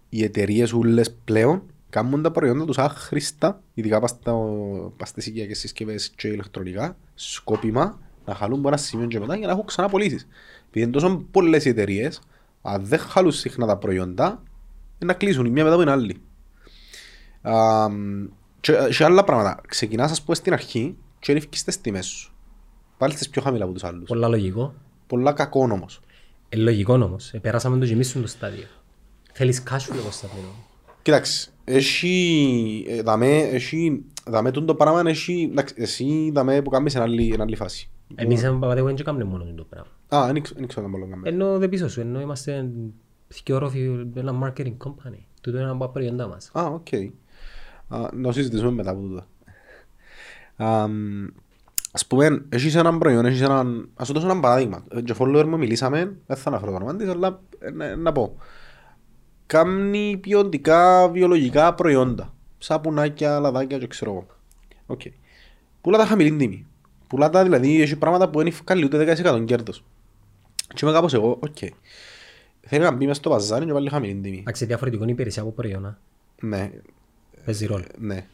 Οι εταιρείες ούλες πλέον κάνουν τα προϊόντα τους άχρηστα, ειδικά στις οικιακές συσκευές και ηλεκτρονικά, σκόπιμα να χαλούν από ένα σημείο και μετά για να έχουν ξανά πωλήσεις. Επειδή είναι τόσο πολλές οι εταιρείες, αν δεν χαλούν συχνά τα προϊόντα, να κλείσουν η μία μετά από την άλλη. Uh, και, και άλλα πράγματα. Ξεκινάς, ας πούμε, στην αρχή και ρίχνεις τις τιμές σου. Πάλι στις πιο χαμηλά από τους άλλους. Πολλά λογικό. Πολλά κακό όμως. Ε, λογικό όμως. Ε, περάσαμε το γεμίσουν το στάδιο. Θέλεις cash flow στα πλέον. Κοιτάξτε, εσύ δαμε το πράγμα, εσύ δαμε που κάνεις εν άλλη φάση. Εμείς δεν κάνουμε μόνο το πράγμα. Α, δεν ξέρω να κάνουμε. Ενώ δεν πίσω σου, ενώ είμαστε δικαιορόφοι ένα marketing company. Τούτο είναι ένα προϊόντα μας. Α, οκ. Να συζητήσουμε μετά από τούτο. Ας πούμε, έχεις έναν προϊόν, έχεις έναν... Ας σου δώσω έναν παράδειγμα. Και follower μου μιλήσαμε, δεν θα αναφέρω το όνομα της, αλλά να πω. Κάμνει ποιοντικά βιολογικά προϊόντα. Σαπουνάκια, λαδάκια και ξέρω εγώ. Οκ. Πουλά τα χαμηλή τιμή. Πουλά τα, δηλαδή, έχει πράγματα που είναι καλή ούτε δέκα τοις εκατό κέρδος. Και είμαι κάπως εγώ, οκ. Θέλει να μπει μέσα στο παζάρι και πάλι χαμηλή τιμή. Αξιε διαφορετικό είναι υπηρεσία από προϊόνα. Ναι. Παίζει ρόλο. Ναι.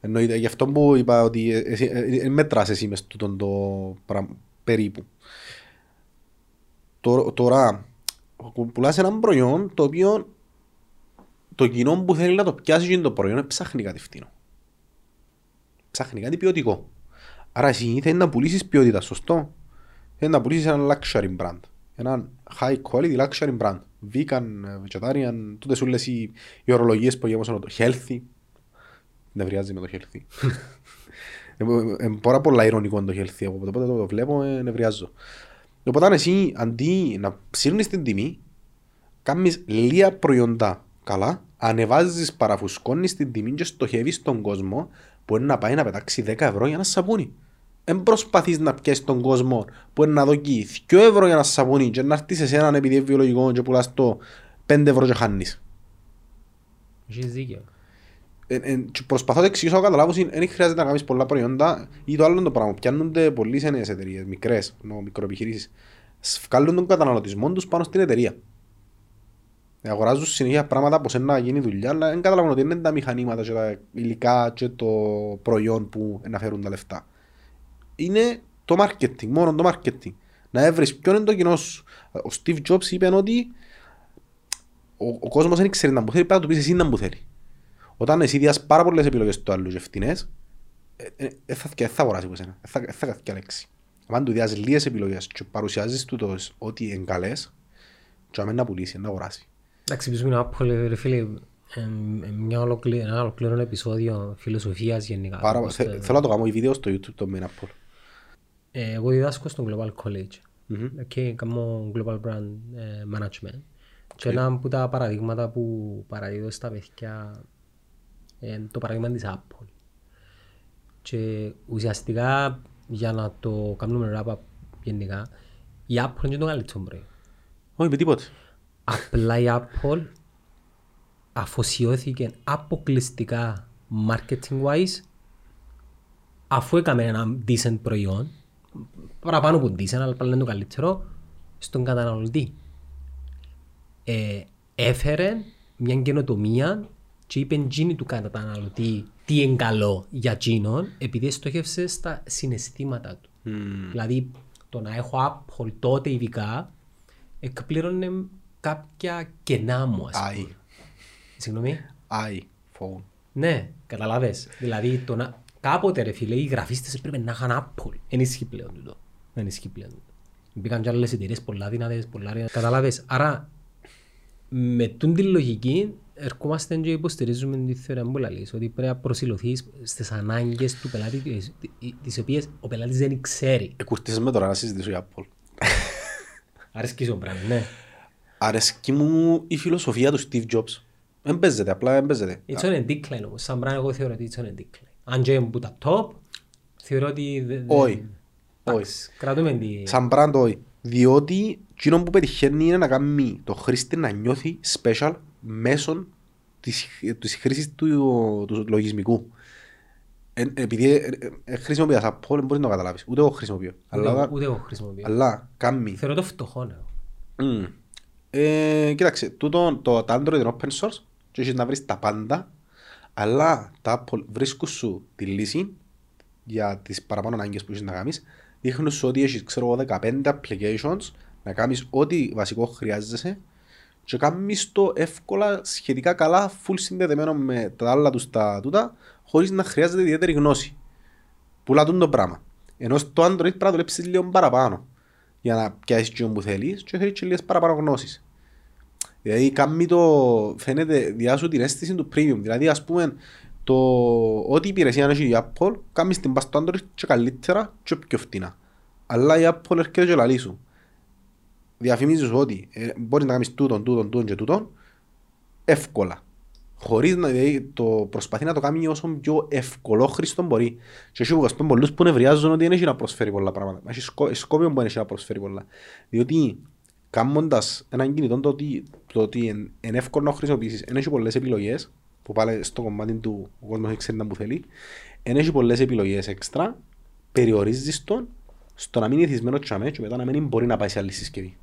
Εννοείται, γι' αυτό που είπα ότι εσύ, ε, ε, μετράς εσύ μες τούτον το πράγμα περίπου. Τώρα, τώρα πουλάς έναν προϊόν το οποίο το κοινό που θέλει να το πιάσει και είναι το προϊόν ψάχνει κάτι φτηνό. Ψάχνει κάτι ποιοτικό. Άρα εσύ θέλει να πουλήσεις ποιότητα, σωστό. Θέλει να πουλήσεις ένα luxury brand. Ένα high quality luxury brand. Vegan, vegetarian, τούτες όλες οι, οι ορολογίες που γεμώσαν το healthy. Δεν βριάζει με το healthy. Είναι πάρα πολλά ειρωνικό το healthy, από τότε το βλέπω, δεν βριάζω. Οπότε εσύ αντί να ψήνεις την τιμή, κάνεις λίγα προϊόντα καλά, ανεβάζεις, παραφουσκώνεις την τιμή και στοχεύεις στον κόσμο που είναι να πάει να πετάξει δέκα ευρώ για ένα σαπούνι. Εν προσπαθείς να πιέσεις τον κόσμο που είναι να δοκεί δύο ευρώ για ένα σαπούνι και να έρθεις εσέναν επειδή είναι βιολογικό και πουλάς το πέντε ευρώ και χάνεις. Έχεις δίκαιο. Ε, ε, προσπαθώ να εξηγήσω, καταλάβω, δεν χρειάζεται να κάνεις πολλά προϊόντα ή το άλλο το πράγμα. Πιάνονται πολλές νέες εταιρείες, μικρές, νο, μικροεπιχειρήσεις. Βγάλουν τον καταναλωτισμό τους πάνω στην εταιρεία. Αγοράζουν συνέχεια πράγματα από σένα να γίνει δουλειά, αλλά δεν καταλαβαίνω ότι είναι τα μηχανήματα και τα υλικά και το προϊόν που αναφέρουν τα λεφτά. Είναι το marketing, μόνο το marketing. Να έβρεις ποιον είναι το κοινό σου. Ο Steve Jobs είπε ότι ο, ο κόσμος δεν ξέρει να που θέλει, πρέπει να του πεις εσύ να που θέλει. Όταν εσύ διάς πάρα πολλές επιλογές του άλλου και φτηνές, ε, ε, ε, θα, θα αγοράσει από εσένα, ε, θα καθιαλέξει. Αν του διάς λίγες επιλογές και παρουσιάζεις του το ότι είναι καλές, και αμένει να πουλήσει, να αγοράσει. Εντάξει, πιστεύουμε να πω, ρε φίλε, ένα ολοκληρώνο επεισόδιο φιλοσοφίας γενικά. Πάρα, θε, θέλω να το κάνω βίντεο στο YouTube το με Apple. Ε, εγώ διδάσκω στο Global College mm-hmm. και κάνω Global Brand Management. Okay. Και ένα από τα παραδείγματα που παραδίδω στα παιδιά είναι το παράδειγμα της Apple. Και ουσιαστικά για να το κάνουμε wrap-up γενικά, η Apple είναι το καλύτερο προϊόν. Όχι με τίποτε. Απλά η Apple αφοσιώθηκε αποκλειστικά marketing-wise αφού έκαμε ένα decent προϊόν, παραπάνω από decent, αλλά πάλι είναι το καλύτερο, στον καταναλωτή. Ε, έφερε μια καινοτομία και είπε εκείνη του καταναλωτή τι είναι καλό για εκείνον, επειδή στόχευσε στα συναισθήματα του. Mm. Δηλαδή, το να έχω Apple τότε ειδικά εκπλήρωνε κάποια κενά μου, ας πούμε. Συγγνώμη. iPhone. Ναι, καταλάβες. Δηλαδή, το να... κάποτε ρε φίλε, οι γραφίστες πρέπει να είχαν Apple. Εν ισχύει πλέον τούτο. Εν ισχύει πλέον τούτο. Μπήκαν και άλλες εταιρείες πολλά δυνατές, πολλά... Καταλάβες. Άρα, με τούν την λογική ερχόμαστε και υποστηρίζουμε τη θεωρία που λαλείς, ότι πρέπει να προσηλωθείς στις ανάγκες του πελάτη, τις οποίες ο πελάτης δεν ξέρει. Εκουρτίζεις με τώρα να συζητήσω για Apple. Αρέσκει ο Μπραν, ναι. Αρέσκει μου η φιλοσοφία του Steve Jobs. Εν παίζεται, απλά εν παίζεται. It's on a decline όμως. Σαν Μπραν, εγώ θεωρώ ότι it's on a decline. Αν και είμαι που τα top, θεωρώ ότι... Όχι. Κρατούμε την... Σαν Μπραν το όχι. Διότι εκείνο που πετυχαίνει είναι να κάνει το χρήστη να νιώθει special μέσω της, της χρήσης του, του λογισμικού. Ε, επειδή ε, ε, χρησιμοποιεί τα Apple, μπορείς να το καταλάβεις. Ούτε εγώ χρησιμοποιώ. Ούτε, αλλά, ούτε εγώ χρησιμοποιώ. Αλλά κάνει. Θεωρώ το φτωχό. Mm. Ε, κοίταξε, τούτο, το Android είναι open source και έχεις να βρεις τα πάντα. Αλλά τα Apple βρίσκουν σου τη λύση για τις παραπάνω ανάγκες που έχεις να κάνεις. Δείχνουν σου ότι έχεις, ξέρω, δεκαπέντε applications, να κάνεις ό,τι βασικό χρειάζεσαι και κάνεις το εύκολα, σχετικά καλά, full συνδεδεμένο με τα άλλα τους τα τούτα, χωρίς να χρειάζεται ιδιαίτερη γνώση. Πουλάτουν το πράγμα. Ενώ στο Android πρέπει να δουλέψεις λίγο παραπάνω για να πιάσεις και όπου θέλεις και θέλεις και λίγες παραπάνω γνώσεις. Δηλαδή κάνει το, φαίνεται, διάσου την αίσθηση του premium. Δηλαδή, ας πούμε, το ό,τι υπηρεσία έχει η Apple, κάνεις την πας στο Android και καλύτερα και πιο φτηνά. Αλλά η Apple έρχεται και λαλεί σου. Διαφημίζεις ότι ε, μπορείς να κάνεις τούτον, τούτον, τούτον και τούτον εύκολα. Χωρίς να δηλαδή, το προσπαθεί να το κάνει όσο πιο εύκολο χρήστο μπορεί. Και εσύ που πούμε πολλούς που νευριάζουν ότι δεν έχει να προσφέρει πολλά πράγματα. Έχει σκό, σκόπιο που δεν έχει να προσφέρει πολλά. Διότι κάνοντας έναν κινητό το ότι, το ότι εν, εν εύκολο να χρησιμοποιήσεις, δεν έχει πολλές επιλογές. Που πάλι στο κομμάτι του ο κόσμος ξέρει να που θέλει, εν έχει πολλές επιλογές έξτρα, περιορίζεις τον στο να μην είναι θυσμένο τσαμέ και μετά να μην μπορεί να πάει σε άλλη συσκευή.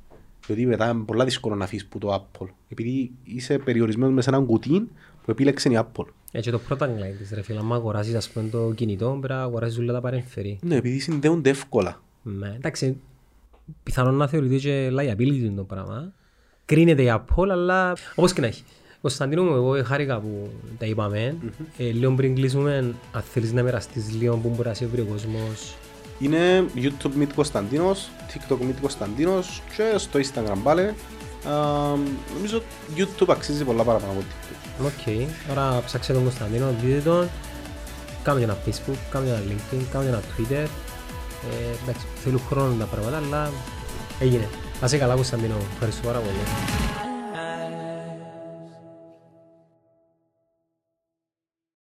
Διότι μετά είναι πολλά δύσκολο να αφήσεις που το Apple, επειδή είσαι περιορισμένος μέσα σε έναν κουτί που επίλεξε η Apple. Έτσι το πρώτα είναι της ρε φίλα, άμα αγοράσεις ας πούμε το κινητό, πρέπει να αγοράσεις όλα τα παρεμφερή. Ναι, επειδή συνδέονται εύκολα. Ναι, εντάξει, πιθανόν να θεωρηθεί και liability το πράγμα. Κρίνεται η Apple, αλλά όπως και να έχει. Κωνσταντίνο μου, εγώ χάρηκα που τα είπαμε. Mm-hmm. Ε, λίγο πριν κλείσουμε, αν θέλεις να μοιραστείς λίγο που μπορεί να σε βρει ο κόσμος. Είναι YouTube Meet Κωνσταντίνος, TikTok Meet Κωνσταντίνος και στο Instagram πάλι. Uh, νομίζω YouTube αξίζει πολλά παραπάνω από TikTok. Οκ, okay. Τώρα ψάξε τον Κωνσταντίνο, δείτε τον. Κάμε ένα Facebook, κάμε ένα LinkedIn, κάμε ένα Twitter. Ε, εντάξει, θέλουν χρόνο τα πράγματα, αλλά έγινε. Ας είσαι καλά Κωνσταντίνο, ευχαριστώ πάρα πολύ.